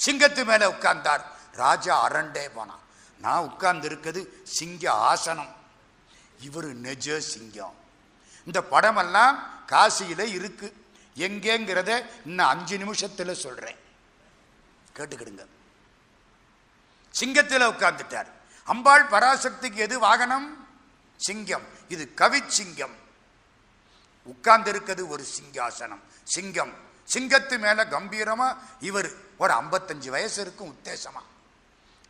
சிங்கத்து மேலே உட்கார்ந்தார். ராஜா அரண்டே போனான். நான் உட்கார்ந்து இருக்குது சிங்க ஆசனம், இவர் நெஜ சிங்கம். இந்த படமெல்லாம் காசியில் இருக்கு. எங்கேங்கிறத இன்னும் அஞ்சு நிமிஷத்தில் சொல்கிறேன், கேட்டுக்கிடுங்க. சிங்கத்தில் உட்கார்ந்துட்டார். அம்பாள் பராசக்திக்கு எது வாகனம்? சிங்கம். இது கவிச்சிங்கம். உட்கார்ந்திருக்கிறது ஒரு சிங்காசனம், சிங்கம். சிங்கத்து மேலே கம்பீரமாக இவர், ஒரு ஐம்பத்தஞ்சு வயசு இருக்கும், உத்தேசமாக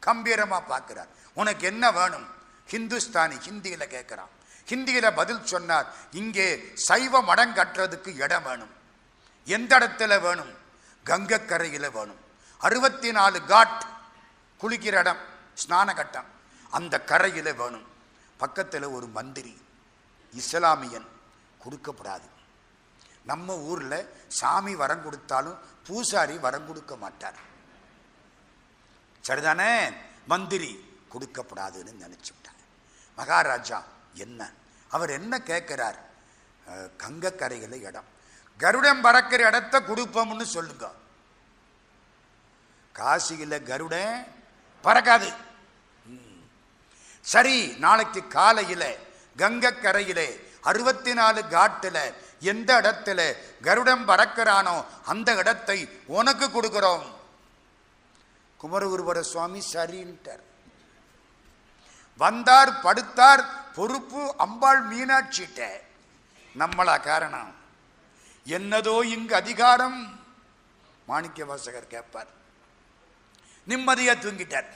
கம்பீரமாக பார்க்குறார். உனக்கு என்ன வேணும்? ஹிந்துஸ்தானி ஹிந்தியில் கேட்குறான். ஹிந்தியில் பதில் சொன்னார். இங்கே சைவ மடம் கட்டுறதுக்கு இடம் வேணும். எந்த இடத்துல வேணும்? கங்கக்கரையில் வேணும். அறுபத்தி நாலு காட் குளிக்கிற இடம், ஸ்நான கட்டம், அந்த கரையில் வேணும். பக்கத்தில் ஒரு மந்திரி இஸ்லாமியன், கொடுக்கப்படாது. நம்ம ஊரில் சாமி வரம் கொடுத்தாலும் பூசாரி வரம் கொடுக்க மாட்டார், சரிதானே? மந்திரி கொடுக்கப்படாதுன்னு நினச்சிட்டாங்க. மகாராஜா என்ன, அவர் என்ன கேட்குறார்? கங்கக்கரையில் இடம், கருடம் பறக்கிற இடத்த கொடுப்போம்னு சொல்லுங்க. காசியில் கருடன் பறக்காது. சரி, நாளைக்கு காலையில் கங்கக்கரையில் அறுபத்தி நாலு காட்டில் எந்த இடத்துல கருடம் பறக்கிறானோ அந்த இடத்தை உனக்கு கொடுக்கிறோம். குமரகுருபர சுவாமி சரின்ட்டார். வந்தார், படுத்தார். பொறுப்பு அம்பாள் மீனாட்சிட்ட. நம்மளா காரணம்? என்னதோ இங்கு அதிகாரம். மாணிக்க வாசகர் கேட்பார். நிம்மதியா தூங்கிட்டார்.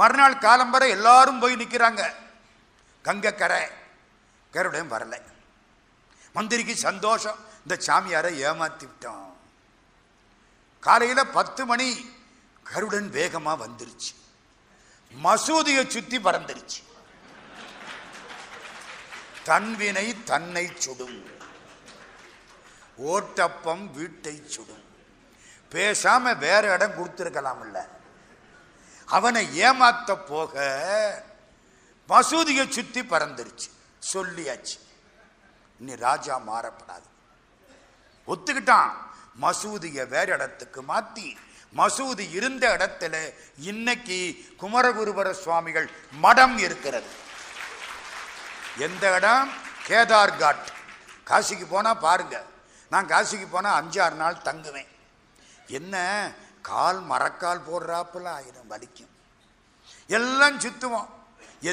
மறுநாள் காலம்பரை எல்லாரும் போய் நிற்கிறாங்க. கங்கக்கரை, கருடன் வரலை. மந்திரிக்கு சந்தோஷம், இந்த சாமியாரை ஏமாத்தி விட்டோம். காலையில் பத்து மணி கருடன் வேகமாக வந்துருச்சு. மசூதியை சுற்றி பறந்துருச்சு. தன்வினை தன்னை சுடும், ஓட்டப்பம் வீட்டை சுடும். பேசாம வேற இடம் கொடுத்துருக்கலாம். இல்லை, அவனை ஏமாத்த போக மசூதியை சுற்றி பறந்துருச்சு. சொல்லியாச்சு, நீ ராஜா மாறப்படாது. ஒத்துக்கிட்டான். மசூதியை வேற இடத்துக்கு மாற்றி, மசூதி இருந்த இடத்துல இன்னைக்கு குமரகுருபர சுவாமிகள் மடம் இருக்கிறது. எந்த இடம்? கேதார்காட். காசிக்கு போனால் பாருங்க. நான் காசிக்கு போனால் அஞ்சாறு நாள் தங்குவேன். என்ன கால் மரக்கால் போடுறாப்புல ஆயிரம் வலிக்கும். எல்லாம் சுற்றுவோம்.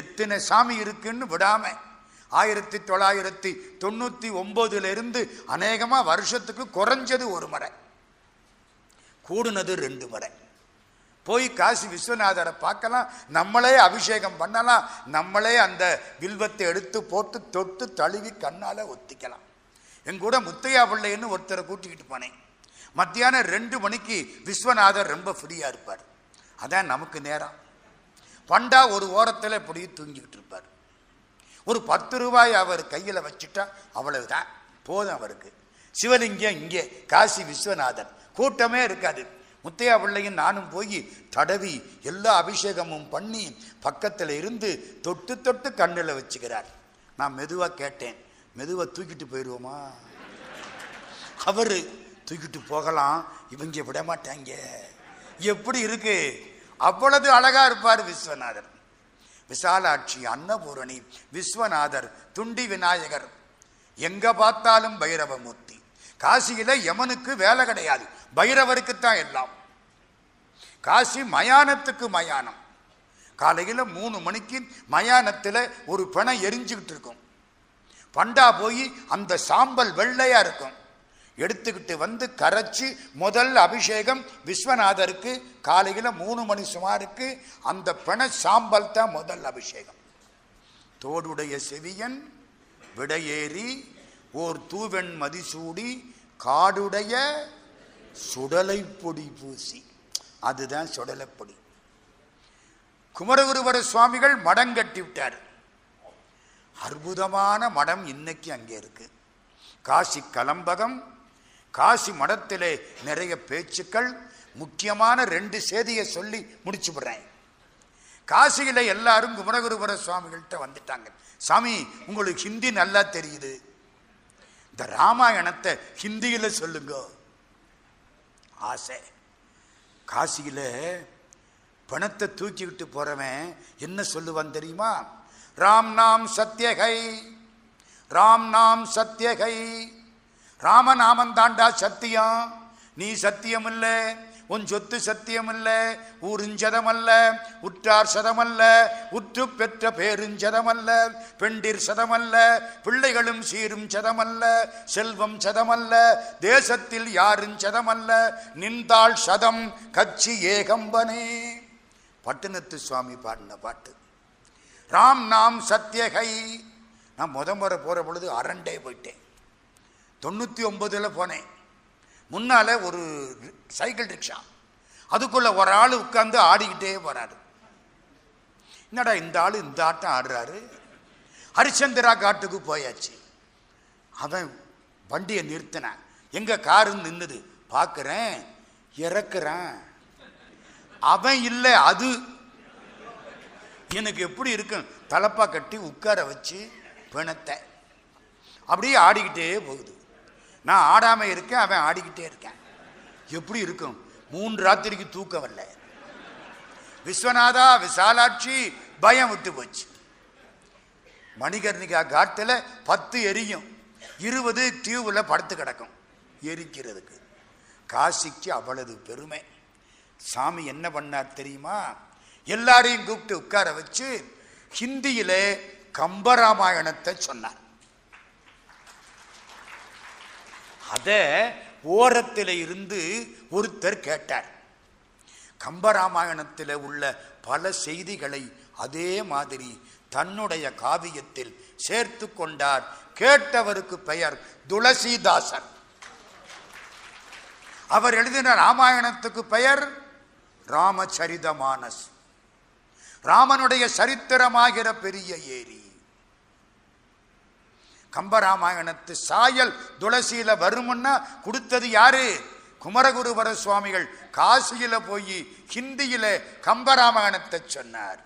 எத்தனை சாமி இருக்குன்னு விடாமல் ஆயிரத்தி தொள்ளாயிரத்தி தொண்ணூற்றி ஒம்போதுலேருந்து அநேகமாக வருஷத்துக்கு குறைஞ்சது ஒரு முறை, கூடுனது ரெண்டு முறை போய் காசி விஸ்வநாதரை பார்க்கலாம். நம்மளே அபிஷேகம் பண்ணலாம். நம்மளே அந்த வில்வத்தை எடுத்து போட்டு தொட்டு தழுவி கண்ணால் ஒத்திக்கலாம். எங்கூட முத்தையா பிள்ளைன்னு ஒருத்தரை கூட்டிக்கிட்டு போனேன். மத்தியானம் ரெண்டு மணிக்கு விஸ்வநாதர் ரொம்ப ஃப்ரீயாக இருப்பார். அதான் நமக்கு நேரம். பண்டா ஒரு ஓரத்தில் இப்படி தூங்கிக்கிட்டு இருப்பார். ஒரு பத்து ரூபாய் அவர் கையில் வச்சுட்டா அவ்வளவுதான், போதும் அவருக்கு. சிவலிங்கம் இங்கே காசி விஸ்வநாதன், கூட்டமே இருக்காது. முத்தையா பிள்ளையும் நானும் போய் தடவி எல்லா அபிஷேகமும் பண்ணி பக்கத்தில் இருந்து தொட்டு தொட்டு கண்ணில் வச்சுக்கிறார். நான் மெதுவாக கேட்டேன், மெதுவாக தூக்கிட்டு போயிடுவோமா? அவர் தூக்கிட்டு போகலாம், இவங்க விட மாட்டாங்க. எப்படி இருக்கு? அவ்வளவு அழகாக இருப்பார் விஸ்வநாதர். விசாலாட்சி, அன்னபூரணி, விஸ்வநாதர், துண்டி விநாயகர், எங்கே பார்த்தாலும் பைரவமூர்த்தி. காசியில் யமனுக்கு வேலை கிடையாது, பைரவருக்கு தான் எல்லாம். காசி மயானத்துக்கு மயானம். காலையில் மூணு மணிக்கு மயானத்தில் ஒரு பிணை எரிஞ்சுக்கிட்டு இருக்கும். பண்டா போய் அந்த சாம்பல் வெள்ளையாக இருக்கும். எடுத்துக்கிட்டு வந்து கரைச்சி முதல் அபிஷேகம் விஸ்வநாதருக்கு காலையில் மூணு மணி சுமாருக்கு. அந்த பிணை சாம்பல் தான் முதல் அபிஷேகம். தோடுடைய செவியன் விடையேறி ஓர் தூவெண் மதிசூடி காடுடைய சுடலை பொடி பூசி, அதுதான் சுடலைப்பொடி. குமரகுருபர சுவாமிகள் மடம் கட்டி விட்டார். அற்புதமான மடம் இன்னைக்கு அங்கே இருக்கு. காசி கலம்பகம். காசி மடத்திலே நிறைய பேச்சுக்கள். முக்கியமான ரெண்டு செய்தியை சொல்லி முடிச்சு விடுறேன். காசியில் எல்லாரும் குமரகுருபர சுவாமிகள்கிட்ட வந்துட்டாங்க. சாமி, உங்களுக்கு ஹிந்தி நல்லா தெரியுது, இந்த ராமாயணத்தை ஹிந்தியில் சொல்லுங்க ஆசை. காசியில் பணத்தை தூக்கிக்கிட்டு போறவன் என்ன சொல்லுவான் தெரியுமா? ராம் நாம் சத்யகை, ராம் நாம் சத்யகை, ராமநாமம் தாண்டா சத்தியம், நீ சத்தியம் இல்லை, உன் சொத்து சத்தியம் இல்லை, ஊருஞ்சதமல்ல, உற்றார் சதமல்ல, உற்று பெற்ற பேருஞ்சதமல்ல, பெண்டிர் சதமல்ல, பிள்ளைகளும் சீரும் சதமல்ல, செல்வம் சதமல்ல, தேசத்தில் யாரும் சதமல்ல, நின்றாள் சதம் கட்சி ஏகம்பனே. பட்டினத்து சுவாமி பாடின பாட்டு ராம் நாம் சத்யகை. நான் முத முறை போகிற பொழுது அரண்டே போயிட்டேன். தொண்ணூற்றி ஒன்பதுல போனேன். முன்னால் ஒரு சைக்கிள் ரிக்ஷா, அதுக்குள்ளே ஒரு ஆள் உட்காந்து ஆடிக்கிட்டே போகிறாரு. என்னடா இந்த ஆள் இந்த ஆட்டம் ஆடுறாரு. ஹரிச்சந்திரா காட்டுக்கு போயாச்சு. அவன் வண்டியை நிறுத்தினான். எங்கே காருன்னு நின்றுது. பார்க்குறேன், இறக்குறான். அவன் இல்லை, அது. எனக்கு எப்படி இருக்கும்? தலப்பா கட்டி உட்கார வச்சு பிணத்தை அப்படியே ஆடிக்கிட்டே போகுது. நான் ஆடாமல் இருக்கேன், அவன் ஆடிக்கிட்டே இருக்கேன். எப்படி இருக்கும்? மூன்று ராத்திரிக்கு தூக்கம் வரல. விஸ்வநாதா விசாலாட்சி பயம் விட்டு போச்சு. மணிகர்ணிகா காட்டில் பத்து எரியும், இருபது தீவில் படுத்து கிடக்கும் எரிக்கிறதுக்கு. காசிக்கு அவ்வளவு பெருமை. சாமி என்ன பண்ணார் தெரியுமா? எல்லாரையும் கூப்பிட்டு உட்கார வச்சு ஹிந்தியிலே கம்பராமாயணத்தை சொன்னார். அதை ஓரத்தில் இருந்து ஒருத்தர் கேட்டார். கம்பராமாயணத்தில் உள்ள பல செய்திகளை அதே மாதிரி தன்னுடைய காவியத்தில் சேர்த்து கொண்டார். கேட்டவருக்கு பெயர் துளசிதாசர். அவர் எழுதின ராமாயணத்துக்கு பெயர் ராமச்சரிதமானஸ். ராமனுடைய சரித்திரமாகிற பெரிய ஏரி. கம்பராமாயணத்து சாயல் துளசியில வருமுன்னா கொடுத்தது யாரு? குமரகுருபர சுவாமிகள் காசியில போய் ஹிந்தியில கம்பராமாயணத்தை சொன்னார்.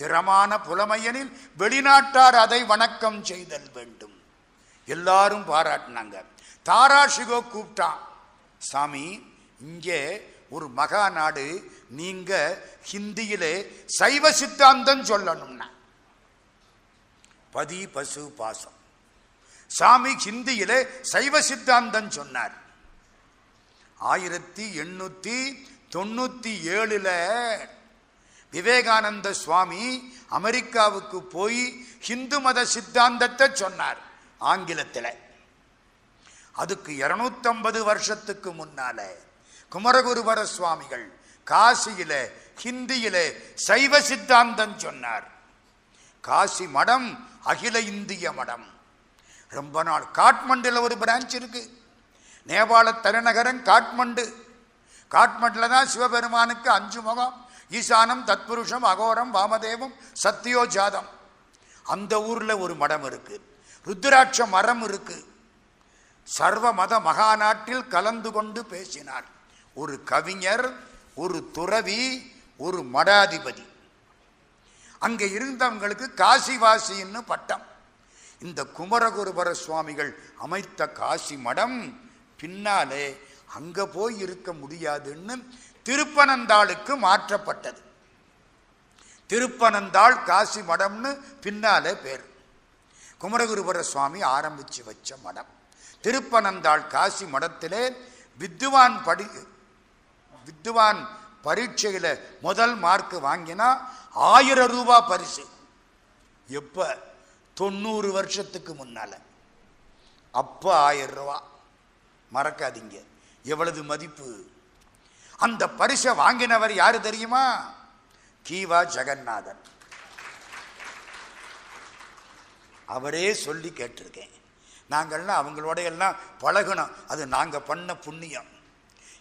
திறமான புலமையனில் வெளிநாட்டார் அதை வணக்கம் செய்தல் வேண்டும். எல்லாரும் பாராட்டினாங்க. தாராசிகோ கூப்பிட்டான். சாமி, இங்கே ஒரு மகா நாடு, நீங்க ஹிந்தியிலே சைவ சித்தாந்தம் சொல்லணும்னா பதி பசு பாசம். சாமி ஹிந்தியிலே சைவ சித்தாந்தம் சொன்னார். ஆயிரத்தி எண்ணூற்றி தொண்ணூற்றி ஏழில் விவேகானந்த சுவாமி அமெரிக்காவுக்கு போய் ஹிந்து மத சித்தாந்தத்தை சொன்னார் ஆங்கிலத்தில். அதுக்கு இருநூத்தம்பது வருஷத்துக்கு முன்னால குமரகுருபர சுவாமிகள் காசியில ஹிந்தியிலே சைவ சித்தாந்தம் சொன்னார். காசி மடம் அகில இந்திய மடம். ரொம்ப நாள் காட்மண்டில் ஒரு பிரான்ச் இருக்கு. நேபாள தலைநகரம் காட்மண்டு. காட்மண்டில் தான் சிவபெருமானுக்கு அஞ்சு முகம்: ஈசானம், தத்புருஷம், அகோரம், வாமதேவம், சத்தியோ ஜாதம். அந்த ஊரில் ஒரு மடம் இருக்கு. ருத்ராட்ச மரம் இருக்கு. சர்வ மத மகாநாட்டில் கலந்து கொண்டு பேசினார். ஒரு கவிஞர், ஒரு துறவி, ஒரு மடாதிபதி. அங்கே இருந்தவங்களுக்கு காசிவாசின்னு பட்டம். இந்த குமரகுருபர சுவாமிகள் அமைத்த காசி மடம் பின்னாலே அங்கே போய் இருக்க முடியாதுன்னு திருப்பனந்தாளுக்கு மாற்றப்பட்டது. திருப்பனந்தாள் காசி மடம்னு பின்னாலே பேர். குமரகுருபர சுவாமி ஆரம்பித்து வச்ச மடம் திருப்பனந்தாள். காசி மடத்திலே வித்துவான் படி வித்துவான் பரீட்சையில் முதல் மார்க்கு வாங்கினா ஆயிரம் ரூபா பரிசு. எப்போ? தொண்ணூறு வருஷத்துக்கு முன்னால். அப்போ ஆயிரம் ரூபா, மறக்காதீங்க எவ்வளவு மதிப்பு. அந்த பரிசை வாங்கினவர் யாரு தெரியுமா? கீவா ஜெகநாதன். அவரே சொல்லி கேட்டிருக்கேன். நாங்கள்லாம் அவங்களோட எல்லாம் பழகணும், அது நாங்கள் பண்ண புண்ணியம்.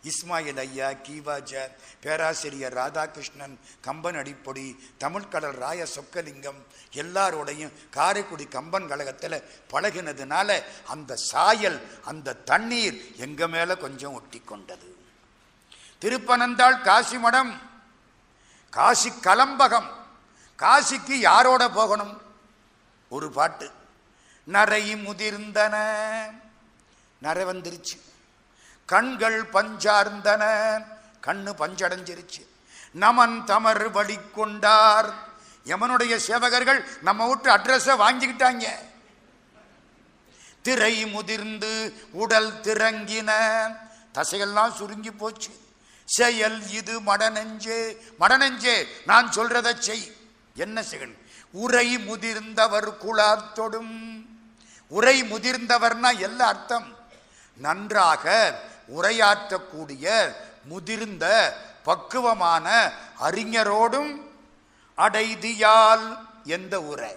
இஸ்மாயில் ஐயா, கீவாஜர், பேராசிரியர் ராதாகிருஷ்ணன், கம்பன் அடிப்பொடி, தமிழ்கடல் ராய சொக்கலிங்கம் எல்லாரோடையும் காரைக்குடி கம்பன் கழகத்தில் பழகினதுனால அந்த சாயல், அந்த தண்ணீர் எங்கள் மேலே கொஞ்சம் ஒட்டி கொண்டது. திருப்பனந்தாள் காசி மடம், காசி கலம்பகம். காசிக்கு யாரோட போகணும்? ஒரு பாட்டு, நரை முதிர்ந்தன, நரை வந்துருச்சு, கண்கள் பஞ்சார்ந்தன, கண்ணு பஞ்சடைஞ்சிருச்சு, நமன் தமர் வழி கொண்டார். எமனுடைய சேவகர்கள் நம்ம விட்டு அட்ரஸை வாங்கிக்கிட்டாங்க. திரை முதிர்ந்து உடல் திறங்கின, தசையெல்லாம் சுருங்கி போச்சு. செயல் இது மடநெஞ்சே, மடநெஞ்சே நான் சொல்றதை செய். என்ன செய்யணும்? உரை முதிர்ந்தவர் குலாத்தொடும். உரை முதிர்ந்தவர்னா எல்லா அர்த்தம், நன்றாக உரையாற்றக்கூடிய முதிர்ந்த பக்குவமான அறிஞரோடும் அடைதியால். எந்த உரை?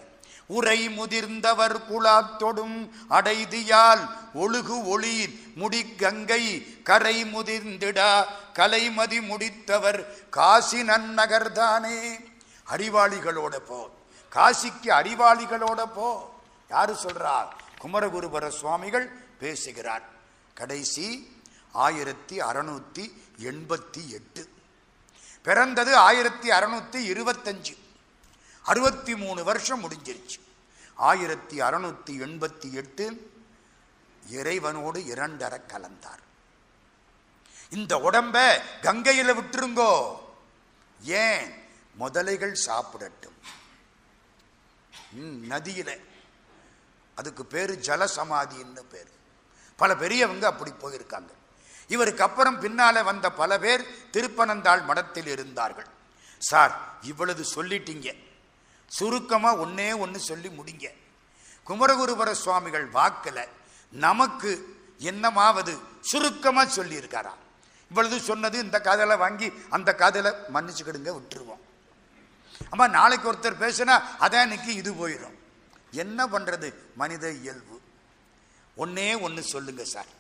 உரை முதிர்ந்தவர் குலாத்தொடும் அடைதியால் ஒழுகு ஒளி முடி கங்கை கரை முதிர்ந்திடா கலைமதி முடித்தவர் காசி நன்னகர்தானே. அறிவாளிகளோட போ, காசிக்கு அறிவாளிகளோட போ. யாரு சொல்றார்? குமரகுருபர சுவாமிகள் பேசுகிறார். கடைசி ஆயிரத்தி அறுநூத்தி எண்பத்தி எட்டு, பிறந்தது ஆயிரத்தி அறுநூத்தி இருபத்தஞ்சு, அறுபத்தி மூணு வருஷம் முடிஞ்சிருச்சு. ஆயிரத்தி அறுநூத்தி எண்பத்தி எட்டு இறைவனோடு இரண்டரை கலந்தார். இந்த உடம்ப கங்கையில் விட்டுருங்கோ, ஏன்? முதலைகள் சாப்பிடட்டும். நதியில், அதுக்கு பேர் ஜலசமாதின்னு பேர். பல பெரியவங்க அப்படி போயிருக்காங்க. இவருக்கு அப்புறம் பின்னால் வந்த பல பேர் திருப்பனந்தாள் மடத்தில் இருந்தார்கள். சார், இவ்வளவு சொல்லிட்டீங்க, சுருக்கமாக ஒன்றே ஒன்று சொல்லி முடிங்க. குமரகுருபர சுவாமிகள் வாக்கில் நமக்கு என்னமாவது சுருக்கமாக சொல்லியிருக்காரா? இவ்வளவு சொன்னது இந்த காதலை வாங்கி அந்த காதலை மன்னிச்சுக்கிடுங்க, விட்டுருவோம். அம்மா, நாளைக்கு ஒருத்தர் பேசுனா அதான் இன்னைக்கு இது போயிடும். என்ன பண்ணுறது, மனித இயல்பு. ஒன்னே ஒன்று சொல்லுங்க சார்,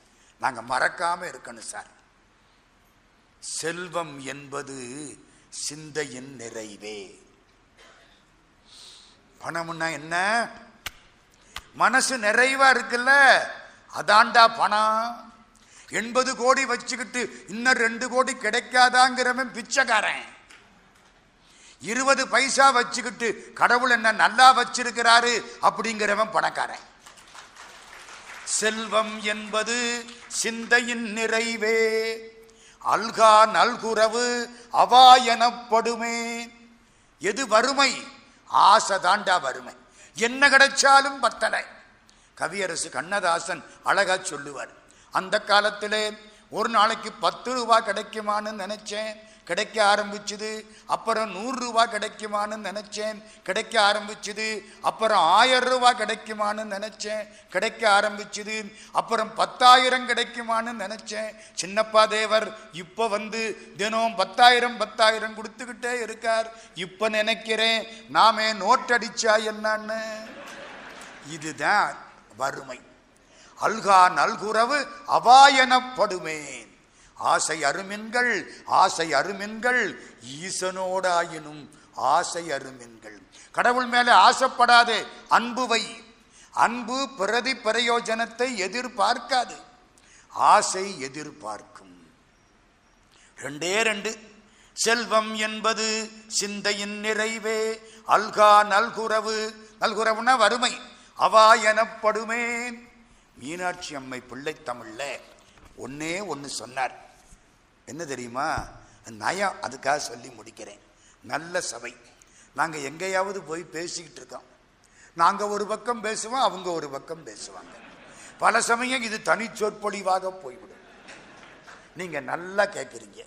நாங்கள் மறக்காமல் இருக்கணும் சார். செல்வம் என்பது சிந்தையின் நிறைவே. பணம்னா என்ன? மனசு நிறைவா இருக்குல்ல, அதாண்டா பணம். எண்பது கோடி வச்சுக்கிட்டு இன்னும் ரெண்டு கோடி கிடைக்காதாங்கிறவன் பிச்சைக்காரன். இருபது பைசா வச்சுக்கிட்டு கடவுள் என்ன நல்லா வச்சிருக்கிறாரு அப்படிங்கிறவன் பணக்காரன். செல்வம் என்பது சிந்தையின் நிறைவே, அல்கா நல்குறவு அவா எனப்படுமே. எது வறுமை? ஆசை தாண்டா வறுமை. என்ன கிடைச்சாலும் பத்தலை. கவியரசு கண்ணதாசன் அழகா சொல்லுவார், அந்த காலத்திலே ஒரு நாளைக்கு பத்து ரூபா கிடைக்குமான்னு நினைச்சேன், கிடைக்க ஆரம்பிச்சுது. அப்புறம் நூறு ரூபா கிடைக்குமான்னு நினைச்சேன், கிடைக்க ஆரம்பிச்சுது. அப்புறம் ஆயிரம் ரூபா கிடைக்குமான்னு நினைச்சேன், கிடைக்க ஆரம்பிச்சுது. அப்புறம் பத்தாயிரம் கிடைக்குமான்னு நினைச்சேன். சின்னப்பா தேவர் இப்போ வந்து தினம் பத்தாயிரம் பத்தாயிரம் கொடுத்துக்கிட்டே இருக்கார். இப்போ நினைக்கிறேன் நாமே நோட்டடிச்சா என்னன்னு. இதுதான் வறுமை. அல்கா நல்குறவு அவாயனப்படுமேன். ஆசை அருமின்கள், ஆசை அருமின்கள் ஈசனோடாயினும் ஆசை அருமின்கள். கடவுள் மேலே ஆசைப்படாதே, அன்புவை. அன்பு பிரதி பிரயோஜனத்தை எதிர்பார்க்காது, ஆசை எதிர்பார்க்கும். ரெண்டே ரெண்டு. செல்வம் என்பது சிந்தையின் நிறைவே, அல்கா நல்குறவு. நல்குறவுனா வறுமை. அவா எனப்படுமேன். மீனாட்சி அம்மை பிள்ளை தமிழ்ல ஒன்னே ஒன்று சொன்னார், என்ன தெரியுமா? நயம். அதுக்காக சொல்லி முடிக்கிறேன். நல்ல சபை, நாங்கள் எங்கேயாவது போய் பேசிக்கிட்டு இருக்கோம். நாங்கள் ஒரு பக்கம் பேசுவோம், அவங்க ஒரு பக்கம் பேசுவாங்க. பல சமயம் இது தனி சொற்பொழிவாக போய்விடும். நீங்கள் நல்லா கேட்குறீங்க,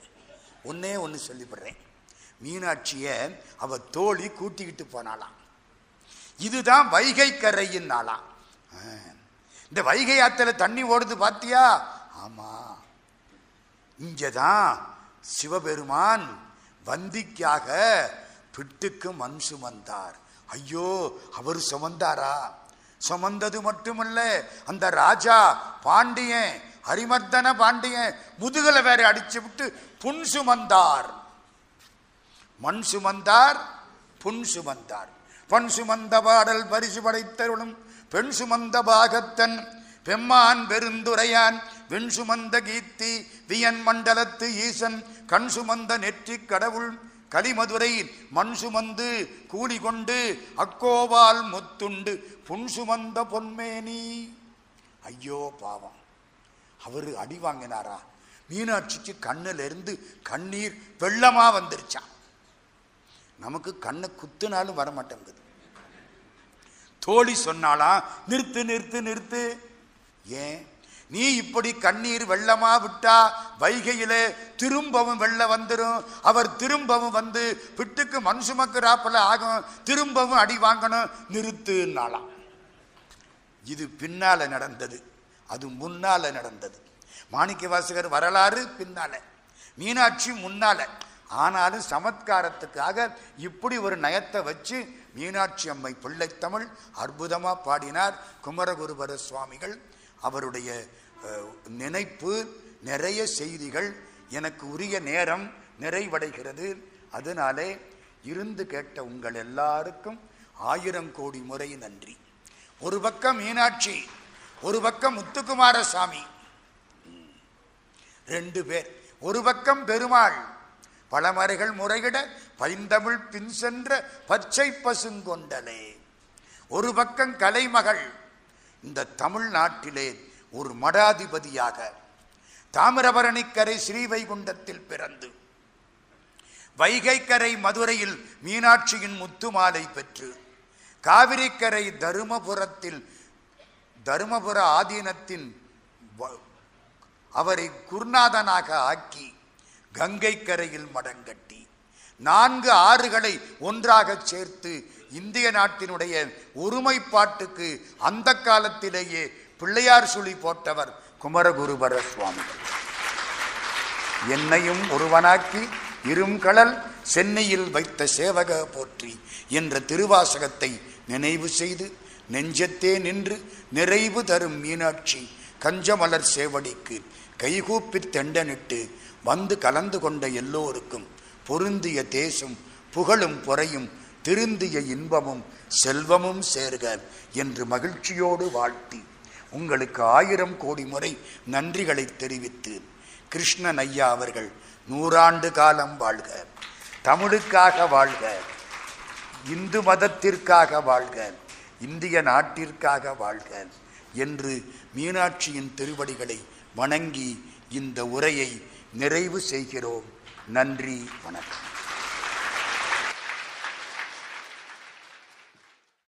ஒன்றே ஒன்று சொல்லிவிடுறேன். மீனாட்சியை அவள் தோழி கூட்டிக்கிட்டு போனாலாம். இதுதான் வைகை கரையின் நாளாம். இந்த வைகை ஆற்றுல தண்ணி ஓடுது பார்த்தியா? ஆமாம், இங்கே தான் சிவபெருமான் வந்திக்காக பிட்டுக்கு மண் சுமந்தார். ஐயோ, அவர் சுமந்தாரா? சுமந்தது மட்டுமல்ல, அந்த ராஜா பாண்டியன், அரிமர்தன பாண்டியன் முதுகலை வேற அடிச்சு விட்டு புன் சுமந்தார். மண் சுமந்தார், புன் சுமந்தார். பண் சுமந்த பாடல் பரிசு படைத்தருளும் பெண் சுமந்த பாகத்தன் பெம்மான் பெருந்துரையான் வெண் சுமந்த கீர்த்தி வியன் மண்டலத்து ஈசன் கண் சுமந்த நெற்றி கடவுள் கலிமதுரை மண் சுமந்து கூலி கொண்டு அக்கோவால் முத்துண்டு புன் சுமந்த பொன்மேனி. ஐயோ பாவம், அவரு அடி வாங்கினாரா? மீனாட்சிக்கு கண்ணிலிருந்து கண்ணீர் வெள்ளமா வந்துருச்சான். நமக்கு கண்ணை குத்துனாலும் வரமாட்டேங்குது. தோழி சொன்னாலாம், நிறுத்து நிறுத்து நிறுத்து, ஏன் நீ இப்படி கண்ணீர் வெள்ளமா விட்டா வைகையிலே திரும்பவும் வெள்ளம் வந்துடும். அவர் திரும்பவும் வந்து பிட்டுக்கு மண் சுமக்குறாப்புல ஆகும், திரும்பவும் அடி வாங்கணும், நிறுத்துனாலாம். இது பின்னால நடந்தது, அது முன்னால நடந்தது. மாணிக்க வாசகர் வரலாறு பின்னால, மீனாட்சி முன்னால. ஆனாலும் சமத்காரத்துக்காக இப்படி ஒரு நயத்தை வச்சு மீனாட்சி அம்மை பிள்ளைத்தமிழ் அற்புதமாக பாடினார் குமரகுருபரர் சுவாமிகள். அவருடைய நினைப்பு நிறைய செய்திகள். எனக்கு உரிய நேரம் நிறைவடைகிறது. அதனாலே இருந்து கேட்ட உங்கள் எல்லாருக்கும் ஆயிரம் கோடி முறை நன்றி. ஒரு பக்கம் மீனாட்சி, ஒரு பக்கம் முத்துக்குமார சாமி, ரெண்டு பேர். ஒரு பக்கம் பெருமாள் பழமறைகள் முறையிட பைந்தமிழ் பின் சென்ற பச்சை பசுங்கொண்டலே, ஒரு பக்கம் கலைமகள் இந்த தமிழ்நாட்டிலே ஒரு மடாதிபதியாக தாமிரபரணிக்கரை ஸ்ரீவைகுண்டத்தில் பிறந்து வைகைக்கரை மதுரையில் மீனாட்சியின் முத்துமாலை பெற்று காவிரிக்கரை தருமபுரத்தில் தருமபுர ஆதீனத்தின் அவரை குருநாதனாக ஆக்கி கங்கை கரையில் மடங்கட்டி நான்கு ஆறுகளை ஒன்றாக சேர்த்து இந்திய நாட்டினுடைய ஒருமைப்பாட்டுக்கு அந்த காலத்திலேயே பிள்ளையார் சுழி போட்டவர் குமரகுருபர சுவாமிகள். என்னையும் ஒருவனாக்கி இரும்கடல் சென்னையில் வைத்த சேவக போற்றி என்ற திருவாசகத்தை நினைவு செய்து நெஞ்சத்தே நின்று நிறைவு தரும் மீனாட்சி கஞ்சமலர் சேவடிக்கு கைகூப்பி தெண்டனிட்டு வந்து கலந்து கொண்ட எல்லோருக்கும் பொருந்திய தேசம் புகழும் பொறையும் திருந்திய இன்பமும் செல்வமும் சேர்க என்று மகிழ்ச்சியோடு வாழ்த்தி உங்களுக்கு ஆயிரம் கோடி முறை நன்றிகளை தெரிவித்து கிருஷ்ணன் ஐயா அவர்கள் நூறாண்டு காலம் வாழ்க, தமிழுக்காக வாழ்க, இந்து மதத்திற்காக வாழ்க, இந்திய நாட்டிற்காக வாழ்க என்று மீனாட்சியின் திருவடிகளை வணங்கி இந்த உரையை நிறைவு செய்கிறோம். நன்றி, வணக்கம்.